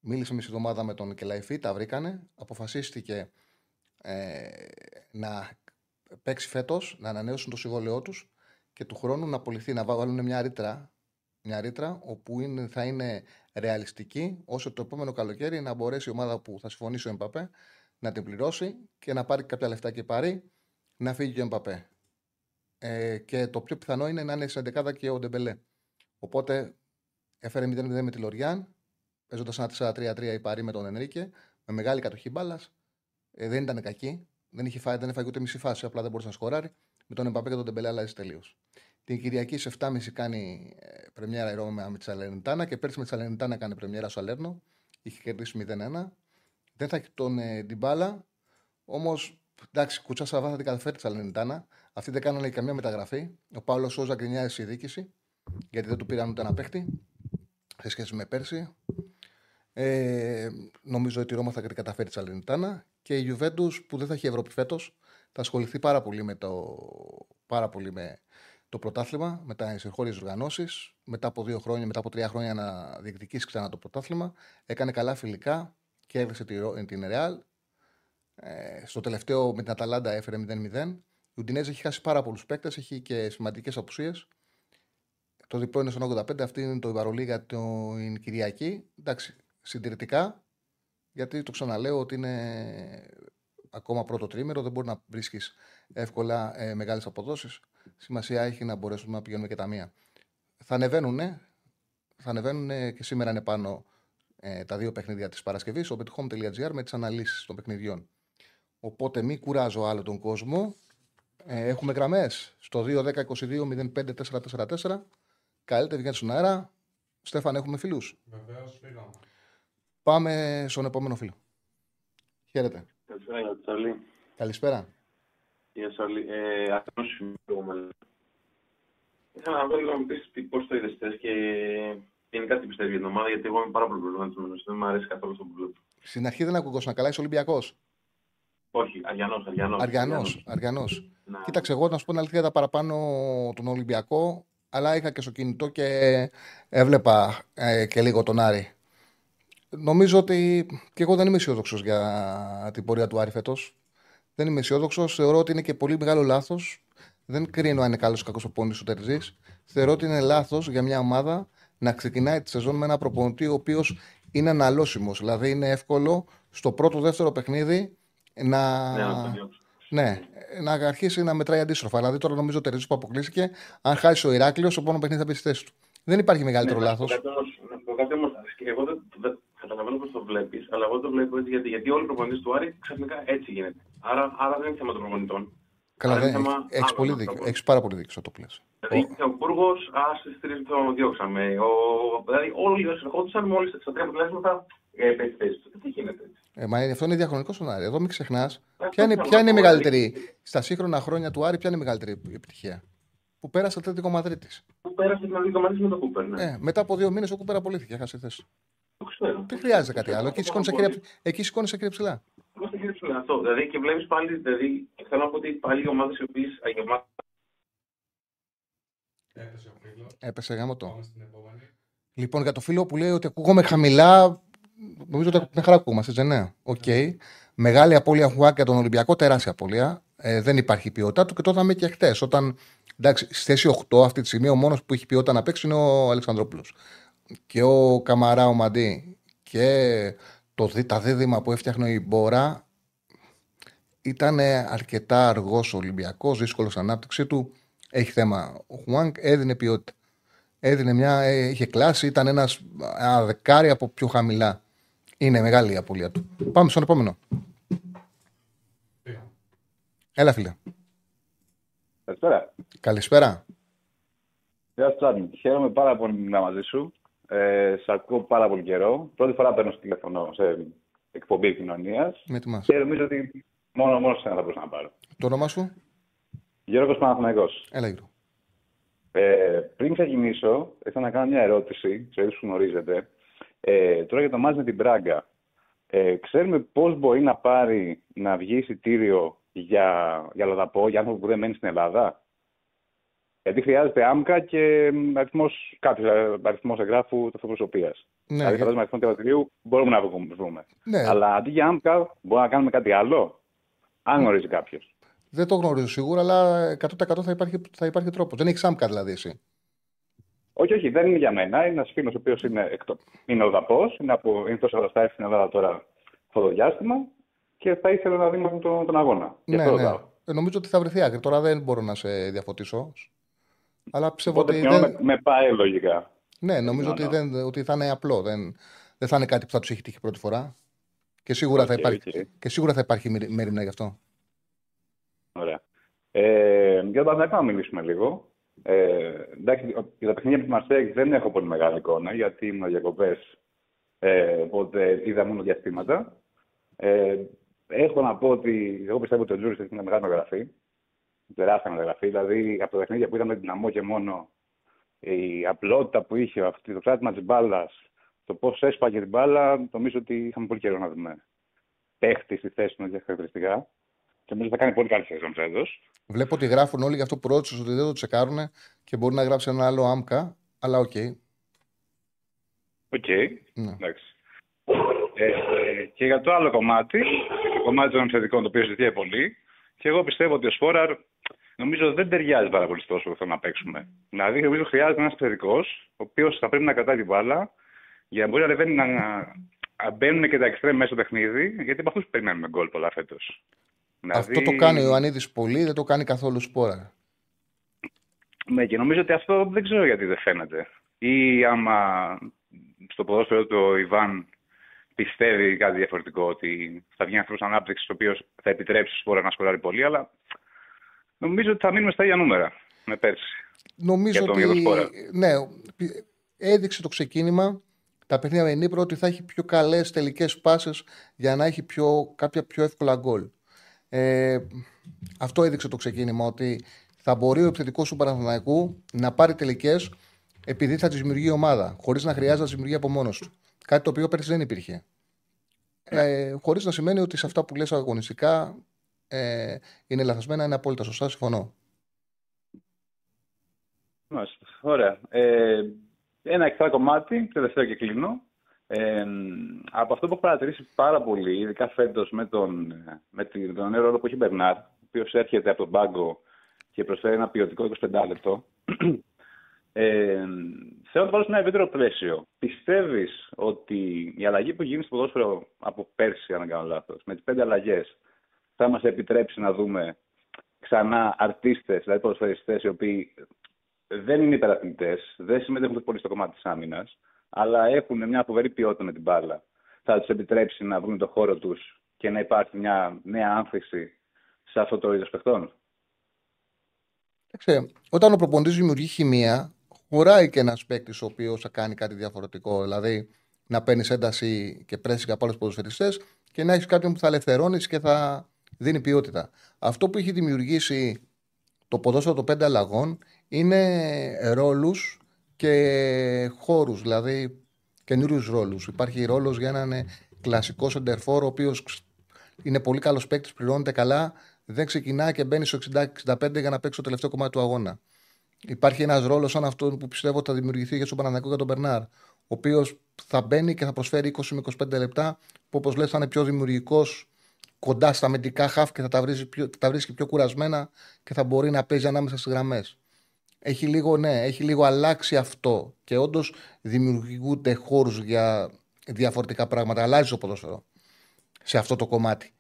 Μίλησα μισή εβδομάδα με τον Κελαϊφή, τα βρήκανε. Αποφασίστηκε να παίξει φέτος, να ανανέωσουν το συμβόλαιό τους και του χρόνου να απολυθεί, να βάλουν μια ρήτρα όπου θα είναι ρεαλιστική, ώστε το επόμενο καλοκαίρι να μπορέσει η ομάδα που θα συμφωνήσει ο Εμπαπέ να την πληρώσει και να πάρει κάποια λεφτά και πάρει, να φύγει ο Εμπαπέ. Και το πιο πιθανό είναι να είναι στην 11 και ο Ντεμπελέ. Οπότε έφερε 0-0 με τη Λοριάν. Παίζοντας ένα 4-3-3 η Παρί με τον Ενρίκε, με μεγάλη κατοχή μπάλας. Δεν ήταν κακή. Δεν έφαγε ούτε μισή φάση, απλά δεν μπορούσε να σκοράρει. Με τον Εμπαπέ και τον Ντεμπελέ αλλάζει τελείως. Την Κυριακή σε 7.30 κάνει πρεμιέρα η Ρώμα με τη Σαλερνιτάνα και πέρσι με τη Σαλερνιτάνα έκανε πρεμιέρα στο Σαλέρνο. Είχε κερδίσει 0-1. Δεν θα έχει τον Ντιμπάλα. Όμως εντάξει, κουτσά Σαββά θα την καταφέρει τη Σαλερνιτάνα. Αυτοί δεν κάνανε καμία μεταγραφή. Ο Παύλο Σόζα γκρινιάζει στη διοίκηση, γιατί δεν του πήραν ούτε ένα παίχτη σε σχέση με πέρσι. Νομίζω ότι η Ρώμα θα καταφέρει τη Σαλερνιτάνα και η Juventus που δεν θα έχει Ευρώπη φέτος θα ασχοληθεί πάρα πολύ με το πρωτάθλημα, με τα εγχώριες οργανώσεις. Μετά από 2 χρόνια, μετά από 3 χρόνια να διεκδικήσει ξανά το πρωτάθλημα. Έκανε καλά φιλικά και έβρισε την Real. Στο τελευταίο με την Αταλάντα έφερε 0-0. Η Ουντινέζα έχει χάσει πάρα πολλούς παίκτες, έχει και σημαντικές απουσίες. Το διπλό είναι στον 85, αυτή είναι το παρολί για την Κυριακή. Εντάξει, συντηρητικά, γιατί το ξαναλέω ότι είναι ακόμα πρώτο τρίμερο, δεν μπορεί να βρίσκεις εύκολα μεγάλες αποδόσεις. Σημασία έχει να μπορέσουμε να πηγαίνουμε και ταμεία. Θα ανεβαίνουν και σήμερα είναι πάνω τα 2 παιχνίδια της Παρασκευής στο bethome.gr με τις αναλύσεις των παιχνιδιών. Οπότε μην κουράζω άλλο τον κόσμο. Έχουμε γραμμές στο 2-10-22-05-444. Καλύτερα βγαίνει στον αέρα. Στέφανε, έχουμε φίλους. Βεβαίως, φίλο. Πάμε στον επόμενο φίλο. Χαίρετε. Καλησπέρα, Τσαλή. Καλησπέρα. Γεια σας, ήθελα να δω λίγο να πεις πώς το είδες θες και γενικά τι πιστεύει για την ομάδα, γιατί εγώ είμαι πάρα πολύ προβληματισμένος, δεν μου αρέσει καθόλου στον πλούτο. Στην αρχή δεν ακούγονταν καλά, είσαι Ολυμπιακός. Όχι, Αργιανός. Κοίταξε, εγώ να σου πω την αλήθεια, τα παραπάνω τον Ολυμπιακό, αλλά είχα και στο κινητό και έβλεπα και λίγο τον Άρη. Νομίζω ότι και εγώ δεν είμαι αισιόδοξος για την πορεία του Άρη φέτος. Δεν είμαι αισιόδοξος. Θεωρώ ότι είναι και πολύ μεγάλο λάθος. Δεν κρίνω αν είναι καλός ή κακός ο προπονητής του Τερζής. Θεωρώ ότι είναι λάθος για μια ομάδα να ξεκινάει τη σεζόν με ένα προπονητή ο οποίος είναι αναλώσιμος. Δηλαδή είναι εύκολο στο πρώτο-δεύτερο παιχνίδι να. Ναι, να αρχίσει να μετράει αντίστροφα. Δηλαδή τώρα νομίζω ο Τερζής που αποκλείστηκε, αν χάσει ο Ηράκλειος, ο πόνο παιχνίδι θα πει στη θέση του. Δεν υπάρχει μεγαλύτερο λάθος. Εγώ δεν καταλαβαίνω πώς το βλέπεις, αλλά εγώ το βλέπω έτσι γιατί όλοι οι προπονητές του Άρη ξαφνικά έτσι γίνεται. Άρα δεν είναι θέμα των προπονητών. Καλά, έχεις πάρα πολύ δίκιο στο το πλαίσιο. Δηλαδή ο Μπούργος, στις 3 το διώξαμε. Δηλαδή όλοι ερχόντουσαν μόλις στα 3 αποτελέσματα πέφτει θέση του. Τι γίνεται έτσι. Αυτό είναι διαχρονικό στον Άρη. Εδώ μην ξεχνάς, ποια είναι η μεγαλύτερη, στα σύγχρονα χρόνια του Άρη, ποια είναι η μεγαλύτερη επιτυχία. Που πέρασε το Ατλέτικο Μαδρίτης. Που πέρασε το Ατλέτικο Μαδρίτης με τον Κούπερ. Ναι. Μετά από 2 μήνες ο Κούπερ απολύθηκε. Έχασε θέση. Το ξέρω. Δεν χρειάζεται κάτι άλλο. Εκεί σηκώνεσαι κύριε ψηλά. Είμαστε κύριε ψηλά. Αυτό. Δηλαδή και βλέπεις πάλι. Δηλαδή, θέλω να πω ότι πάλι οι ομάδες οι οποίες αγεμάτουν. Έπεσε γάμο το. Λοιπόν, για το φίλο που λέει ότι ακούγομαι χαμηλά. Νομίζω ότι δεν χαρακούμαστε, δεν είναι. Οκ. Μεγάλη απώλεια Χουάκ για τον Ολυμπιακό, τεράστια απώλεια. Δεν υπάρχει η ποιότητά του και το είδαμε και χτες. Όταν εντάξει, στη θέση 8 αυτή τη στιγμή ο μόνος που έχει ποιότητα να παίξει είναι ο Αλεξανδρόπουλος. Και ο Καμαρά, ο Μαντί και τα δίδυμα που έφτιαχνε η Μπόρα ήταν αρκετά αργός ο Ολυμπιακός, δύσκολος ανάπτυξη του. Έχει θέμα. Ο Χουάνκ έδινε ποιότητα. Είχε κλάση, ήταν ένα δεκάρι από πιο χαμηλά. Είναι μεγάλη η απώλεια του. Πάμε στον επόμενο. Έλα, φίλε. Καλησπέρα. Καλησπέρα. Γεια σου, Άντρη. Χαίρομαι πάρα πολύ να μαζί σου. Σ' ακούω πάρα πολύ καιρό. Πρώτη φορά παίρνω στο τηλέφωνο σε εκπομπή επικοινωνίας. Με τιμάς. Και νομίζω ότι μόνο σε ένα θα μπορούσα να πάρω. Το όνομά σου? Γιώργος Παναθηναϊκός. Έλα, Γιώργο. Πριν ξεκινήσω, ήθελα να κάνω μια ερώτηση, σε όσους γνωρίζετε. Τώρα για το μάτς με την Μπράγκα. Ξέρουμε πώς μπορεί να βγει εισιτήριο για Λοδαπό, για άνθρωπο που δεν μένει στην Ελλάδα. Γιατί χρειάζεται άμκα και αριθμός εγγράφου ταυτοπροσωπίας. Ναι, δηλαδή, με αριθμό διαβατηρίου μπορούμε να βρούμε. Ναι. Αλλά αντί για άμκα, μπορούμε να κάνουμε κάτι άλλο, αν γνωρίζει κάποιος. Δεν το γνωρίζω σίγουρα, αλλά 100% θα υπάρχει τρόπος. Δεν έχεις άμκα, δηλαδή, εσύ. Όχι, δεν είναι για μένα. Είναι ένας φίλος ο οποίος είναι Λοδαπός, είναι τόσο εργαστάρι στην Ελλάδα τώρα αυτό το διάστημα. Και θα ήθελα να δούμε τον αγώνα. Ναι. Νομίζω ότι θα βρεθεί άκρη. Τώρα δεν μπορώ να σε διαφωτίσω. Αλλά ψεύω ότι. Με πάει λογικά. Ναι, νομίζω ότι θα είναι απλό. Δεν θα είναι κάτι που θα του έχει τύχει πρώτη φορά. Και σίγουρα θα υπάρχει μέρημνα γι' αυτό. Ωραία. Για να μιλήσουμε λίγο. Εντάξει, για τα παιχνίδια με τη Μαρσέγ δεν έχω πολύ μεγάλη εικόνα γιατί ήμουν διακοπές. Οπότε είδα μόνο διαστήματα. Έχω να πω ότι εγώ πιστεύω ότι ο Τζούρις έχει μια μεγάλη μεταγραφή. Τεράστια μεταγραφή. Δηλαδή από τα παιχνίδια που είδαμε την Δυναμό και μόνο, η απλότητα που είχε αυτή, το κράτημα τη μπάλα, το πώς έσπαγε την μπάλα, νομίζω ότι είχαμε πολύ καιρό να δούμε παίχτη στη θέση του με τέτοια χαρακτηριστικά. Και νομίζω ότι θα κάνει πολύ καλή σεζόν φέτος. Βλέπω ότι γράφουν όλοι για αυτό που ρώτησες ότι δεν το τσεκάρουν και μπορεί να γράψει ένα άλλο άμκα, αλλά οκ. Εντάξει. Και για το άλλο κομμάτι, το κομμάτι των επιθετικών, το οποίο ζητιέται πολύ, και εγώ πιστεύω ότι ο Σπόραρ νομίζω δεν ταιριάζει πάρα πολύ στο όσο θέλουμε να παίξουμε. Δηλαδή, νομίζω χρειάζεται ένας επιθετικός, ο οποίος θα πρέπει να κρατάει την μπάλα, για να μπορεί να μπαίνουν και τα εξτρέμ μέσα στο παιχνίδι, γιατί από αυτούς περιμένουμε γκολ πολλά φέτος. Αυτό δηλαδή... το κάνει ο Ioannidis πολύ, δεν το κάνει καθόλου ο Σπόραρ. Ναι, και νομίζω ότι αυτό δεν ξέρω γιατί δεν φαίνεται. Ή άμα στο ποδόσφαιρο του Ιβάν. Πιστεύει κάτι διαφορετικό, ότι θα βγει ένα ανάπτυξη το οποίο θα επιτρέψει στους Σπόρα να σκοράρει πολύ, αλλά νομίζω ότι θα μείνουμε στα ίδια νούμερα με πέρσι. Νομίζω ότι ναι, έδειξε το ξεκίνημα τα παιχνίδια με Νύπρο ότι θα έχει πιο καλές τελικές πάσες για να έχει κάποια πιο εύκολα γκολ. Αυτό έδειξε το ξεκίνημα, ότι θα μπορεί ο επιθετικός του Παναθηναϊκού να πάρει τελικές επειδή θα τις δημιουργεί η ομάδα, χωρίς να χρειάζεται να τις δημιουργεί από μόνος του. Κάτι το οποίο πέρυσι δεν υπήρχε. Χωρίς να σημαίνει ότι σε αυτά που λες αγωνιστικά είναι λαθασμένα, είναι απόλυτα σωστά, συμφωνώ. Ωραία. Ένα εξτρά κομμάτι, τελευταίο και κλείνω. Από αυτό που έχω παρατηρήσει πάρα πολύ, ειδικά φέτος με τον νέο ρόλο που έχει Μπερνάρ, ο οποίος έρχεται από τον πάγκο και προσφέρει ένα ποιοτικό 25 λεπτό, θέλω να το βάλω σε ένα ευρύτερο πλαίσιο. Πιστεύεις ότι η αλλαγή που γίνει στο ποδόσφαιρο από πέρσι, αν δεν κάνω λάθος, με τις 5 αλλαγές, θα μας επιτρέψει να δούμε ξανά αρτίστες, δηλαδή ποδοσφαιριστές, οι οποίοι δεν είναι υπεραθλητές, δεν συμμετέχουν πολύ στο κομμάτι της άμυνας, αλλά έχουν μια φοβερή ποιότητα με την μπάλα. Θα τους επιτρέψει να βρουν το χώρο τους και να υπάρχει μια νέα άνθηση σε αυτό το είδος παιχτών. Όταν ο προπονητής δημιουργεί χημεία, χωράει και ένας παίκτης ο οποίος θα κάνει κάτι διαφορετικό. Δηλαδή να παίρνεις ένταση και πρέσικα από άλλους ποδοσφαιριστές και να έχεις κάποιον που θα ελευθερώνεις και θα δίνει ποιότητα. Αυτό που έχει δημιουργήσει το ποδόσφαιρο των 5 αλλαγών είναι ρόλους και χώρους, δηλαδή καινούριους ρόλους. Υπάρχει ρόλος για έναν κλασικό σεντερφόρ, ο οποίος είναι πολύ καλός παίκτης, πληρώνεται καλά, δεν ξεκινά και μπαίνει στο 60-65 για να παίξει το τελευταίο κομμάτι του αγώνα. Υπάρχει ένας ρόλος σαν αυτόν που πιστεύω ότι θα δημιουργηθεί για τον Παναθηναϊκό και τον Μπερνάρ, ο οποίος θα μπαίνει και θα προσφέρει 20 με 25 λεπτά, που όπως λες θα είναι πιο δημιουργικός κοντά στα αμυντικά χαφ και θα τα βρίσκει πιο κουρασμένα και θα μπορεί να παίζει ανάμεσα στις γραμμές. Έχει λίγο αλλάξει αυτό και όντως δημιουργούνται χώρους για διαφορετικά πράγματα. Αλλάζει το ποδόσφαιρο σε αυτό το κομμάτι.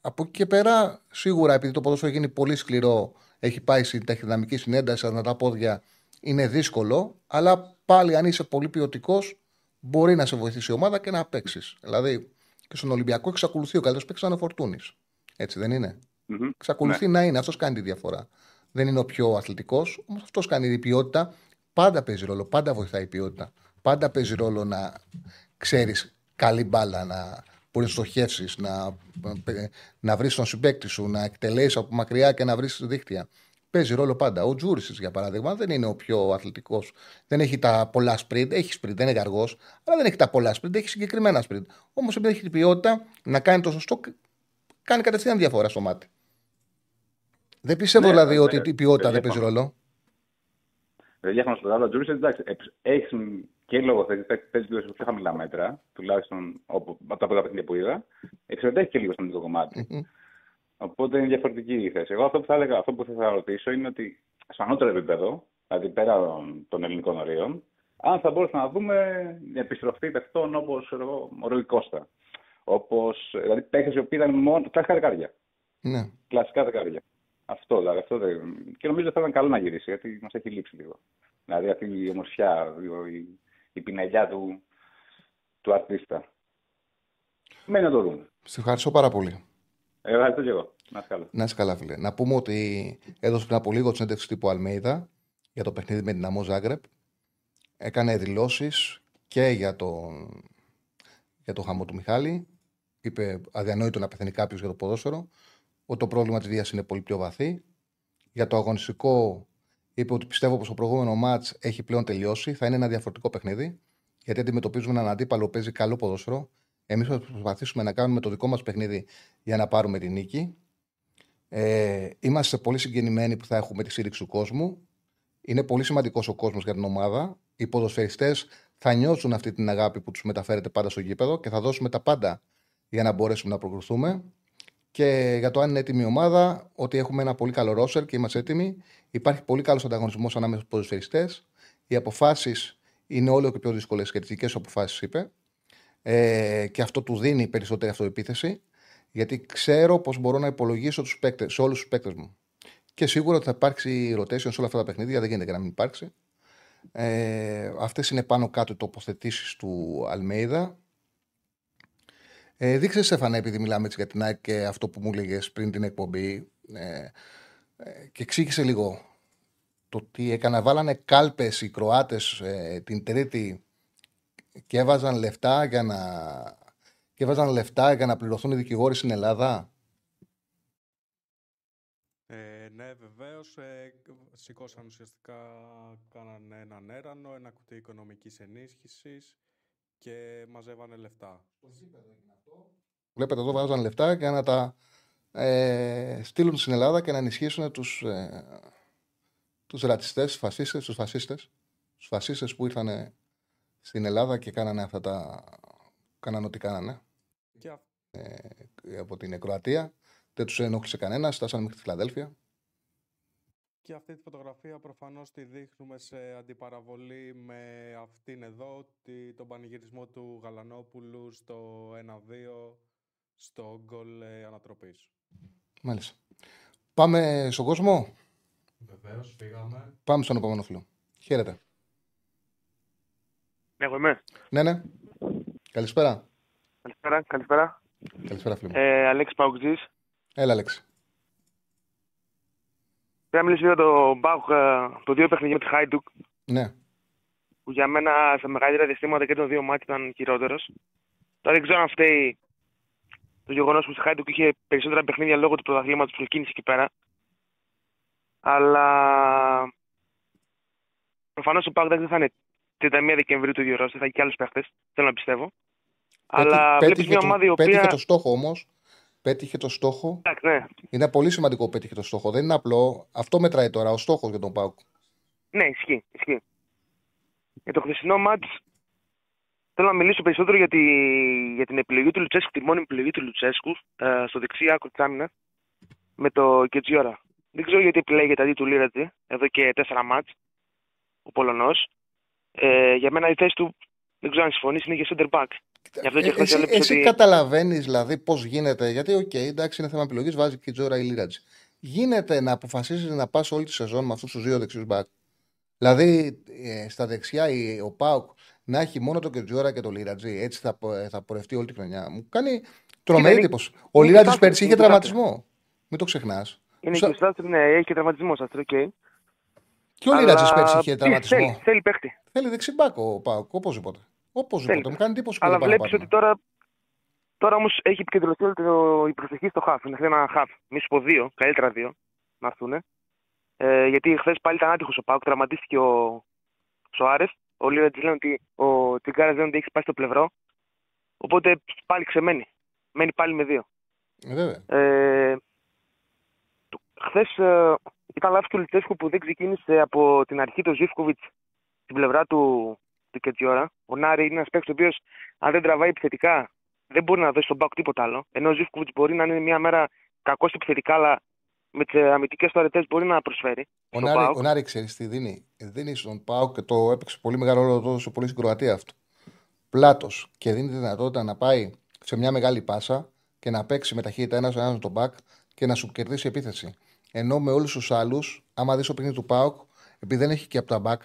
Από εκεί και πέρα, σίγουρα επειδή το ποδόσφαιρο γίνει πολύ σκληρό, έχει πάει στην ταχυδυναμική συνένταση, ανατά πόδια, είναι δύσκολο. Αλλά πάλι, αν είσαι πολύ ποιοτικός, μπορεί να σε βοηθήσει η ομάδα και να παίξεις. Δηλαδή, και στον Ολυμπιακό εξακολουθεί ο καλύτερος παίκτης να είναι ο Φορτούνης. Έτσι δεν είναι? Εξακολουθεί να είναι, αυτός κάνει τη διαφορά. Δεν είναι ο πιο αθλητικός, όμως αυτός κάνει την ποιότητα. Πάντα παίζει ρόλο, πάντα βοηθάει η ποιότητα. Πάντα παίζει ρόλο να ξέρεις καλή μπάλα, να μπορείς να στοχεύσεις, να βρεις τον συμπαίκτη σου, να εκτελέσεις από μακριά και να βρεις δίχτυα. Παίζει ρόλο πάντα. Ο Τζούρισιτς, για παράδειγμα, δεν είναι ο πιο αθλητικός. Δεν έχει τα πολλά σπριντ, έχει σπριντ, δεν είναι γαργός, αλλά δεν έχει τα πολλά σπριντ, έχει συγκεκριμένα σπριντ. Όμως επειδή έχει την ποιότητα να κάνει το σωστό, κάνει κατευθείαν διαφορά στο μάτι. Δεν πιστεύω δηλαδή ότι η ποιότητα δεν παίζει ρόλο. Δεν διάφανα στο δάδο, Τζούρισιτς, εντάξει, έχει και λόγο θέση, παίζει λίγο σε πιο χαμηλά μέτρα, τουλάχιστον από τα πρώτα παιχνίδια που είδα, εξαιρετικά και λίγο στο μικρό κομμάτι. Οπότε είναι διαφορετική η θέση. Εγώ αυτό που θα έλεγα, αυτό που θα ρωτήσω είναι ότι σε ανώτερο επίπεδο, δηλαδή πέρα των ελληνικών ορίων, αν θα μπορούσαμε να δούμε επιστροφή παιχτών όπως ο Ρολ Κώστα. Δηλαδή παίχτες οι οποίοι ήταν μόνο κλασικά δεκάρια. Αυτό δηλαδή. Και νομίζω ότι θα ήταν καλό να γυρίσει, γιατί μας έχει λείψει λίγο. Δηλαδή αυτή η ομορφιά, η πινελιά του αρτίστα. Μένει να το δούμε. Σε ευχαριστώ πάρα πολύ. Ευχαριστώ και εγώ. Να είσαι καλά. Να είσαι καλά, φίλε. Να πούμε ότι έδωσε πριν από λίγο τη συνέντευξη τύπου Αλμέιδα για το παιχνίδι με την Dinamo Zagreb. Έκανε δηλώσεις και για το χαμό του Μιχάλη. Είπε αδιανόητο να πεθαίνει κάποιος για το ποδόσφαιρο. Ότι το πρόβλημα της βίας είναι πολύ πιο βαθύ. Για το αγωνιστικό, είπε ότι πιστεύω πως το προηγούμενο μάτς έχει πλέον τελειώσει. Θα είναι ένα διαφορετικό παιχνίδι. Γιατί αντιμετωπίζουμε έναν αντίπαλο που παίζει καλό ποδόσφαιρο. Εμείς θα προσπαθήσουμε να κάνουμε το δικό μας παιχνίδι για να πάρουμε τη νίκη. Είμαστε πολύ συγκινημένοι που θα έχουμε τη στήριξη του κόσμου. Είναι πολύ σημαντικός ο κόσμος για την ομάδα. Οι ποδοσφαιριστές θα νιώσουν αυτή την αγάπη που τους μεταφέρεται πάντα στο γήπεδο και θα δώσουμε τα πάντα για να μπορέσουμε να προκριθούμε. Και για το αν είναι έτοιμη η ομάδα, ότι έχουμε ένα πολύ καλό ρόσερ και είμαστε έτοιμοι. Υπάρχει πολύ καλός ανταγωνισμός ανάμεσα στους ποδοσφαιριστές. Οι αποφάσεις είναι όλο και πιο δύσκολες, σχετικές αποφάσεις, είπε. Και αυτό του δίνει περισσότερη αυτοεπίθεση, γιατί ξέρω πως μπορώ να υπολογίσω τους παίκτες, σε όλους τους παίκτες μου. Και σίγουρα ότι θα υπάρξει rotation σε όλα αυτά τα παιχνίδια, δεν γίνεται και να μην υπάρξει. Αυτές είναι πάνω κάτω οι τοποθετήσεις του Αλμέιδα. Δείξε Στέφανα, επειδή μιλάμε έτσι για την ΑΕΚ και αυτό που μου έλεγες πριν την εκπομπή, και εξήγησε λίγο το τι έκανα. Βάλανε κάλπες οι Κροάτες την Τρίτη και έβαζαν λεφτά για να και βάζαν λεφτά για να πληρωθούν οι δικηγόροι στην Ελλάδα. Ναι, βεβαίως. Σηκώσαν ουσιαστικά, κάναν έναν έρανο, ένα κουτί οικονομικής ενίσχυσης και μαζεύανε λεφτά. Βλέπετε εδώ βάζαν λεφτά για να τα στείλουν στην Ελλάδα και να ενισχύσουν τους ρατσιστές, τους φασίστες που ήρθαν στην Ελλάδα και κάνανε αυτά τα... Κάνανε ό,τι κάνανε. Yeah. Από την Κροατία. Δεν τους ενόχλησε κανένα, στάσανε μέχρι τη Φιλαδέλφια. Και αυτή τη φωτογραφία προφανώς τη δείχνουμε σε αντιπαραβολή με αυτήν εδώ, τον πανηγυρισμό του Γαλανόπουλου στο 1-2 στο γκολ ανατροπής. Μάλιστα. Πάμε στον κόσμο. Βεβαίως, φύγαμε. Πάμε στον επόμενο φίλο. Χαίρετε. Εγώ είμαι. Ναι, ναι. Καλησπέρα. Καλησπέρα. Καλησπέρα, φίλο. Αλέξη Παουκτζής. Έλα, Αλέξη. Θέλω να μιλήσω για τον ΠΑΟΚ, το δύο παιχνίδι με τη Χάιντουκ. Ναι. Που για μένα σε μεγαλύτερα διαστήματα και των δύο μάτια ήταν χειρότερος. Τώρα δεν ξέρω αν φταίει το γεγονός που στη Χάιντουκ είχε περισσότερα παιχνίδια λόγω του πρωταθλήματος που ξεκίνησε εκεί πέρα. Αλλά προφανώς ο ΠΑΟΚ δεν θα είναι 31 Δεκεμβρίου του Euros, θα έχει και άλλους παίχτες. Θέλω να πιστεύω. Αλλά βλέπεις μια ομάδα η οποία. Πέτυχε το στόχο όμως. Πέτυχε το στόχο. Ναι. Είναι πολύ σημαντικό που πέτυχε το στόχο. Δεν είναι απλό. Αυτό μετράει τώρα ο στόχος για τον ΠΑΟΚ. Ναι, ισχύει. Για το χθεσινό μάτς θέλω να μιλήσω περισσότερο για την επιλογή του Λουτσέσκου, τη μόνιμη επιλογή του Λουτσέσκου στο δεξί άκρο της άμυνας με το Κετζιόρα. Δεν ξέρω γιατί επιλέγεται αντί του Λίρατση εδώ και 4 μάτς ο Πολωνός. Για μένα η θέση του, δεν ξέρω αν συμφωνείς, είναι για center back. Εσύ καταλαβαίνεις δηλαδή πώς γίνεται. Γιατί, εντάξει, είναι θέμα επιλογής, βάζει και η Τζόρα η Λίρατζη. Γίνεται να αποφασίζεις να πας όλη τη σεζόν με αυτούς τους δύο δεξιούς μπακ. Δηλαδή, στα δεξιά ο ΠΑΟΚ να έχει μόνο τον Κετζιόρα και τον Λίρατζη. Έτσι θα πορευτεί όλη τη χρονιά. Μου κάνει τρομερή εντύπωση. Ο Λίρατζης πέρσι είχε τραυματισμό. Μην το ξεχνάς. Έχει και τραυματισμό, και ο Λίρατζης πέρσι είχε τραυματισμό. Θέλει παίχτη. Θέλει δεξιμπάκ ο ΠΑΟΚ, οπωσδήποτε. Μου κάνει εντύπωση. Αλλά βλέπεις ότι τώρα όμως έχει επικεντρωθεί η προσοχή στο χαφ. Είναι ένα χαφ. Μη σου πω δύο, καλύτερα δύο να έρθουν. Γιατί χθες πάλι ήταν άτυχος ο ΠΑΟΚ, τραυματίστηκε ο Σοάρες. Ο Λίρατζης λένε ότι ο Τσιγκάρας δεν έχει πάει στο πλευρό. Οπότε πάλι ξεμένει. Μένει πάλι με δύο. Χθες ήταν λάθος του Λουτσέσκου που δεν ξεκίνησε από την αρχή το Ζιβκοβιτς στην πλευρά του Κετζιόρα. Ο Νάρη είναι ένας παίκτης ο οποίος, αν δεν τραβάει επιθετικά, δεν μπορεί να δώσει στον ΠΑΟΚ τίποτα άλλο. Ενώ ο Ζιβκοβιτς μπορεί να είναι μια μέρα κακός επιθετικά, αλλά με τις αμυντικές του αρετές μπορεί να προσφέρει. Ο Νάρη, ξέρεις τι δίνει. Δίνει στον ΠΑΟΚ και το έπαιξε πολύ μεγάλο ρόλο εδώ στο πολύ στην Κροατία αυτό. Πλάτος και δίνει τη δυνατότητα να πάει σε μια μεγάλη πάσα και να παίξει με ταχύτητα ένας τον ΠΑΟΚ και να σου κερδίσει επίθεση. Ενώ με όλους τους άλλους, άμα δεις το παιχνίδι του ΠΑΟΚ, επειδή δεν έχει και από τα μπακ,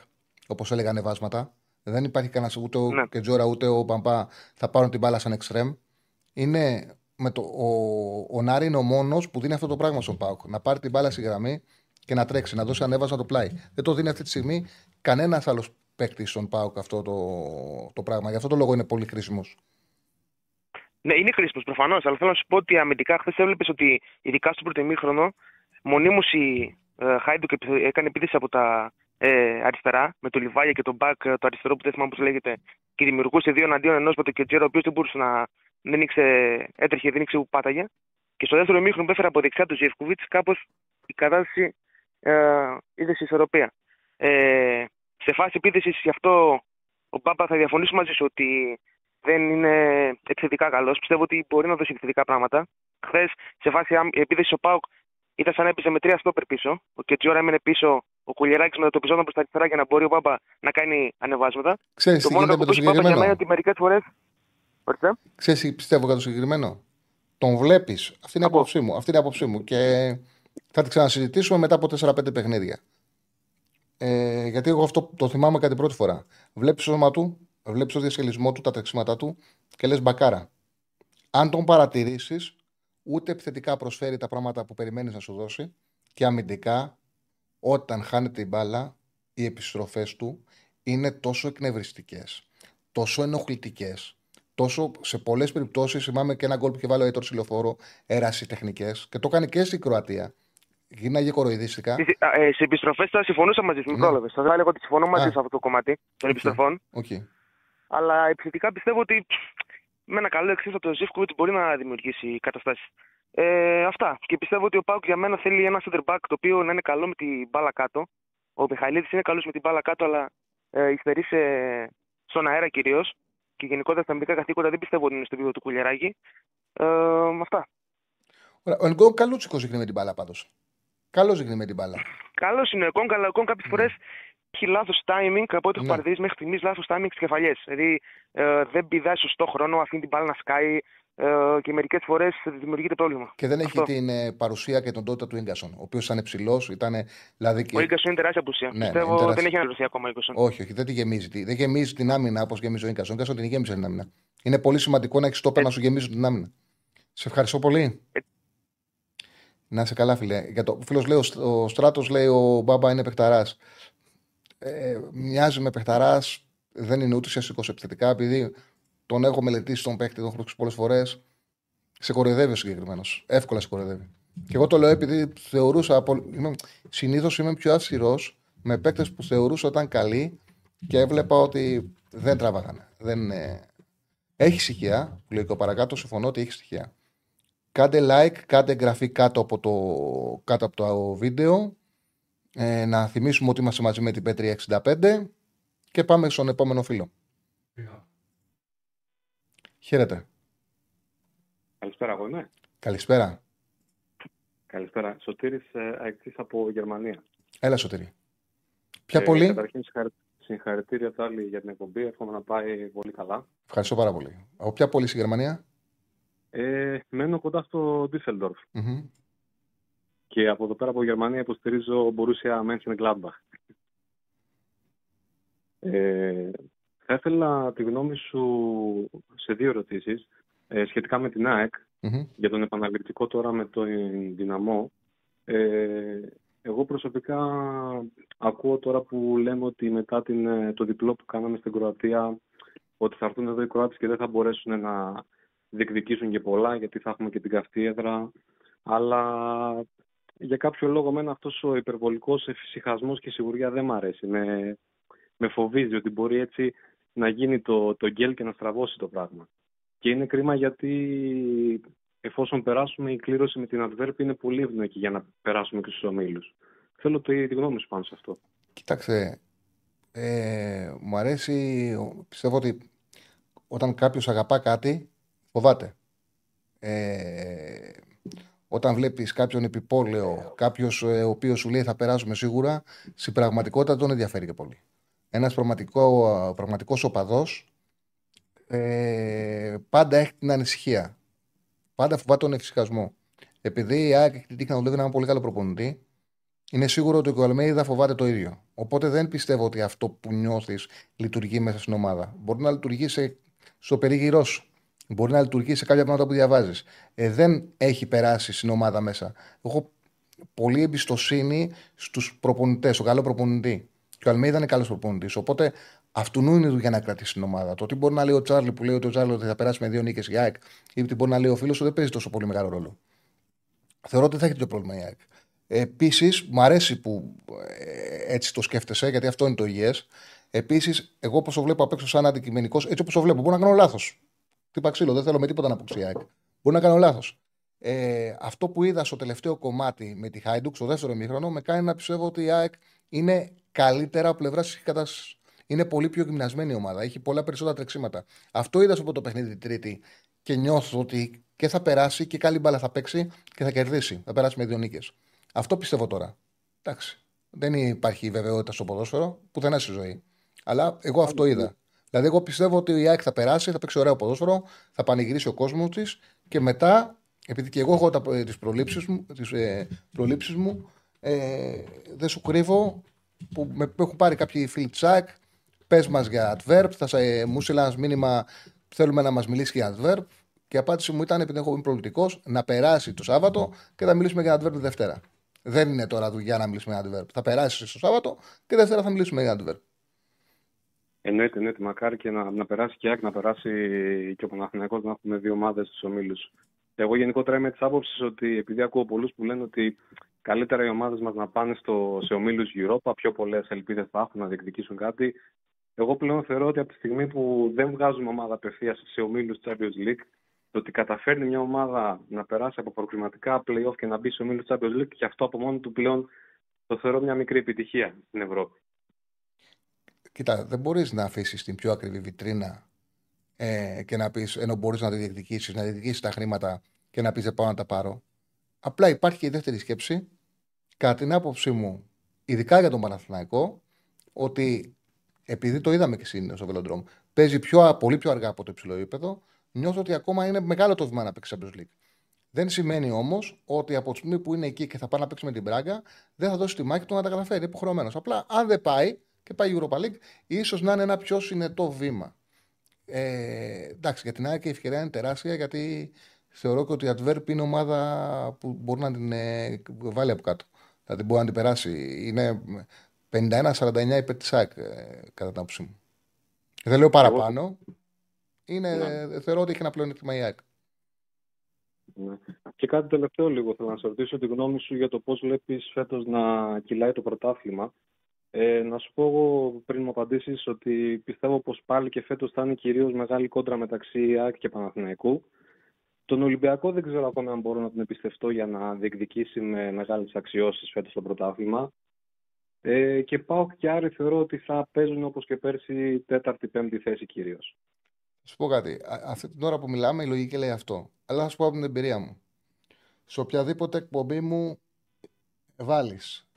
όπως έλεγα, ανεβάσματα, δεν υπάρχει κανένας ούτε ο Κετζόρα ούτε ο Παμπά θα πάρουν την μπάλα σαν εξτρέμ. Είναι με ο Νάρη είναι ο μόνος που δίνει αυτό το πράγμα στον ΠΑΟΚ. Να πάρει την μπάλα στη γραμμή και να τρέξει, να δώσει ανέβασμα το πλάι. Δεν το δίνει αυτή τη στιγμή κανένας άλλος παίκτης στον ΠΑΟΚ αυτό το πράγμα. Γι' αυτό το λόγο είναι πολύ χρήσιμος. Ναι, είναι χρήσιμος προφανώς, αλλά θέλω να σου πω ότι αμυντικά χθες έβλεπες ότι ειδικά στο πρώτο ημίχρονο. Μονίμως η Χάιντουκ έκανε επίθεση από τα αριστερά με το Λιβάγια και τον Μπακ, το αριστερό που δεν θυμάμαι πώς λέγεται, και δημιουργούσε δύο εναντίον ενός με τον Κετζιόρα, ο οποίος δεν μπορούσε να. Δεν έτρεχε, δεν ήξερε που πάταγε. Και στο δεύτερο ημίχρονο που έφερε από δεξιά του Ζιβκοβιτς, κάπως η κατάσταση είδε σε ισορροπία. Σε φάση επίθεσης, γι' αυτό ο Πάπα θα διαφωνήσει μαζί σου ότι δεν είναι επιθετικά καλός. Πιστεύω ότι μπορεί να δώσει επιθετικά πράγματα. Χθες, σε φάση επίθεση ο ΠΑΟΚ. Ήταν σαν να έπαιζε με 3 στόπερ πίσω. Ο Κετζιόρα έμενε πίσω. Ο Κουλιεράκης μετατοπιζόταν προς τα αριστερά για να μπορεί ο Πάμπα να κάνει ανεβάσματα. Ξέρεις τι γίνεται με το συγκεκριμένο. Για μένα ότι μερικές φορές. Ξέρεις τι πιστεύω για το συγκεκριμένο. Τον βλέπεις. Αυτή είναι η άποψή μου. Και θα την ξανασυζητήσουμε μετά από 4-5 παιχνίδια. Γιατί εγώ αυτό το θυμάμαι κάτι πρώτη φορά. Βλέπεις το σώμα του, βλέπεις το διασχελισμό του, τα τρεξίματά του και λες μπακάρα. Αν τον παρατηρήσεις. Ούτε επιθετικά προσφέρει τα πράγματα που περιμένεις να σου δώσει και αμυντικά όταν χάνει την μπάλα οι επιστροφές του είναι τόσο εκνευριστικές, τόσο ενοχλητικές, τόσο σε πολλές περιπτώσεις. Θυμάμαι και ένα γκολ που είχε βάλει ο Έτορ Σιλοφόρο, έρασε τεχνικές και το κάνει και στην Κροατία. Γίναγε κοροϊδίστηκα. Στις επιστροφές θα συμφωνούσα μαζί σου, μην πρόλαβες. Θα έλεγα ότι συμφωνώ μαζί σε αυτό το κομμάτι των επιστροφών. Αλλά επιθετικά πιστεύω ότι με ένα καλό εξής από τον Zivkovic μπορεί να δημιουργήσει καταστάσεις. Αυτά. Και πιστεύω ότι ο ΠΑΟΚ για μένα θέλει ένα center back το οποίο να είναι καλό με την μπάλα κάτω. Ο Μιχαηλίδης είναι καλός με την μπάλα κάτω, αλλά υστερεί στον αέρα κυρίως. Και γενικότερα στα μερικά καθήκοντα δεν πιστεύω ότι είναι στο επίπεδο του Κουλιαράκη. Αυτά. Ο Ενγκόν καλούτσικος δείχνει με την μπάλα πάντως. Καλός δείχνει με την μπάλα. Καλός είναι ο Ενγκόν, αλλά ο Ενγκόν κάποιες φορές έχει λάθος timing. Από ό,τι έχω παρατηρήσει μέχρι στιγμής, λάθος timing στις κεφαλιές. Δηλαδή δεν πηδάει σωστό χρόνο, αφήνει την μπάλα να σκάει και μερικές φορές δημιουργείται πρόβλημα. Και δεν έχει την παρουσία και τον τότητα του Ίγκασον, ο οποίος ήταν ψηλός. Δηλαδή και... Ο Ίγκασον είναι τεράστια απουσία. Ναι, πιστεύω τεράστια. Δεν έχει αναλυθεί ακόμα ο Ίγκασον. Όχι, δεν τη γεμίζει. Δεν γεμίζει την άμυνα όπως γεμίζει ο Ίγκασον. Ο Ίγκασον την γέμισε την άμυνα. Είναι πολύ σημαντικό να έχει τόπα να σου γεμίζουν την άμυνα. Σε ευχαριστώ πολύ. Να είσαι καλά, φίλε. Για το φίλος λέει ο Στράτος, λέει ο Μπάμπα είναι παιχταράς. Μοιάζει με παιχταράς, δεν είναι ούτε ουσιαστικός επιθετικά, επειδή τον έχω μελετήσει τον παίκτη, τον έχω ρωτήσει πολλές φορές. Σε κοροϊδεύει ο συγκεκριμένος. Εύκολα σε κοροϊδεύει. Και εγώ το λέω επειδή θεωρούσα. Συνήθως είμαι πιο αυστηρός με παίκτες που θεωρούσα ότι ήταν καλοί και έβλεπα ότι δεν τραβάγανε. Έχει στοιχεία, που λέει και ο παρακάτω, συμφωνώ ότι έχει στοιχεία. Κάντε like, κάντε εγγραφή κάτω από το βίντεο. Να θυμίσουμε ότι είμαστε μαζί με την Πέτρια 65 και πάμε στον επόμενο φίλο. Χαίρετε. Καλησπέρα, εγώ είμαι. Καλησπέρα. Καλησπέρα. Σωτήρης Αϊκτής από Γερμανία. Έλα, Σωτήρη. Ποια πολύ. Καταρχήν συγχαρητήρια πάλι για την εκπομπή. Εύχομαι να πάει πολύ καλά. Ευχαριστώ πάρα πολύ. Από ποια πολύ στη Γερμανία? Μένω κοντά στο Ντίσσελντορφ. Και από εδώ πέρα από Γερμανία υποστηρίζω Μπορούσια Μένχεν-Γκλάμπαχ. Θα ήθελα τη γνώμη σου σε δύο ερωτήσεις σχετικά με την ΑΕΚ για τον επαναληπτικό τώρα με τον Δυναμό. Εγώ προσωπικά ακούω τώρα που λέμε ότι μετά το διπλό που κάναμε στην Κροατία ότι θα έρθουν εδώ οι Κροάτες και δεν θα μπορέσουν να διεκδικήσουν και πολλά γιατί θα έχουμε και την καυτή έδρα. Αλλά για κάποιο λόγο εμένα αυτός ο υπερβολικός εφησυχασμός και σιγουριά δεν μ' αρέσει. Με φοβίζει ότι μπορεί έτσι να γίνει το γκέλ και να στραβώσει το πράγμα. Και είναι κρίμα γιατί εφόσον περάσουμε η κλήρωση με την Αντβέρπη είναι πολύ ευνοϊκή για να περάσουμε και στους ομίλους. Θέλω τη γνώμη σου πάνω σε αυτό. Κοίταξε, μου αρέσει, πιστεύω ότι όταν κάποιος αγαπά κάτι φοβάται. Όταν βλέπεις κάποιον επιπόλαιο, κάποιος ο οποίος σου λέει θα περάσουμε σίγουρα, στην πραγματικότητα τον ενδιαφέρει και πολύ. Ένας πραγματικός οπαδός πάντα έχει την ανησυχία. Πάντα φοβάται τον εφησυχασμό. Επειδή η ΑΕΚ έχει την τύχη να δουλεύει έναν πολύ καλό προπονητή, είναι σίγουρο ότι ο Αλμέιδα φοβάται το ίδιο. Οπότε δεν πιστεύω ότι αυτό που νιώθεις λειτουργεί μέσα στην ομάδα. Μπορεί να λειτουργεί στο περίγυρό σου. Μπορεί να λειτουργεί σε κάποια πράγματα που διαβάζεις. Δεν έχει περάσει στην ομάδα μέσα. Έχω πολλή εμπιστοσύνη στους προπονητές, στον καλό προπονητή. Και ο Αλμέιδα είναι καλός προπονητής. Οπότε αυτού είναι η δουλειά να κρατήσει την ομάδα. Το τι μπορεί να λέει ο Τσάρλι που λέει ότι ο Τσάρλι θα περάσει με δύο νίκες η ΑΕΚ, ή τι μπορεί να λέει ο φίλος του δεν παίζει τόσο πολύ μεγάλο ρόλο. Θεωρώ ότι δεν θα έχει τέτοιο πρόβλημα η ΑΕΚ. Επίσης, μου αρέσει που έτσι το σκέφτεσαι, γιατί αυτό είναι το υγιές. Επίσης, εγώ όπως το βλέπω απ' έξω σαν αντικειμενικός, έτσι όπως το βλέπω, μπορώ να κάνω λάθος. Τύπα ξύλο, δεν θέλω με τίποτα να πω ξυάκ. Μπορεί να κάνω λάθος. Αυτό που είδα στο τελευταίο κομμάτι με τη Χάιντουκ, στο δεύτερο ημίχρονο, με κάνει να πιστεύω ότι η ΑΕΚ είναι καλύτερα από πλευράς της κατάστασης. Είναι πολύ πιο γυμνασμένη η ομάδα. Έχει πολλά περισσότερα τρεξίματα. Αυτό είδα από το παιχνίδι την Τρίτη και νιώθω ότι και θα περάσει και καλή μπάλα θα παίξει και θα κερδίσει. Θα περάσει με δύο νίκες. Αυτό πιστεύω τώρα. Εντάξει. Δεν υπάρχει βεβαιότητα στο ποδόσφαιρο, πουθενά στη ζωή. Αλλά εγώ αυτό είδα. Δηλαδή, εγώ πιστεύω ότι η ΑΕΚ θα περάσει, θα παίξει ωραίο ποδόσφαιρο, θα πανηγυρίσει ο κόσμος της και μετά, επειδή και εγώ έχω τις προλήψεις μου, δεν σου κρύβω, που με έχουν πάρει κάποιοι φίλοι της ΑΕΚ, πες μας για adverb, μου στείλε ένα μήνυμα, θέλουμε να μας μιλήσει για adverb και η απάντηση μου ήταν, επειδή έχω προληπτικός, να περάσει το Σάββατο και θα μιλήσουμε για adverb τη Δευτέρα. Δεν είναι τώρα δουλειά να μιλήσουμε για adverb. Θα περάσει το Σάββατο και Δευτέρα θα μιλήσουμε για adverb. Εννοείται, ναι, μακάρι και να περάσει και η ΑΕΚ, να περάσει και ο Παναθηναϊκός, να έχουμε δύο ομάδες στους ομίλους. Εγώ γενικότερα είμαι της άποψης ότι, επειδή ακούω πολλούς που λένε ότι καλύτερα οι ομάδες μας να πάνε σε ομίλους Europa, πιο πολλές ελπίδες θα έχουν να διεκδικήσουν κάτι. Εγώ πλέον θεωρώ ότι από τη στιγμή που δεν βγάζουμε ομάδα απευθείας σε ομίλους Champions League, το ότι καταφέρνει μια ομάδα να περάσει από προκριματικά play-off και να μπει σε ομίλους Champions League, και αυτό από μόνο του πλέον το θεωρώ μια μικρή επιτυχία στην Ευρώπη. Κοίτα, δεν μπορείς να αφήσεις την πιο ακριβή βιτρίνα και να πεις, ενώ μπορείς να τη διεκδικήσεις, να διεκδικήσεις τα χρήματα και να πεις δεν πάω να τα πάρω. Απλά υπάρχει και η δεύτερη σκέψη, κατά την άποψή μου, ειδικά για τον Παναθηναϊκό, ότι επειδή το είδαμε και σήμερα στο Βελοντρόμ, παίζει πολύ πιο αργά από το υψηλό επίπεδο, νιώθω ότι ακόμα είναι μεγάλο το βήμα να παίξει Champions League. Δεν σημαίνει όμως ότι από τη στιγμή που είναι εκεί και θα πάει να παίξει με την Μπράγκα, δεν θα δώσει τη μάχη του να τα καταφέρει, υποχρεωμένος. Απλά αν δεν πάει. Και πάει η Europa League, ίσως να είναι ένα πιο συνετό βήμα. Εντάξει, για την ΑΕΚ η ευκαιρία είναι τεράστια, γιατί θεωρώ και ότι η Adverb είναι ομάδα που μπορεί να την βάλει από κάτω. Δηλαδή μπορεί να την περάσει. Είναι 51-49 υπέρ της ΑΕΚ, κατά την άποψή μου. Δεν λέω παραπάνω. Θεωρώ ότι έχει ένα πλεονέκτημα η ΑΕΚ. Ναι. Και κάτι τελευταίο λίγο θέλω να σε ρωτήσω τη γνώμη σου για το πώς βλέπεις φέτος να κυλάει το πρωτάθλημα. Να σου πω εγώ πριν μου απαντήσεις ότι πιστεύω πως πάλι και φέτος θα είναι κυρίως μεγάλη κόντρα μεταξύ ΑΕΚ και Παναθηναϊκού. Τον Ολυμπιακό δεν ξέρω ακόμα αν μπορώ να τον εμπιστευτώ για να διεκδικήσει με μεγάλες αξιώσεις φέτος το πρωτάθλημα. Και ΠΑΟΚ και Άρη θεωρώ ότι θα παίζουν όπως και πέρσι 4η-5η θέση κυρίως. Θα σου πω κάτι. Αυτή την ώρα που μιλάμε η λογική λέει αυτό. Αλλά θα σου πω από την εμπειρία μου. Σε οποιαδήποτε εκπομπή μου βάλεις.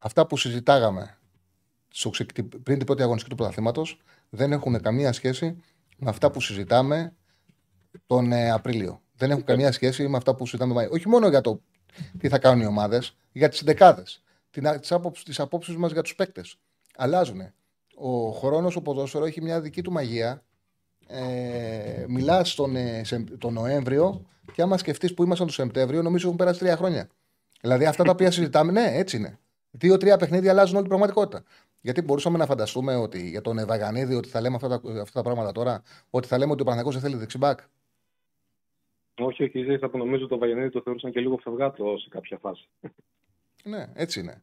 Αυτά που συζητάγαμε πριν την πρώτη αγωνιστική του πρωταθλήματος δεν έχουν καμία σχέση με αυτά που συζητάμε τον Απρίλιο. Δεν έχουν καμία σχέση με αυτά που συζητάμε τον Μάιο. Όχι μόνο για το τι θα κάνουν οι ομάδες, για τις συνδεκάδες, τις απόψεις μας για τους παίκτες. Αλλάζουν. Ο χρόνος, ο ποδόσφαιρο έχει μια δική του μαγεία. Μιλάς τον Νοέμβριο και άμα σκεφτείς που ήμασταν τον Σεπτέμβριο, νομίζω έχουν περάσει 3 χρόνια. Δηλαδή αυτά τα οποία συζητάμε, ναι, έτσι είναι. 2-3 παιχνίδια αλλάζουν όλη την πραγματικότητα. Γιατί μπορούσαμε να φανταστούμε ότι για τον Βαγανίδη ότι θα λέμε αυτά τα πράγματα τώρα, ότι θα λέμε ότι ο Παναθηναϊκός δεν θέλει δεξιμπάκ. Όχι, ζήτησα από νομίζω ότι τον Βαγανίδη το θεωρούσαν και λίγο φευγάτο σε κάποια φάση. Ναι, έτσι είναι.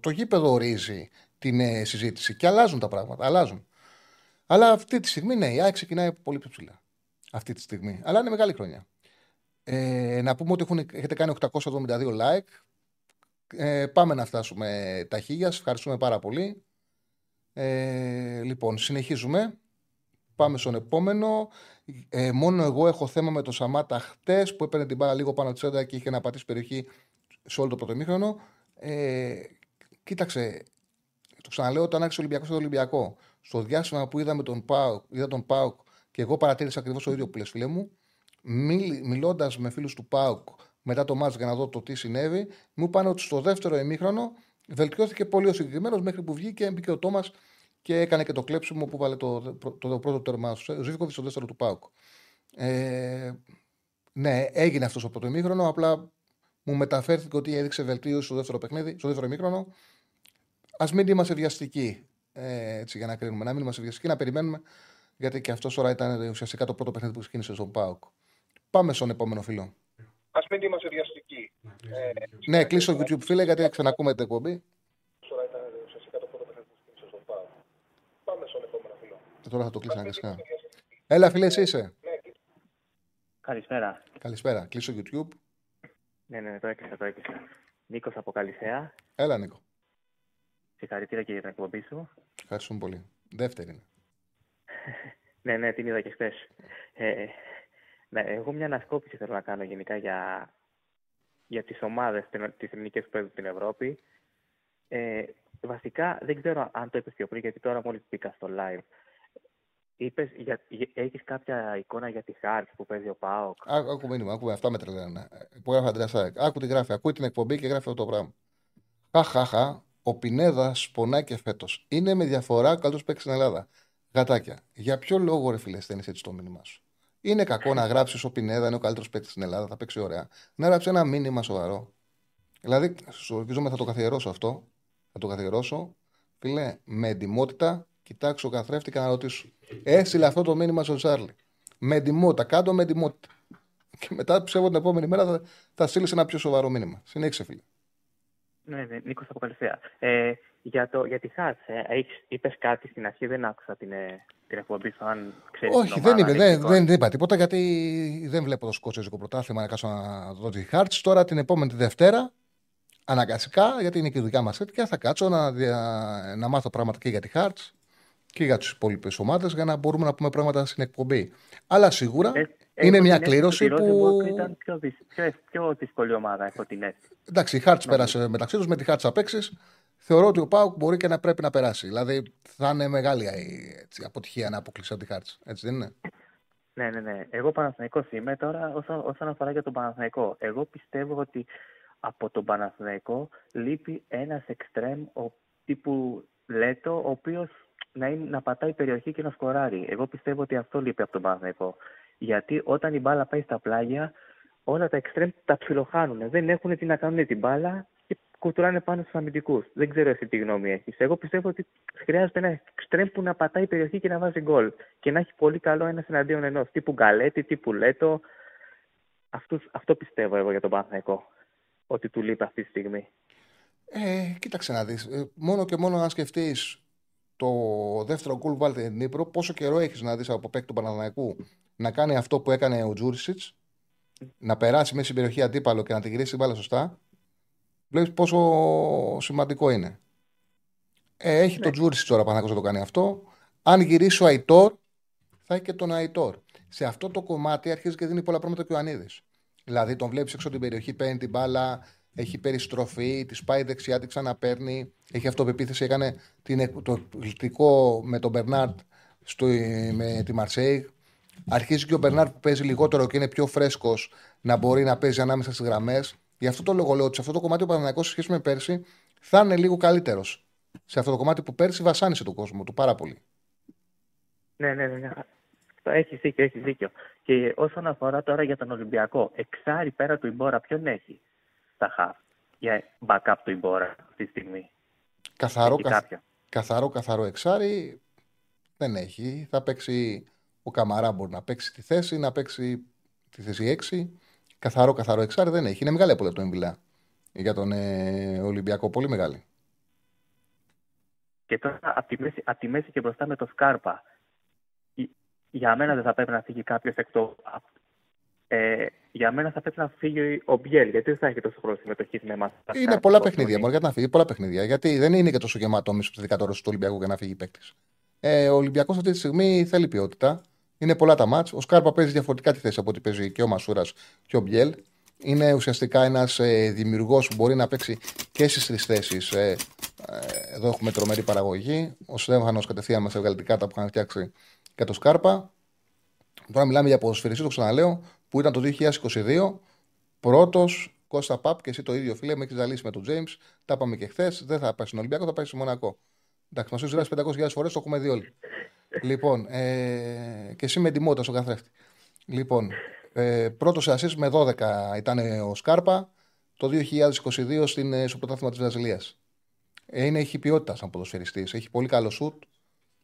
Το γήπεδο ορίζει την συζήτηση και αλλάζουν τα πράγματα. Αλλάζουν. Αλλά αυτή τη στιγμή, ναι, η ΑΕΚ ξεκινάει πολύ πιο ψηλά. Αυτή τη στιγμή. Αλλά είναι μεγάλη χρονιά. Να πούμε ότι έχετε κάνει 872 like. Πάμε να φτάσουμε τα 1000. Ευχαριστούμε πάρα πολύ. Λοιπόν, συνεχίζουμε. Πάμε στον επόμενο. Μόνο εγώ έχω θέμα με το Σαμάτα χτες που έπαιρνε την μπάλα λίγο πάνω τη σέντα και είχε να πατήσει περιοχή σε όλο το πρωτομήχρονο. Κοίταξε, το ξαναλέω, όταν άρχισε ο Ολυμπιακός στο Ολυμπιακό, στο διάστημα που είδαμε τον ΠΑΟΚ και εγώ παρατήρησα ακριβώς το ίδιο που λες, φίλε μου, μιλώντας με φίλους του ΠΑΟΚ μετά το μάτς για να δω το τι συνέβη, μου πάνε ότι στο δεύτερο ημίχρονο βελτιώθηκε πολύ ο συγκεκριμένος μέχρι που βγήκε, μπήκε ο Τόμας και έκανε και το κλέψιμο που βάλε το πρώτο τέρμα ο Ζίβκοβιτς στο δεύτερο του ΠΑΟΚ. Ναι, έγινε αυτό στο πρώτο ημίχρονο, απλά μου μεταφέρθηκε ότι έδειξε βελτίωση στο δεύτερο ημίχρονο. Ας μην είμαστε βιαστικοί, έτσι, για να κρίνουμε, να μην είμαστε βιαστικοί, να περιμένουμε, γιατί και αυτό τώρα ήταν ουσιαστικά το πρώτο παιχνίδι που ξεκίνησε στον ΠΑΟΚ. Πάμε στον επόμενο φίλο. Ας μην είμαστε βιαστικοί. Ναι, κλείσω το YouTube, φίλε, γιατί ξανακούμε την εκπομπή. Τώρα ήταν ουσιαστικά το πρώτο παιχνίδι που ξεκίνησε στον ΠΑΟΚ. Πάμε στον επόμενο φίλο. Τώρα θα το κλείσω αναγκαστικά. Έλα, φίλε, εσύ είσαι. Καλησπέρα. Καλησπέρα. Κλείσω YouTube. Ναι, το έκλεισα. Νίκος από Καλυσσέα. Έλα, Νίκο. Συγχαρητήρια και για την εκπομπή σου. Ευχαριστούμε πολύ. Δεύτερη είναι. Ναι, την είδα και χθες. Εγώ μια ανασκόπηση θέλω να κάνω γενικά για τις ομάδες τις ελληνικές που παίζουν στην Ευρώπη. Βασικά δεν ξέρω αν το είπες πιο πριν, γιατί τώρα μόλις μπήκα στο live. Είπες, έχεις κάποια εικόνα για τη Χάρκ που παίζει ο ΠΑΟΚ? Άκου μήνυμα, αυτά με τρελαίνουν. Που γράφει Αντρέα, άκου τη γράφει, ακούει την εκπομπή και γράφει αυτό το πράγμα. Χαχαχα, ο Πινέδα πονάει και φέτος. Είναι με διαφορά καλός παίκτης στην Ελλάδα. Γατάκια, για ποιο λόγο, ρε φίλε, στέλνεις έτσι το μήνυμά σου? Είναι κακό να γράψει ο Πινέδα είναι ο καλύτερος παίκτης στην Ελλάδα, θα παίξει ωραία. Να γράψει ένα μήνυμα σοβαρό. Δηλαδή, σου ελπίζομαι θα το καθιερώσω αυτό. να το καθιερώσω. Φίλε, με εντιμότητα, κοιτάξω καθρέφτη και να ρωτήσω. Έστειλε αυτό το μήνυμα στον Τσάρλι. Με εντιμότητα, κάτω με εντιμότητα. Και μετά ψεύω την επόμενη μέρα θα στείλει ένα πιο σοβαρό μήνυμα. Συνέχισε, φίλε. Ναι, Νίκος από Καλυθέα. Για τη ΧΑΤΣ, είπες κάτι στην αρχή, δεν άκουσα την εκπομπή σου, αν ξέρεις. Όχι, δεν είπα τίποτα, γιατί δεν βλέπω το σκοτσέζικο πρωτάθλημα να κάτσω να δω τη ΧΑΤΣ. Τώρα την επόμενη Δευτέρα, αναγκαστικά, γιατί είναι και η δικιά μας έτοια, θα κάτσω να μάθω πράγματα και για τη ΧΑΤΣ και για τις υπόλοιπες ομάδες, για να μπορούμε να πούμε πράγματα στην εκπομπή. Αλλά σίγουρα. Είναι μια κλήρωση που. Ήταν πιο δύσκολη ομάδα, έχω την αίσθηση. Εντάξει, η Χάρτς πέρασε μεταξύ τους, με τη Χάρτς θα παίξεις. Θεωρώ ότι ο ΠΑΟΚ μπορεί και να πρέπει να περάσει. Δηλαδή θα είναι μεγάλη η αποτυχία να αποκλείσει από τη Χάρτς. Έτσι δεν είναι? Ναι. Εγώ Παναθηναϊκός είμαι τώρα. Όσον αφορά για τον Παναθηναϊκό, εγώ πιστεύω ότι από τον Παναθηναϊκό λείπει ένας εξτρέμ τύπου Λέτο, ο οποίος να πατάει περιοχή και να σκοράρει. Εγώ πιστεύω ότι αυτό λείπει από τον Παναθηναϊκό. Γιατί όταν η μπάλα πάει στα πλάγια, όλα τα εξτρέμ τα ψιλοχάνουν. Δεν έχουν τι να κάνουν την μπάλα και κουτουράνε πάνω στους αμυντικούς. Δεν ξέρω εσύ τι γνώμη έχεις. Εγώ πιστεύω ότι χρειάζεται ένα εξτρέμ που να πατάει η περιοχή και να βάζει γκολ. Και να έχει πολύ καλό ένας εναντίον ενός. Τύπου Γκαλέτη, τύπου Λέτο. Αυτό πιστεύω εγώ για τον Παναθηναϊκό. Ότι του λείπει αυτή τη στιγμή. Κοίταξε να δεις. Μόνο και μόνο να σκεφτείς το δεύτερο γκολ βάλτε την Νύπρο, πόσο καιρό έχεις να δεις από παίκτη του Παναθηναϊκού να κάνει αυτό που έκανε ο Τζούρισιτς, να περάσει μέσα στην περιοχή αντίπαλο και να την γυρίσει την μπάλα σωστά. Βλέπεις πόσο σημαντικό είναι. Έχει τον Τζούρισιτς τώρα Παναθηναϊκός να το κάνει αυτό. Αν γυρίσει ο Αϊτόρ, θα έχει και τον Αϊτόρ. Σε αυτό το κομμάτι αρχίζει και δίνει πολλά πράγματα και ο Ιωαννίδης. Δηλαδή τον βλέπεις έξω την περιοχή, παίρνει την μπάλα, έχει περιστροφή, τη πάει δεξιά, τη ξαναπαίρνει, έχει αυτοπεποίθηση. Έκανε το εκπληκτικό με τον Μπερνάρτ με τη Μαρσέιγ. Αρχίζει και ο Μπερνάρτ που παίζει λιγότερο και είναι πιο φρέσκος να μπορεί να παίζει ανάμεσα στις γραμμές. Γι' αυτό το λόγο λέω ότι σε αυτό το κομμάτι ο Παναθηναϊκός σε σχέση με πέρσι θα είναι λίγο καλύτερος. Σε αυτό το κομμάτι που πέρσι βασάνισε τον κόσμο του πάρα πολύ. Ναι. Έχεις δίκιο. Και όσον αφορά τώρα για τον Ολυμπιακό, εξάρι πέρα του Ιμπόρα, ποιον έχει στα χαφ για backup του Ιμπόρα αυτή τη στιγμή? Καθαρό εξάρι δεν έχει. Θα παίξει. Ο Καμαρά μπορεί να παίξει τη θέση, να παίξει τη θέση 6. Καθαρό εξάρι δεν έχει. Είναι μεγάλη από το Εμβιλά για τον Ολυμπιακό. Πολύ μεγάλη. Και τώρα από τη μέση και μπροστά με το Σκάρπα. Για μένα δεν θα πρέπει να φύγει κάποιο εκτό. Για μένα θα πρέπει να φύγει ο Μπιέλ, γιατί δεν θα έχει τόσο χρόνο συμμετοχή με εμάς. Είναι πολλά παιχνίδια. Μπορεί να φύγει πολλά παιχνίδια. Γιατί δεν είναι και τόσο γεμάτο μισό ψηφιακό του Ολυμπιακού για να φύγει παίκτη. Ο Ολυμπιακός αυτή τη στιγμή θέλει ποιότητα. Είναι πολλά τα μάτς. Ο Σκάρπα παίζει διαφορετικά τη θέση από ό,τι παίζει και ο Μασούρας και ο Μπιέλ. Είναι ουσιαστικά ένας δημιουργός που μπορεί να παίξει και στις τρεις θέσεις. Εδώ έχουμε τρομερή παραγωγή. Ο Στέφανος κατευθείαν μας έβγαλε την κάρτα που είχαν φτιάξει και το Σκάρπα. Τώρα μιλάμε για ποδοσφαιριστή, το ξαναλέω, που ήταν το 2022 πρώτος. Κώστα Παπ, και εσύ το ίδιο, φίλε, με έχεις ζαλίσει με τον Τζέιμς. Τα πάμε και χθες. Δεν θα πάει στον Ολυμπιακό, θα πάει στο Μονακό. Εντάξει, μας έχεις ζητήσει 500.000 φορές, το έχουμε δει όλοι. Λοιπόν, και εσύ με εντυμότητα στον καθρέφτη. Λοιπόν, πρώτος σε ασίστ με 12 ήταν ο Σκάρπα το 2022 στο πρωτάθλημα της Βραζιλίας. Έχει ποιότητα σαν ποδοσφαιριστής. Έχει πολύ καλό σουτ,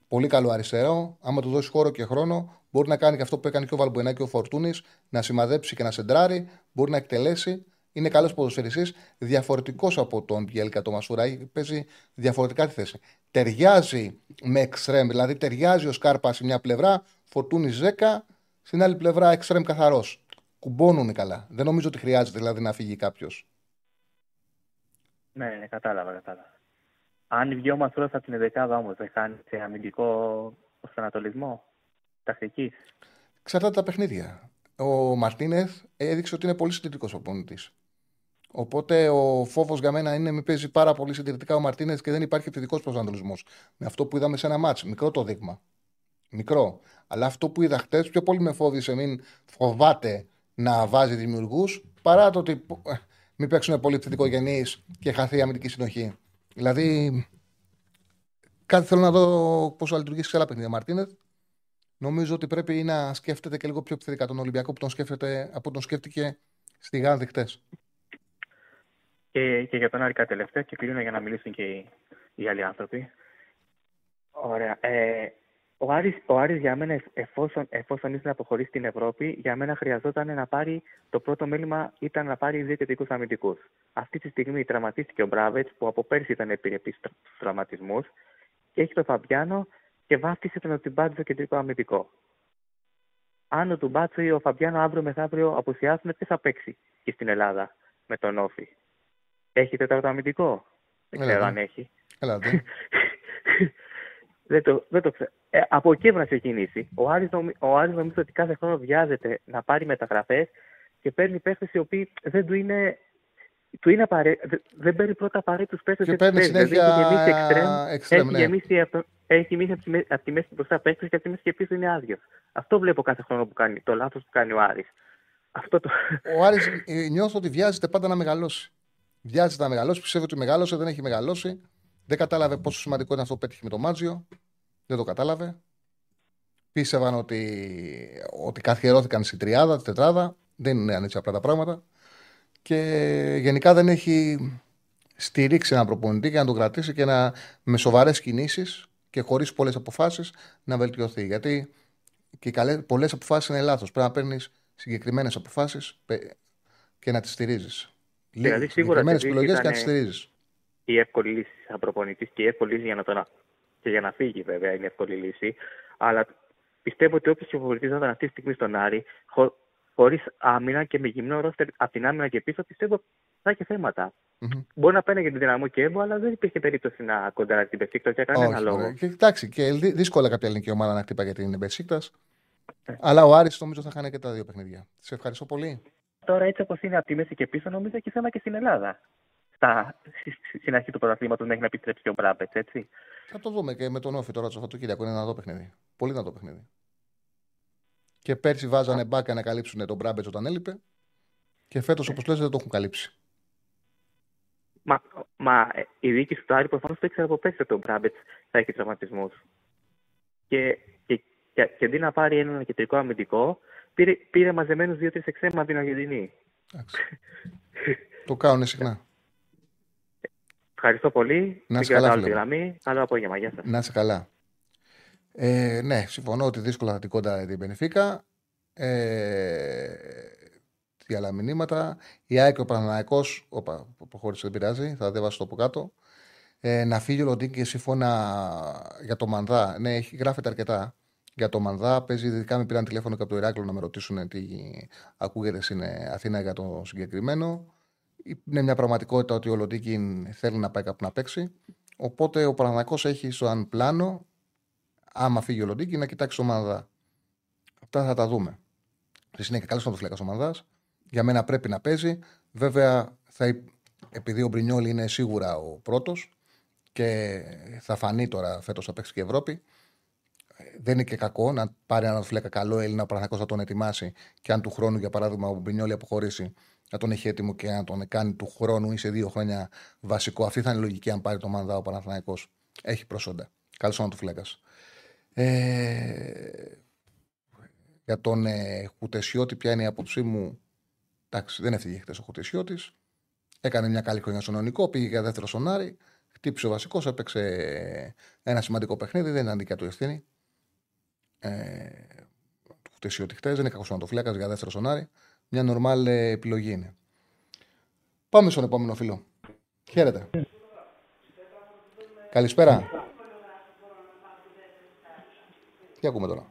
πολύ καλό αριστερό. Άμα του δώσει χώρο και χρόνο, μπορεί να κάνει και αυτό που έκανε και ο Βαλμπουενά και ο Φορτούνης, να σημαδέψει και να σεντράρει, μπορεί να εκτελέσει. Είναι καλός ποδοσφαιριστής, διαφορετικός από τον Πιέλ και τον Μασούρα. Παίζει διαφορετικά τη θέση. Ταιριάζει με εξτρέμ, δηλαδή ταιριάζει ο Σκάρπα σε μια πλευρά, Φορτούνης 10, στην άλλη πλευρά εξτρέμ καθαρός. Κουμπώνουν καλά. Δεν νομίζω ότι χρειάζεται δηλαδή να φύγει κάποιος. Ναι, κατάλαβα. Αν βγει ο Μασούρας από την δεκάδα όμως, δεν χάνει σε αμυντικό προσανατολισμό τακτικής? Ξαρτάται τα παιχνίδια. Ο Μαρτίνεθ έδειξε ότι είναι πολύ συντηρητικός προπονητής. Οπότε ο φόβος για μένα είναι μη παίζει πάρα πολύ συντηρητικά ο Μαρτίνεθ και δεν υπάρχει επιθετικός προσανατολισμός. Με αυτό που είδαμε σε ένα μάτς, μικρό το δείγμα. Μικρό. Αλλά αυτό που είδα χτες πιο πολύ με φόβησε. Μην φοβάται να βάζει δημιουργούς παρά το ότι μην παίξουν πολύ επιθετικογενείς και χαθεί η αμυντική συνοχή. Δηλαδή, κάτι θέλω να δω πώς θα λειτουργήσει σε άλλα παιχνίδια ο Μαρτίνεθ. Νομίζω ότι πρέπει να σκέφτεται και λίγο πιο επιθετικά τον Ολυμπιακό που τον σκέφτηκε στη Γάνδη χτες. Και για τον Άρη, κάτι τελευταίο, και κλείνω για να μιλήσουν και οι οι άλλοι άνθρωποι. Ωραία. Ο Άρης για μένα, εφόσον ήθελε να αποχωρήσει στην Ευρώπη, για μένα χρειαζόταν να πάρει το πρώτο μέλημα, ήταν να πάρει δύο κεντρικούς αμυντικούς. Αυτή τη στιγμή τραυματίστηκε ο Μπράβετς, που από πέρσι ήταν επιρρεπής στους τραυματισμούς, και έχει τον Φαμπιάνο και βάφτισε τον Τουμπάτσο στο κεντρικό αμυντικό. Αν ο Τουμπάτσο ή ο Φαμπιάνο αύριο μεθαύριο απουσιάσουν, τι θα παίξει και στην Ελλάδα με τον Όφη. Έχει τέταρτο αμυντικό. Δεν ξέρω αν έχει. Δεν το ξέρω. Από εκεί να ξεκινήσει. Ο Άρης νομίζω ότι κάθε χρόνο βιάζεται να πάρει μεταγραφές και παίρνει παίχτες οι οποίοι δεν του είναι. Δεν παίρνει πρώτα απαραίτητους παίχτες. Και παίρνει συνέχεια. Έχει γεμίσει από τη μέση μπροστά παίχτες και από τη μέση και πίσω είναι άδειος. Αυτό βλέπω κάθε χρόνο που κάνει. Το λάθος που κάνει ο Άρης. Ο Άρης νιώθω ότι βιάζεται πάντα να μεγαλώσει. Βιάζεται να μεγαλώσει. Πιστεύω ότι μεγάλωσε, δεν έχει μεγαλώσει. Δεν κατάλαβε πόσο σημαντικό είναι αυτό που πέτυχε με το Μάτζιο. Δεν το κατάλαβε. Πίστευαν ότι καθιερώθηκαν στην τριάδα, την τετράδα. Δεν είναι έτσι απλά τα πράγματα. Και γενικά δεν έχει στηρίξει έναν προπονητή για να τον κρατήσει και να, με σοβαρές κινήσεις και χωρίς πολλές αποφάσεις να βελτιωθεί. Γιατί και πολλές αποφάσεις είναι λάθος. Πρέπει να παίρνεις συγκεκριμένες αποφάσεις και να τις στηρίζεις. Δηλαδή, συγκεκριμένες επιλογές και να τις στηρίζεις. Η εύκολη λύση σαν προπονητής και η εύκολη λύση για να φύγει, βέβαια, είναι η εύκολη λύση. Αλλά πιστεύω ότι όποιος υποβολητίζονταν αυτή τη στιγμή στον Άρη, χωρίς άμυνα και με γυμνό ρόστερ από την άμυνα και πίσω, πιστεύω θα έχει θέματα. Mm-hmm. Μπορεί να παίρνει για την Δυναμό και Εύβο, αλλά δεν υπήρχε περίπτωση να κοντάρει την Μπεσίκτας για κανένα λόγο. Εντάξει, και δύσκολα κάποια ελληνική ομάδα να χτύπαγε την Μπεσίκτας. Αλλά ο Άρης νομίζω θα χάνει και τα δύο παιχνίδια. Σε ευχαριστώ πολύ. Τώρα, έτσι όπως είναι από τη μέση και πίσω, νομίζω έχει θέμα και στην Ελλάδα. Στην αρχή του πρωταθλήματος μέχρι να επιστρέψει ο Μπράβετς, έτσι. Θα το δούμε και με τον Όφη τώρα το Σαββατοκύριακο. Είναι δυνατό παιχνίδι. Πολύ δυνατό παιχνίδι. Και πέρσι βάζανε μπάκα να καλύψουν τον Μπράβετς όταν έλειπε. Και φέτος, όπως λες, δεν το έχουν καλύψει. Μα η διοίκηση του Άρη προφανώς το ήξερε από πέρσι ότι ο Μπράβετς θα έχει τραυματισμούς. Και αντί να πάρει έναν κεντρικό αμυντικό, πήρε μαζεμένους 2-3 εξτρέμ από την Αργεντινή. Το κάνουν συχνά. Ευχαριστώ πολύ. Να σε καλά, φίλε. Καλό απόγευμα. Γεια σας. Να σε καλά. Ναι, συμφωνώ ότι δύσκολα θα την κόνταρε την Μπενφίκα. Τι άλλα μηνύματα. Η ΑΕΚ, ο Παναθηναϊκός, όπα, προχώρησε, δεν πειράζει, θα ανέβασα το από κάτω. Να φύγει ο Ροντίνγκ και συμφώνα για το Μανδά. Ναι, γράφεται αρκετά για το Μανδά. Παίζει, ειδικά με πήραν τηλέφωνο και από το Ηράκλειο να με ρωτήσουν τι ακούγεται στην Αθήνα για το συγκεκριμένο. Είναι μια πραγματικότητα ότι ο Λοντίκιν θέλει να πάει κάπου να παίξει. Οπότε ο Παναθηναϊκός έχει σαν πλάνο, άμα φύγει ο Λοντίκιν, να κοιτάξει το Μανδά. Αυτά θα τα δούμε. Στη συνέχεια, καλός τερματοφύλακας ο Μανδάς. Για μένα πρέπει να παίζει. Βέβαια, επειδή ο Μπρινιόλι είναι σίγουρα ο πρώτος και θα φανεί τώρα φέτος θα παίξει και η Ευρώπη, δεν είναι και κακό να πάρει έναν τερματοφύλακα καλό Έλληνα ο Παναθηναϊκός να τον ετοιμάσει και αν του χρόνου, για παράδειγμα, ο Μπρινιόλι αποχωρήσει, να τον έχει έτοιμο και να τον κάνει του χρόνου ή σε 2 χρόνια βασικό. Αυτή θα είναι η λογική αν πάρει το Μανδά ο Παναθηναϊκός. Έχει προσόντα. Καλός τερματοφύλακας. Για τον Χουτεσιώτη, ποια είναι η άποψή μου. Εντάξει, δεν έφυγε χτες ο Χουτεσιώτης. Έκανε μια καλή χρονιά στον Ονικό, πήγε για δεύτερο στον Άρη. Χτύπησε ο βασικός, έπαιξε ένα σημαντικό παιχνίδι. Δεν ήταν δικιά του ευθύνη. Του Χουτεσιώτη χτες, δεν είναι κακός τερματοφύλακας για δεύτερο στον Άρη. Μια νορμάλ επιλογή είναι. Πάμε στον επόμενο φίλο. Χαίρετε. Καλησπέρα. Τι ακούμε τώρα.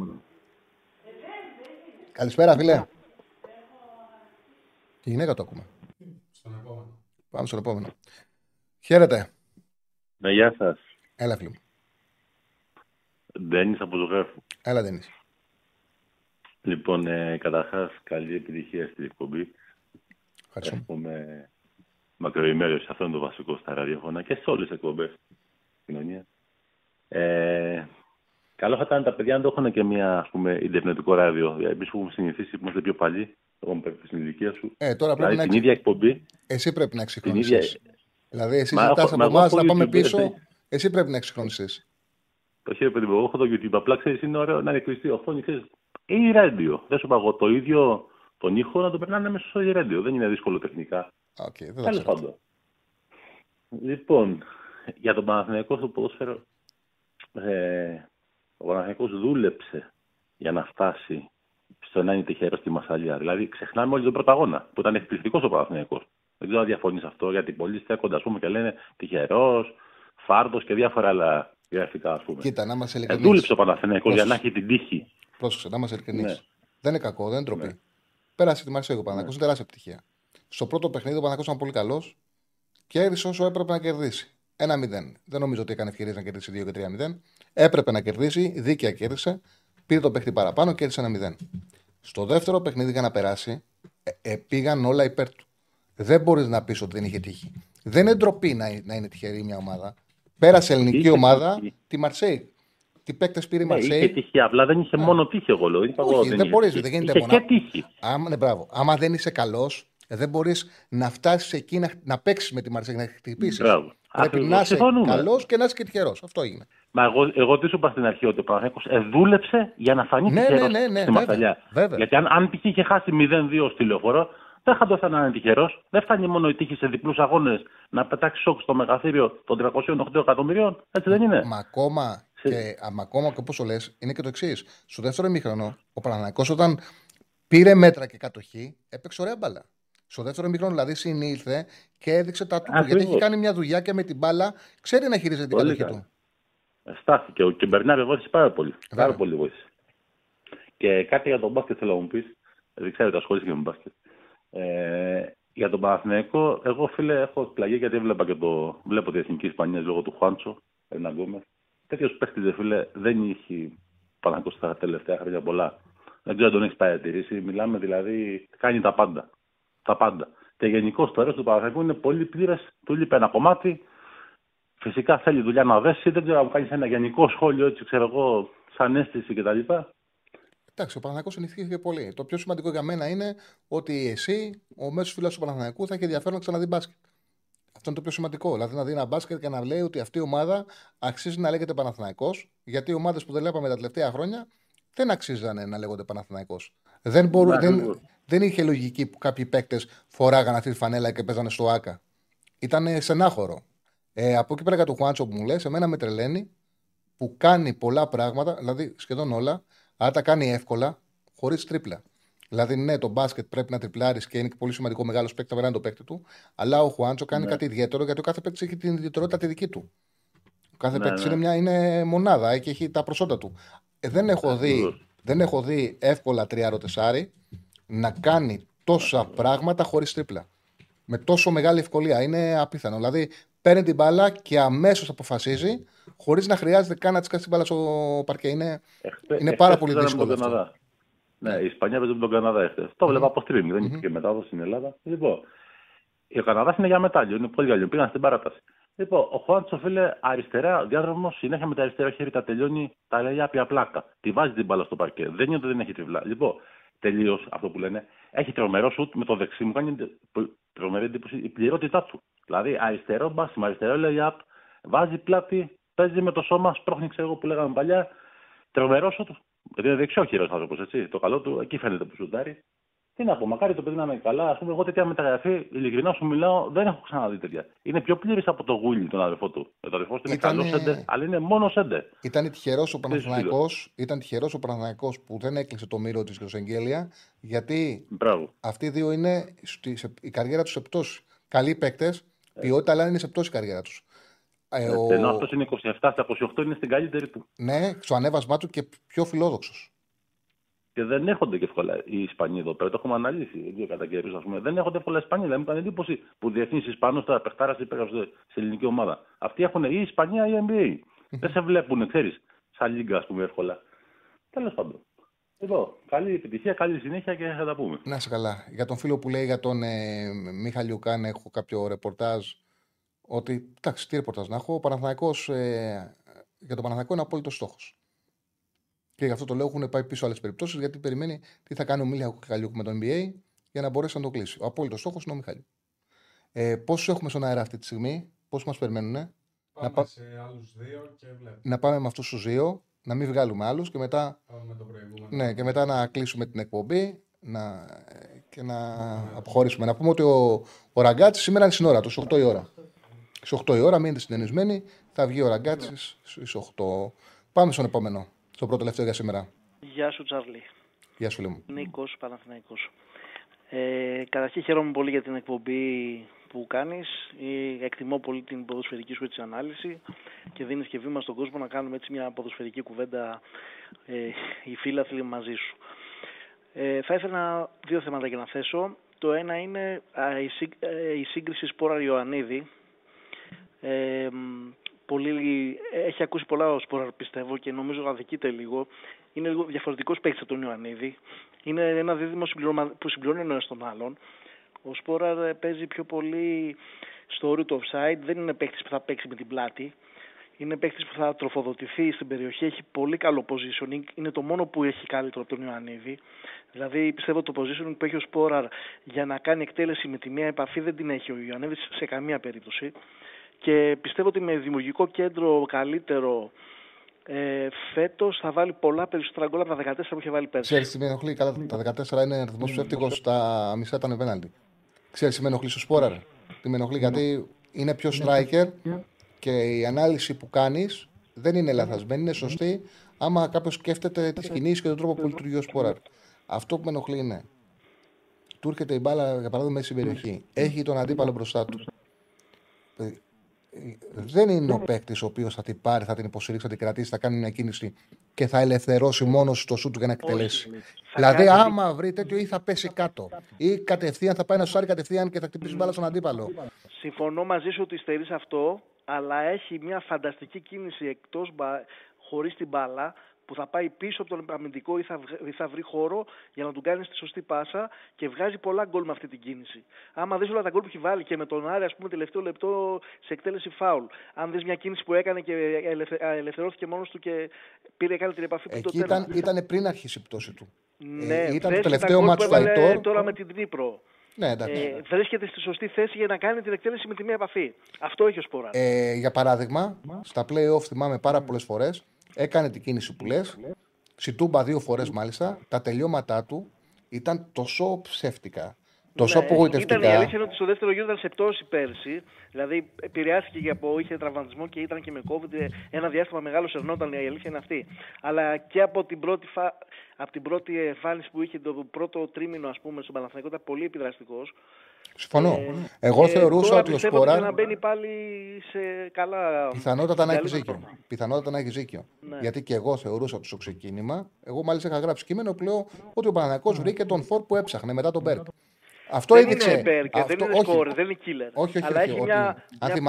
Καλησπέρα, φίλε. Τη γυναίκα το ακούμε. Στον επόμενο. Πάμε στον επόμενο. Χαίρετε. Ναι, γεια σας. Έλα, φίλε μου. Ντένις από το Γέφο. Έλα, Ντένις. Λοιπόν, καταρχάς, καλή επιτυχία στην εκπομπή. Ευχαριστώ. Έχουμε μακροημέρωση, αυτό είναι το βασικό στα ραδιόφωνα και σε όλες τις εκπομπές στην κοινωνία. Καλό θα ήταν τα παιδιά να το έχουν και μια ιντερνετικό ράδιο. Εμείς που έχουμε συνηθίσει, που είμαστε πιο παλιοί, εγώ είμαι στην ηλικία σου. Τώρα πρέπει δηλαδή, να την ίδια εκπομπή. Εσύ πρέπει να εξυγχρονιστείς. Δηλαδή, εσύ ζητάς από εμάς να πάμε πίσω, εσύ πρέπει να εξυγχρονιστείς. Όχι, παιδί μου, εγώ έχω το YouTube. Απλά ξέρεις, είναι ωραίο να είναι κλειστή οθόνη, ξέρεις. Ή ρέντιο. Δεν σου είπα εγώ το ίδιο τον ήχο να τον περνάνε μέσα στο ρέντιο. Δεν είναι δύσκολο τεχνικά. Τέλος πάντων. Λοιπόν, για τον Παναθηναϊκό στο ποδόσφαιρο, ο Παναθηναϊκός δούλεψε για να φτάσει στο να είναι τυχερό στη Μασσαλία. Δηλαδή, ξεχνάμε όλοι τον πρωταγώνα που ήταν εκπληκτικός ο Παναθηναϊκός. Δεν ξέρω αν διαφωνείς αυτό, γιατί πολλοί στέκονται και λένε τυχερός, φάρδος και διάφορα άλλα γραφικά, ας πούμε. Κοίτα, να είμαστε ειλικρινείς. Δούλεψε ο Παναθηναϊκός για να έχει την τύχη. Πρόσεξε, να είμαστε ειλικρινείς. Ναι. Δεν είναι κακό, δεν είναι ντροπή. Ναι. Πέρασε τη Μαρσέη ο Παναθηναϊκός, είναι τεράστια επιτυχία. Στο πρώτο παιχνίδι ο Παναθηναϊκός ήταν πολύ καλός. Κέρδισε όσο έπρεπε να κερδίσει. 1-0. Δεν νομίζω ότι έκανε ευκαιρίες να κερδίσει 2 και 3-0. Έπρεπε να κερδίσει, δίκαια κέρδισε. Πήρε το παιχνίδι παραπάνω, κέρδισε 1-0. Στο δεύτερο παιχνίδι για να περάσει, πήγαν όλα υπέρ του. Δεν μπορείς να πεις ότι δεν είχε τύχη. Δεν είναι ντροπή να είναι τυχερή μια ομάδα. Πέρασε ελληνική είχε ομάδα τύχη. Τη Μαρσέη. Τι παίκτες πήρε η Μαρσέη. Είχε τύχη, απλά δεν είχε μόνο τύχη εγώ λέω. Δεν μπορείς, δεν γίνεται μόνο. Είχε και τύχη. Άμα δεν είσαι καλός, δεν μπορείς να φτάσεις εκεί να παίξεις με τη Μαρσέη, να χτυπήσεις. Πρέπει να είσαι καλός και να είσαι και τυχερός. Αυτό έγινε. Μα εγώ τι σου είπα στην αρχή ότι ο Παναθηναϊκός δούλεψε για να φανεί τυχερός στη Μασσαλιά. Γιατί αν π.χ. είχε χάσει 0-2 στη Λεωφόρο, δεν θα το έφτανε να είναι τυχερός. Δεν φτάνει μόνο η τύχη σε διπλούς αγώνες να πετάξει σοκ στο μεγαθύριο των 308 εκατομμυρίων. Έτσι δεν είναι. Μα ακόμα και όπως το λες, είναι και το εξής. Στο δεύτερο ημίχρονο, ο Παναθηναϊκός όταν πήρε μέτρα και κατοχή, έπαιξε ωραία μπάλα. Στο δεύτερο ημίχρονο δηλαδή συνήλθε και έδειξε τα του. Γιατί έχει κάνει μια δουλειά και με την μπάλα ξέρει να χειρίζεται την κατοχή του. Στάθηκε και ο Μπερνάρ βοήθησε πάρα πολύ. Βέβαια. Πάρα πολύ βοήθησε. Και κάτι για τον μπάσκετ θέλω να μου πεις. Δεν ξέρω, ασχολείσαι και με μπάσκετ. Για τον Παναθηναϊκό, εγώ φίλε έχω πλαγεί γιατί έβλεπα και βλέπω τη εθνική Ισπανία λόγω του Χουάντσο, έναν Γκόμες. Τέτοιος παίχτης φίλε δεν είχε Παναθηναϊκό στα τελευταία χρόνια πολλά. Δεν ξέρω αν τον έχει παρατηρήσει. Μιλάμε δηλαδή, κάνει τα πάντα. Τα πάντα. Και γενικώς το ρόλο του Παναθηναϊκού είναι πολύ πλήρες, του λείπει ένα κομμάτι. Φυσικά θέλει δουλειά να δέσει, δεν ξέρω αν μου κάνει ένα γενικό σχόλιο, έτσι ξέρω εγώ, σαν αίσθηση κτλ. Εντάξει, ο Παναθηναϊκός ενισχύθηκε πολύ. Το πιο σημαντικό για μένα είναι ότι εσύ, ο μέσος φίλος του Παναθηναϊκού, θα έχει ενδιαφέρον να ξαναδεί μπάσκετ. Αυτό είναι το πιο σημαντικό. Δηλαδή να δει ένα μπάσκετ και να λέει ότι αυτή η ομάδα αξίζει να λέγεται Παναθηναϊκός, γιατί οι ομάδες που δεν λέγαμε τα τελευταία χρόνια δεν αξίζανε να λέγονται Παναθηναϊκός. Δεν είχε λογική που κάποιοι παίκτες φοράγαν αυτή τη φανέλα και παίζανε στο ΆΚΑ. Ήταν στενάχωρο. Από εκεί πέρα για τον Χουάντσο που μου λες, εμένα με τρελαίνει που κάνει πολλά πράγματα, δηλαδή σχεδόν όλα, αλλά τα κάνει εύκολα, χωρίς τρίπλα. Δηλαδή, ναι, το μπάσκετ πρέπει να τριπλάρεις και είναι και πολύ σημαντικό μεγάλο παίκτη να είναι το παίκτη του, αλλά ο Χουάντσο κάνει κάτι ιδιαίτερο γιατί ο κάθε παίκτη έχει την ιδιαιτερότητα τη δική του. Ο κάθε παίκτη είναι μονάδα και έχει τα προσόντα του. Δεν έχω δει εύκολα τριάρο-τεσάρι να κάνει τόσα πράγματα χωρίς τρίπλα. Με τόσο μεγάλη ευκολία. Είναι απίθανο. Δηλαδή, παίρνει την μπάλα και αμέσως αποφασίζει, χωρίς να χρειάζεται καν να της κάτσει την μπάλα στο παρκέ. Είναι πάρα πολύ δύσκολο αυτό. Ναι, η Ισπανία παίζει με τον Καναδά εχθές. Το βλέπα από streaming, δεν υπήρχε μετάδοση στην Ελλάδα. Λοιπόν, ο Καναδάς είναι για μετάλλιο, είναι πολύ γαλλιό. Πήγαν στην παράταση. Λοιπόν, ο Χουάντσο φίλε αριστερά, διάδρομο συνέχεια με τα αριστερά χέρι τα τελειώνει, τα λέει άπια πλάκα. Τη βάζει την μπάλα στο παρκέ. Δεν είναι ότι δεν έχει τριβλά. Λοιπόν, τελείως αυτό που λένε. Έχει τρομερό σουτ με το δεξί μου. Κάνει τρομερή εντύπωση η πληρότητά του. Δηλαδή αριστερό μπάσιμο, αριστερό lay-up, βάζει πλάτη, παίζει με το σώμα, σπρώχνει ξέρω που λέγαμε παλιά. Τρομερό σουτ. Γιατί είναι δεξιόχειρος άνθρωπος, έτσι. Το καλό του, εκεί φαίνεται που σουτάρει. Τι να πω, μακάρι το παιδί να είναι καλά. Ας πούμε, εγώ τέτοια μεταγραφή, ειλικρινά σου μιλάω, δεν έχω ξαναδεί τέτοια. Είναι πιο πλήρης από το Γούλι, τον αδερφό του. Ο αδερφός του είναι καλό σέντερ, αλλά είναι μόνο σέντερ. Ήταν τυχερός ο Παναθηναϊκός που δεν έκλεισε το μύρο της και το Σεγγέλια, γιατί αυτοί οι δύο είναι η καριέρα τους σε πτώση. Καλοί παίκτες, ποιότητα, αλλά είναι σε πτώση η καριέρα τους. Ενώ αυτό είναι 27, στα 28 είναι στην καλύτερη του. Ναι, στο ανέβασμά του και πιο φιλόδοξος. Και δεν έχονται και εύκολα οι Ισπανοί εδώ πέρα. Το έχουμε αναλύσει δύο κατά καιρούς, ας πούμε. Δεν έχονται εύκολα οι Ισπανοί. Δηλαδή μου κάνει εντύπωση που διεθνείς Ισπανός τώρα παιχτάρασε πέρα στην ελληνική ομάδα. Αυτοί έχουν ή Ισπανία ή NBA. Δεν σε βλέπουν, ξέρεις, σαν λίγκα, ας πούμε, εύκολα. Τέλος πάντων. Εδώ, καλή επιτυχία, καλή συνέχεια και θα τα πούμε. Να είσαι καλά. Για τον φίλο που λέει για τον Μιχαλιουκάν, έχω κάποιο ρεπορτάζ. Ότι εντάξει, τι ρεπορτάζ να έχω. Ο Παναθηναϊκός, για τον Παναθηναϊκό είναι απόλυτος στόχος. Και γι' αυτό το λέω έχουν πάει πίσω άλλες περιπτώσεις, γιατί περιμένει τι θα κάνει ο Μιχαλιούκ με τον NBA για να μπορέσει να το κλείσει. Ο απόλυτος στόχος είναι ο Μιχαλιούκ. Πόσους έχουμε στον αέρα αυτή τη στιγμή, πόσους μας περιμένουνε. Πάμε σε άλλους δύο και βλέπουμε. Να πάμε με αυτούς τους δύο, να μην βγάλουμε άλλους και μετά, και μετά να κλείσουμε την εκπομπή. Και να αποχωρήσουμε. Να πούμε ότι ο Ραγκάτσι σήμερα είναι στην ώρα του, 8 η ώρα. Στις 8 η ώρα, μείνετε συντονισμένοι. Θα βγει ο Ραγκάτσης στις 8. Πάμε στον επόμενο, στο πρώτο τελευταίο για σήμερα. Γεια σου, Τσάρλι. Γεια σου, Λίμου. Νίκος, Παναθηναϊκός. Καταρχήν χαίρομαι πολύ για την εκπομπή που κάνεις. Εκτιμώ πολύ την ποδοσφαιρική σου έτσι ανάλυση και δίνεις και βήμα στον κόσμο να κάνουμε έτσι μια ποδοσφαιρική κουβέντα οι φίλαθλοι μαζί σου. Θα ήθελα δύο θέματα για να θέσω. Το ένα είναι η σύγκριση Σπόρα Ιωαννίδη. Έχει ακούσει πολλά ο Σπόρα, πιστεύω, και νομίζω αδικείται λίγο. Είναι λίγο διαφορετικός παίκτης από τον Ιωαννίδη. Είναι ένα δίδυμο που συμπληρώνει ο ένας τον άλλον. Ο Σπόρα παίζει πιο πολύ στο όριο του offside. Δεν είναι παίκτης που θα παίξει με την πλάτη. Είναι παίκτης που θα τροφοδοτηθεί στην περιοχή. Έχει πολύ καλό positioning. Είναι το μόνο που έχει καλύτερο από τον Ιωαννίδη. Δηλαδή, πιστεύω το positioning που έχει ο Σπόραρ για να κάνει εκτέλεση με τη μία επαφή δεν την έχει ο Ιωαννίδης σε καμία περίπτωση. Και πιστεύω ότι με δημιουργικό κέντρο καλύτερο φέτος θα βάλει πολλά περισσότερα γκολ από τα 14 που είχε βάλει πέρσι. Ξέρεις, με ενοχλεί. Καλά, τα 14 είναι αριθμός ψεύτικος, τα μισά ήταν πέναλτι. Ξέρεις, με ενοχλεί ο Σπόραρ. Τι με ενοχλεί, γιατί είναι πιο striker. Και η ανάλυση που κάνεις δεν είναι λαθασμένη, είναι σωστή. Άμα κάποιος σκέφτεται τις κινήσεις και τον τρόπο που λειτουργεί ο Σπόραρ. Αυτό που με ενοχλεί είναι. Του έρχεται η μπάλα, για παράδειγμα, μέσα στην περιοχή. Έχει τον αντίπαλο μπροστά του. Δεν είναι ο παίκτης ο οποίος θα την πάρει, θα την υποστηρίξει, θα την κρατήσει, θα κάνει μια κίνηση και θα ελευθερώσει μόνος το σούτ για να εκτελέσει. Δηλαδή, άμα βρει τέτοιο, ή θα πέσει κάτω, ή κατευθείαν θα πάει να σουτάρει κατευθείαν και θα χτυπήσει μπάλα στον αντίπαλο. Συμφωνώ μαζί σου ότι στερείς αυτό. Αλλά έχει μια φανταστική κίνηση εκτός χωρίς την μπάλα που θα πάει πίσω από τον αμυντικό ή θα βρει χώρο για να του κάνει τη σωστή πάσα και βγάζει πολλά γκολ με αυτή την κίνηση. Άμα δεις όλα τα γκολ που έχει βάλει και με τον Άρη, ας πούμε, τελευταίο λεπτό σε εκτέλεση φάουλ. Αν δεις μια κίνηση που έκανε και ελευθερώθηκε μόνος του και πήρε κάνει την επαφή που τότε. Ήταν πριν αρχίσει η πτώση του. Ναι, ήταν το τελευταίο μάτσο του Αϊτόρ. Τώρα με την Ντνίπρο. Ναι, βρίσκεται στη σωστή θέση για να κάνει την εκτέλεση με τη μία επαφή. Αυτό έχει ο Σπόρα. Για παράδειγμα, στα play-off θυμάμαι πάρα πολλές φορές, έκανε την κίνηση που λες, Σιτούμπα δύο φορές μάλιστα, τα τελειώματά του ήταν τόσο ψεύτικα. Τόσο απογοητευτικά. Ήταν η αλήθεια είναι ότι στο δεύτερο γύρο ήταν σε πτώση πέρσι. Δηλαδή επηρεάστηκε από είχε τραυματισμό και ήταν και με COVID. Ένα διάστημα μεγάλο σερνόταν, η αλήθεια είναι αυτή. Αλλά και από την πρώτη, από την πρώτη εμφάνιση που είχε το πρώτο τρίμηνο, ας πούμε, στον Παναθηναϊκό, ήταν πολύ επιδραστικός. Συμφωνώ. Εγώ θεωρούσα ότι ο Σπορά. Να μπαίνει πάλι σε καλά. Πιθανότατα να έχει ζήκιο. Ναι. Γιατί και εγώ θεωρούσα ότι στο ξεκίνημα. Εγώ μάλιστα είχα γράψει κείμενο που λέω ότι ο Παναθηναϊκός βρήκε τον Φορ που έψαχνε μετά τον Μπέρκ. Αυτό δεν έδειξε. Είναι υπέρ και αυτό, δεν είναι σκόρ, δεν είναι killer. Αλλά έχει μια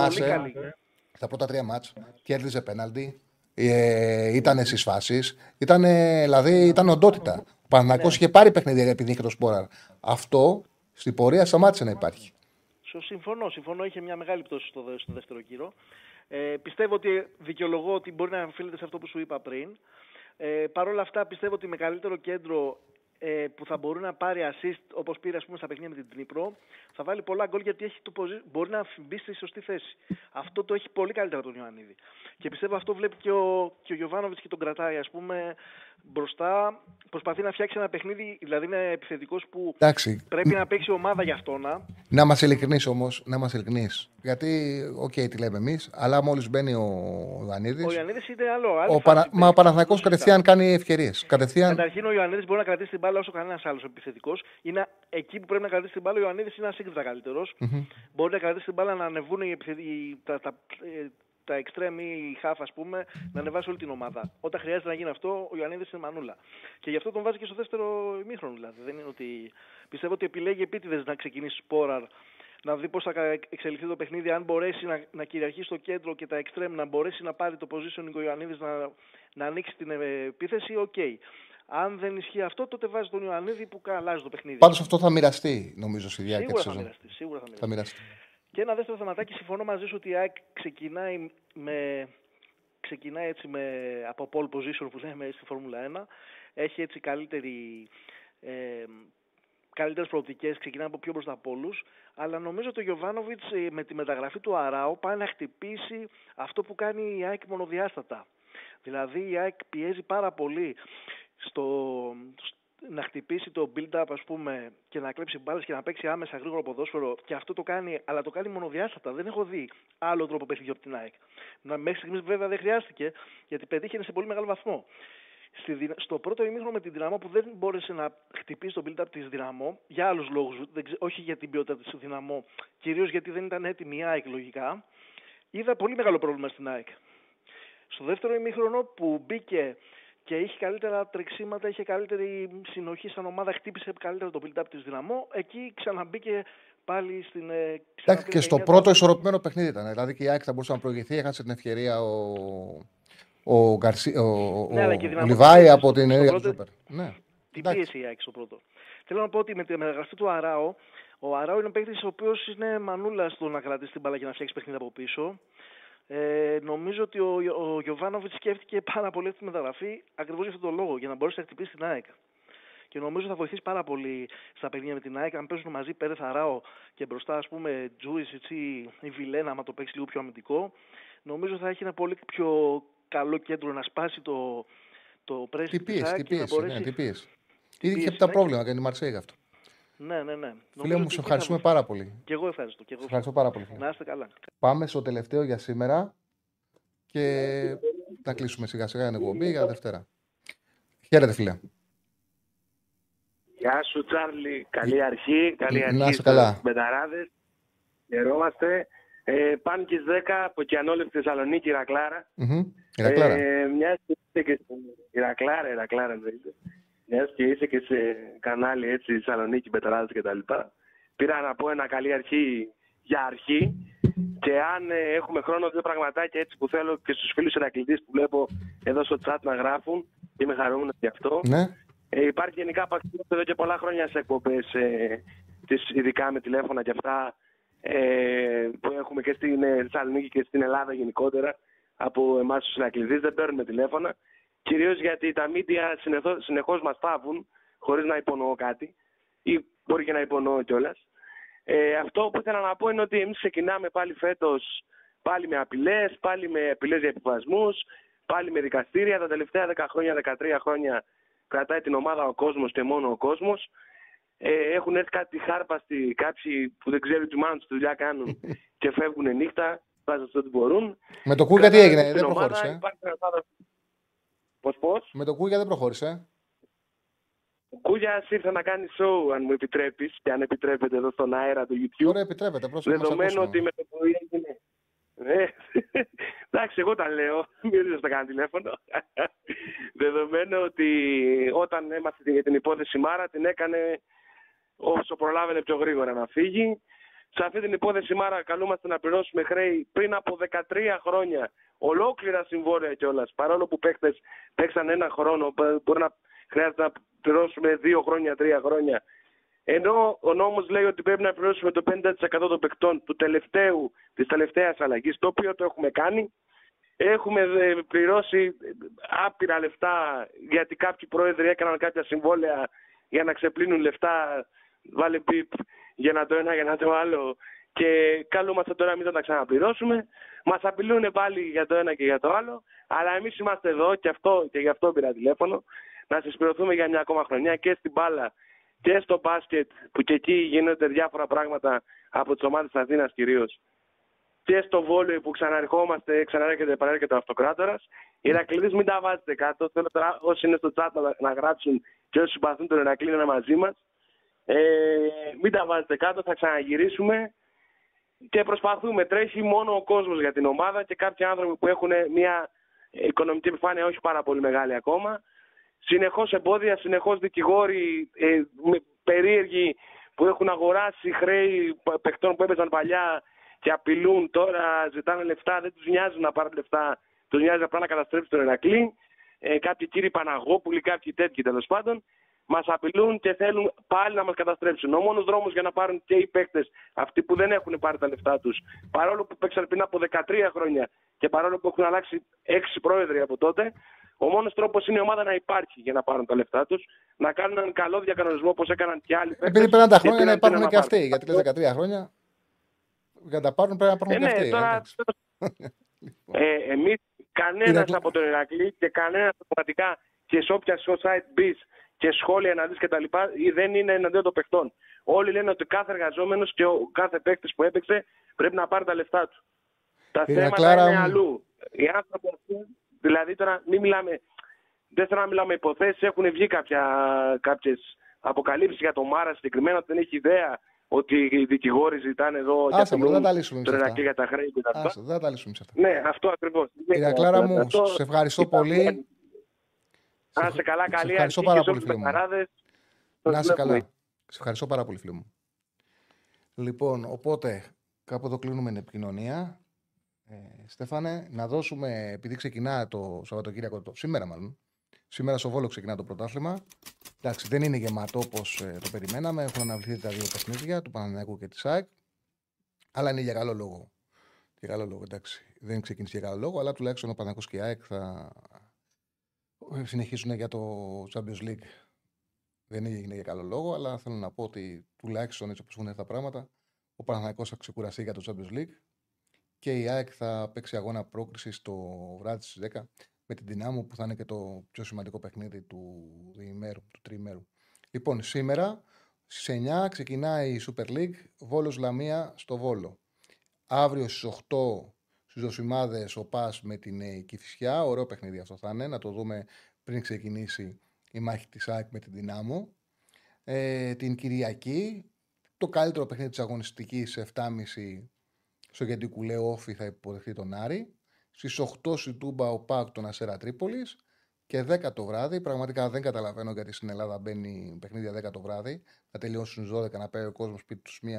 πολύ καλή. Τα πρώτα τρία μάτς κέρδιζε πέναλτι, ήταν στις φάσεις, δηλαδή ήταν οντότητα. Ο Παναθηναϊκός είχε πάρει παιχνίδια επειδή είχε το Σπόραρ. Αυτό στην πορεία σταμάτησε να υπάρχει. Συμφωνώ, είχε μια μεγάλη πτώση στο δεύτερο γύρο. Πιστεύω ότι δικαιολογώ ότι μπορεί να οφείλεται σε αυτό που σου είπα πριν. Παρ' όλα αυτά πιστεύω ότι με καλύτερο κέντρο που θα μπορεί να πάρει assist όπως πήρε, ας πούμε, στα παιχνίδια με την Ντνίπρο, θα βάλει πολλά γκολ γιατί έχει το μπορεί να μπει στη σωστή θέση. Αυτό το έχει πολύ καλύτερα τον Ιωαννίδη. Και πιστεύω αυτό βλέπει και ο Γιοβάνοβιτς και τον κρατάει, ας πούμε, μπροστά. Προσπαθεί να φτιάξει ένα παιχνίδι, δηλαδή είναι επιθετικός που πρέπει να παίξει ομάδα για αυτό. Να μας ειλικρινείς όμως, Γιατί, τη λέμε εμείς, αλλά μόλις μπαίνει ο Ιωαννίδης. Ο Ιωαννίδης είναι άλλο. Μα ο Παναθηναϊκός κατευθείαν κάνει ευκαιρίες. Καταρχήν ο Ιωαννίδης μπορεί να κρατήσει την μπάλα όσο κανένας άλλος επιθετικός. Είναι εκεί που πρέπει να κρατήσει την μπάλα. Ο Ιωαννίδης είναι ασύγκριτα καλύτερος. Μπορεί να κρατήσει την μπάλα, να ανεβούν τα εξτρέμ ή η χαφ, ας πούμε, να ανεβάσει όλη την ομάδα. Όταν χρειάζεται να γίνει αυτό, ο Ιωαννίδης είναι μανούλα. Και γι' αυτό τον βάζει και στο δεύτερο ημίχρονο, δηλαδή. Δεν είναι ότι... Πιστεύω ότι επιλέγει επίτηδες να ξεκινήσει Σπόραρ, να δει πώς θα εξελιχθεί το παιχνίδι, αν μπορέσει να κυριαρχεί στο κέντρο και τα εξτρέμ, να μπορέσει να πάρει το positioning ο Ιωαννίδης, να ανοίξει την επίθεση, okay. Αν δεν ισχύει αυτό, τότε βάζει τον Ιωαννίδη που αλλάζει το παιχνίδι. Πάντως αυτό θα μοιραστεί, νομίζω, στη διάρκεια της σεζόν. Σίγουρα θα μοιραστεί. Και ένα δεύτερο θεματάκι, συμφωνώ μαζί σου ότι η ΑΕΚ ξεκινάει έτσι από pole position που λέμε στη Φόρμουλα 1. Έχει έτσι καλύτερες προοπτικές, ξεκινάει από πιο μπροστά από όλους. Αλλά νομίζω ότι ο Γιοβάνοβιτς με τη μεταγραφή του Αράου πάει να χτυπήσει αυτό που κάνει η ΑΕΚ μονοδιάστατα. Δηλαδή η ΑΕΚ πιέζει πάρα πολύ να χτυπήσει το build-up, ας πούμε, και να κλέψει μπάλες και να παίξει άμεσα γρήγορο ποδόσφαιρο. Και αυτό το κάνει, αλλά το κάνει μονοδιάστατα. Δεν έχω δει άλλο τρόπο παιχνιδιού από την ΑΕΚ. Μέχρι στιγμής, βέβαια, δεν χρειάστηκε, γιατί πετύχαινε σε πολύ μεγάλο βαθμό. Στο πρώτο ημίχρονο με την Δυναμό, που δεν μπόρεσε να χτυπήσει το build-up της Δυναμό, για άλλους λόγους, όχι για την ποιότητα της Δυναμό, κυρίως γιατί δεν ήταν έτοιμη η ΑΕΚ λογικά, είδα πολύ μεγάλο πρόβλημα στην ΑΕΚ. Στο δεύτερο ημίχρονο που μπήκε και είχε καλύτερα τρεξίματα, είχε καλύτερη συνοχή σαν ομάδα, χτύπησε καλύτερα το build-up της Δυναμό, εκεί ξαναμπήκε πάλι στην. Εντάξει, και στο πρώτο ισορροπημένο παιχνίδι ήταν. Δηλαδή και η ΑΕΚ θα μπορούσε να προηγηθεί, έχασε την ευκαιρία ο Λιβάη από την Ερία του Σούπερ. Την πίεση η ΑΕΚ στο πρώτο. Θέλω να πω ότι με τη μεταγραφή του Αράο, ο Αράο είναι παίκτης ο οποίος είναι μανούλα στο να κρατήσει την μπάλα και να φτιάξει παιχνίδι από πίσω. Νομίζω ότι ο Γιοβάνοβιτς σκέφτηκε πάρα πολύ αυτή τη μεταγραφή ακριβώς για αυτόν τον λόγο, για να μπορέσει να χτυπήσει την ΑΕΚ. Και νομίζω θα βοηθήσει πάρα πολύ στα παιχνίδια με την ΑΕΚ. Αν παίζουν μαζί Πέρεθ Αράο και μπροστά, ας πούμε, Τζούρισιτς ή Βιλένα, άμα το παίξει λίγο πιο αμυντικό, νομίζω θα έχει ένα πολύ πιο καλό κέντρο να σπάσει το πρέσβη. Τι πίεση. Ήδη είχε τα πρόβλημα για τη Μαρσέιγ αυτό. Ναι. Φίλε μου, σε ευχαριστούμε πάρα πολύ. Και εγώ ευχαριστώ. Ευχαριστώ πάρα πολύ. Να είστε καλά. Πάμε στο τελευταίο για σήμερα και θα κλείσουμε σιγά-σιγά την εκπομπή για Δευτέρα. Χαίρετε, φίλε. Γεια σου, Τσάρλι. Καλή αρχή. Καλή αρχή. Να είστε καλά. Μπεταράδες. Χαιρόμαστε. Πάνκης 10, Ποκιανόλευ, Θεσσαλονίκη, Ηρακλάρα. Ηρακλάρα. Μια και Ηρακλάρα. Μια και είσαι και σε κανάλι έτσι, Θεσσαλονίκη, Μπεταράδες κτλ. Πήρα να πω ένα καλή αρχή για αρχή. Και αν έχουμε χρόνο, δύο πραγματάκια έτσι που θέλω και στους φίλους Ηρακλητής που βλέπω εδώ στο chat να γράφουν. Είμαι χαρούμενος γι' αυτό. Ναι. Υπάρχει γενικά παγκόσμιο εδώ και πολλά χρόνια σε εκπομπές, ειδικά με τηλέφωνα και αυτά, που έχουμε και στην Θεσσαλονίκη και στην Ελλάδα γενικότερα. Από εμάς τους Ηρακλητές δεν παίρνουμε τηλέφωνα. Κυρίως γιατί τα μίντια συνεχώς μας τάβουν, χωρίς να υπονοώ κάτι, ή μπορεί και να υπονοώ κιόλας. Αυτό που ήθελα να πω είναι ότι εμείς ξεκινάμε πάλι φέτος, πάλι με απειλές για επιβασμούς, πάλι με δικαστήρια. Τα τελευταία 10 χρόνια, 13 χρόνια κρατάει την ομάδα ο κόσμος και μόνο ο κόσμος. Έχουν έρθει κάτι χάρπαστοι, κάποιοι που δεν ξέρουν τι μάνα τους τη δουλειά κάνουν και φεύγουν νύχτα, βάζουν ό,τι μπορούν. Με το Κούγκα τι έγινε, δεν προχώρησε. Πώς. Με το Κούγια δεν προχώρησε. Ο Κούγιας ήρθε να κάνει show, αν μου επιτρέπεις, και αν επιτρέπεται εδώ στον αέρα του YouTube. Ωραία, επιτρέπεται. Δεδομένου ότι με το πρωί έγινε. Εντάξει, εγώ τα λέω. Μην το κάνω τηλέφωνο. Δεδομένου ότι όταν έμαθε για την υπόθεση Μάρα, την έκανε όσο προλάβαινε πιο γρήγορα να φύγει. Σε αυτή την υπόθεση Μάρα καλούμαστε να πληρώσουμε χρέη πριν από 13 χρόνια. Ολόκληρα συμβόλαια κιόλας. Παρόλο που παίχτες παίξαν ένα χρόνο, μπορεί να χρειάζεται να πληρώσουμε 2 χρόνια, 3 χρόνια. Ενώ ο νόμος λέει ότι πρέπει να πληρώσουμε το 50% των παικτών της τελευταίας αλλαγής, το οποίο το έχουμε κάνει. Έχουμε πληρώσει άπειρα λεφτά, γιατί κάποιοι πρόεδροι έκαναν κάποια συμβόλαια για να ξεπλύνουν λεφτά, βάλε πιπ, για να το ένα, για να το άλλο. Και καλούμαστε τώρα μην τα ξαναπληρώσουμε. Μας απειλούν πάλι για το ένα και για το άλλο. Αλλά εμείς είμαστε εδώ και γι' αυτό πήρα τηλέφωνο. Να συσπηρωθούμε για μια ακόμα χρονιά και στην μπάλα και στο μπάσκετ, που και εκεί γίνονται διάφορα πράγματα από τις ομάδες της Αθήνας κυρίως. Και στο βόλεϊ που ξαναρχόμαστε, επανέρχεται ο Αυτοκράτορας. Οι Ηρακλήδες μην τα βάζετε κάτω. Θέλω τώρα όσοι είναι στο chat να γράψουν και όσοι συμπαθούν τον Ηρακλή να είναι μαζί μας. Μην τα βάζετε κάτω, θα ξαναγυρίσουμε. Και προσπαθούμε. Τρέχει μόνο ο κόσμος για την ομάδα και κάποιοι άνθρωποι που έχουν μια οικονομική επιφάνεια όχι πάρα πολύ μεγάλη ακόμα. Συνεχώς εμπόδια, συνεχώς δικηγόροι περίεργοι που έχουν αγοράσει χρέη παιχτών που έπαιζαν παλιά και απειλούν τώρα, ζητάνε λεφτά, δεν τους νοιάζει να πάρουν λεφτά, τους νοιάζει απλά να καταστρέψουν τον Ηρακλή. Κάποιοι κύριοι Παναγόπουλοι, κάποιοι τέτοιοι τέλος πάντων. Μας απειλούν και θέλουν πάλι να μας καταστρέψουν. Ο μόνος δρόμος για να πάρουν και οι παίκτες, αυτοί που δεν έχουν πάρει τα λεφτά τους, παρόλο που παίξαν πριν από 13 χρόνια και παρόλο που έχουν αλλάξει 6 πρόεδροι από τότε, ο μόνος τρόπος είναι η ομάδα να υπάρχει για να πάρουν τα λεφτά τους, να κάνουν έναν καλό διακανονισμό όπως έκαναν και άλλοι παίκτες. Επειδή πέραν τα χρόνια να υπάρχουν και αυτοί, γιατί λες 13 χρόνια, για να τα πάρουν πρέπει να πάρουν και αυτοί. Τώρα... Εμείς, κανένας από τον Ηρακλή και κανένας πραγματικά και σε όποια site μπεις. και σχόλια, αναλύσεις κτλ. Δεν είναι εναντίον των παιχτών. Όλοι λένε ότι κάθε εργαζόμενος και ο κάθε παίκτης που έπαιξε πρέπει να πάρει τα λεφτά του. Τα θέματα είναι αλλού. Οι άνθρωποι αυτοί, δηλαδή τώρα μην μιλάμε, δεν θέλω να μιλάμε υποθέσεις, έχουν βγει κάποιες αποκαλύψεις για τον Μάρα συγκεκριμένα, ότι δεν έχει ιδέα ότι οι δικηγόροι ζητάνε εδώ για τα χρέη και τα αυτά. Δεν θα τα λύσουμε σε αυτά. Ναι, αυτό ακριβώς. Κυρία Κλάρα μου, σε ευχαριστώ πολύ. Να σε καλά, καλή αρχή. Σε ευχαριστώ πάρα πολύ, φίλε μου. Να σε καλά. Σε ευχαριστώ πάρα πολύ, φίλε μου. Λοιπόν, οπότε, κάπου εδώ κλείνουμε την επικοινωνία. Στέφανε, να δώσουμε, επειδή ξεκινά το Σαββατοκύριακο, σήμερα μάλλον, σήμερα στο Βόλο ξεκινά το πρωτάθλημα. Εντάξει, δεν είναι γεμάτο όπως το περιμέναμε. Έχουν αναβληθεί τα δύο παιχνίδια του Παναθηναϊκού και της ΑΕΚ. Αλλά είναι για καλό λόγο. Για καλό λόγο, εντάξει. Δεν ξεκίνησε για καλό λόγο, αλλά τουλάχιστον ο Παναθηναϊκός και η ΑΕΚ θα συνεχίσουν για το Champions League. Δεν έγινε για καλό λόγο, αλλά θέλω να πω ότι τουλάχιστον έτσι όπως έχουν αυτά τα πράγματα, ο Παναθηναϊκός θα ξεκουραστεί για το Champions League και η ΑΕΚ θα παίξει αγώνα πρόκρισης το βράδυ στις 10. Με την Δυνάμω που θα είναι και το πιο σημαντικό παιχνίδι του διημέρου, του τριημέρου. Λοιπόν, σήμερα στις 9 ξεκινάει η Super League Βόλος Λαμία στο Βόλο. Αύριο στις 8 στις δοσημάδες ο ΠΑΣ με την Κηφισιά. Ωραίο παιχνίδι αυτό θα είναι, να το δούμε πριν ξεκινήσει η μάχη της ΑΕΚ με την Δυνάμω. Την Κυριακή, το καλύτερο παιχνίδι της αγωνιστικής 7.30 στο Γεντή Κουλέ Όφι θα υποδεχθεί τον Νάρη. Στις 8 στη Τούμπα ο ΠΑΟΚ τον Ασέρα Τρίπολης και 10 το βράδυ. Πραγματικά δεν καταλαβαίνω γιατί στην Ελλάδα μπαίνει παιχνίδια 10 το βράδυ. Θα τελειώσουν στις 12 να πάει ο κόσμος σπίτι τους 1-1.30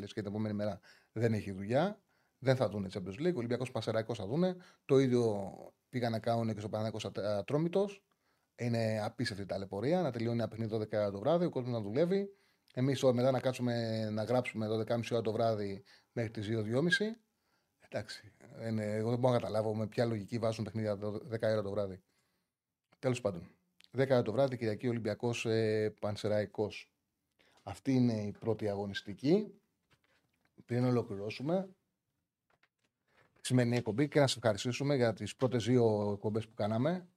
λες και την επόμενη μέρα δεν έχει δουλειά. Δεν θα δούνε Champions League. Ο Ολυμπιακός Πανσεραϊκός θα δούνε. Το ίδιο πήγαν να κάνουν και στο Παναθηναϊκός Ατρόμητος. Είναι απίστευτη η ταλαιπωρία να τελειώνει ένα παιχνίδι 12 το βράδυ, ο κόσμος να δουλεύει. Εμείς μετά να κάτσουμε να γράψουμε 12.30 ώρα το βράδυ μέχρι τις 2-2.30. Εντάξει, εγώ δεν μπορώ να καταλάβω με ποια λογική βάζουν παιχνίδια 10 ώρα το βράδυ. Τέλος πάντων, 10 ώρα το βράδυ, Κυριακή Ολυμπιακός Πανσεραϊκός. Αυτή είναι η πρώτη αγωνιστική. Πριν ολοκληρώσουμε, σημερινή εκπομπή και να σας ευχαριστήσουμε για τις πρώτες δύο εκπομπές που κάναμε.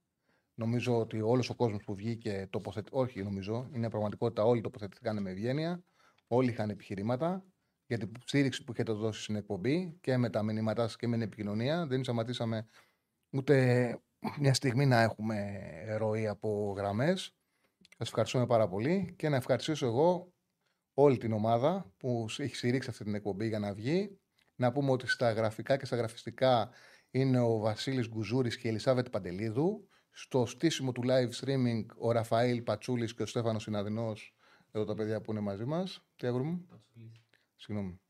Νομίζω ότι όλος ο κόσμος που βγήκε τοποθετηθήκαν. Όχι, νομίζω, είναι πραγματικότητα. Όλοι τοποθετηθήκαν με ευγένεια. Όλοι είχαν επιχειρήματα. Για την στήριξη που είχατε δώσει στην εκπομπή και με τα μηνύματά σας και με την επικοινωνία. Δεν σταματήσαμε ούτε μια στιγμή να έχουμε ροή από γραμμές. Σας ευχαριστούμε πάρα πολύ και να ευχαριστήσω εγώ όλη την ομάδα που έχει στηρίξει αυτή την εκπομπή για να βγει. Να πούμε ότι στα γραφικά και στα γραφιστικά είναι ο Βασίλης Γκουζούρης και η Ελισάβετ Παντελίδου. Στο στήσιμο του live streaming ο Ραφαήλ Πατσούλης και ο Στέφανος Συναδεινός. Εδώ τα παιδιά που είναι μαζί μας. Τι αγρούμε. Συγγνώμη.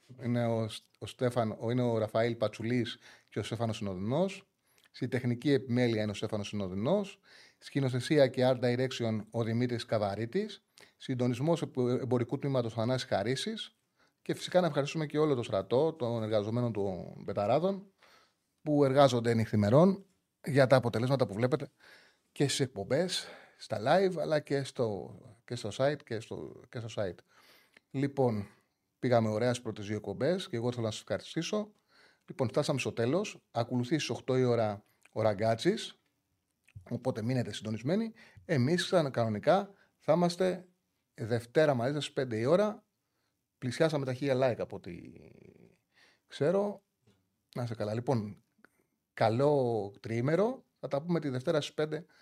Είναι ο Ραφαήλ Πατσουλής και ο Στέφανος Συνοδεινός. Στη τεχνική επιμέλεια είναι ο Στέφανος Συνοδεινός. Σκηνοθεσία και Art Direction ο Δημήτρης Καβαρίτης. Συντονισμός εμπορικού τμήματος ο Θανάσης Χαρίσης. Και φυσικά να ευχαριστούμε και όλο το στρατό των εργαζομένων των Πεταράδων που εργάζονται νυχθημερών για τα αποτελέσματα που βλέπετε και στις εκπομπές, στα live αλλά και στο site. Λοιπόν. Πήγαμε ωραία στις πρώτες δύο εκπομπές και εγώ θέλω να σας ευχαριστήσω. Λοιπόν, φτάσαμε στο τέλος. Ακολουθεί στις 8 η ώρα ο Ραγκάτσης. Οπότε μείνετε συντονισμένοι. Εμείς κανονικά θα είμαστε Δευτέρα μαζί σας στις 5 η ώρα. Πλησιάσαμε τα 1000 like από ό,τι ξέρω. Να είστε καλά. Λοιπόν, καλό τριήμερο. Θα τα πούμε τη Δευτέρα στις 5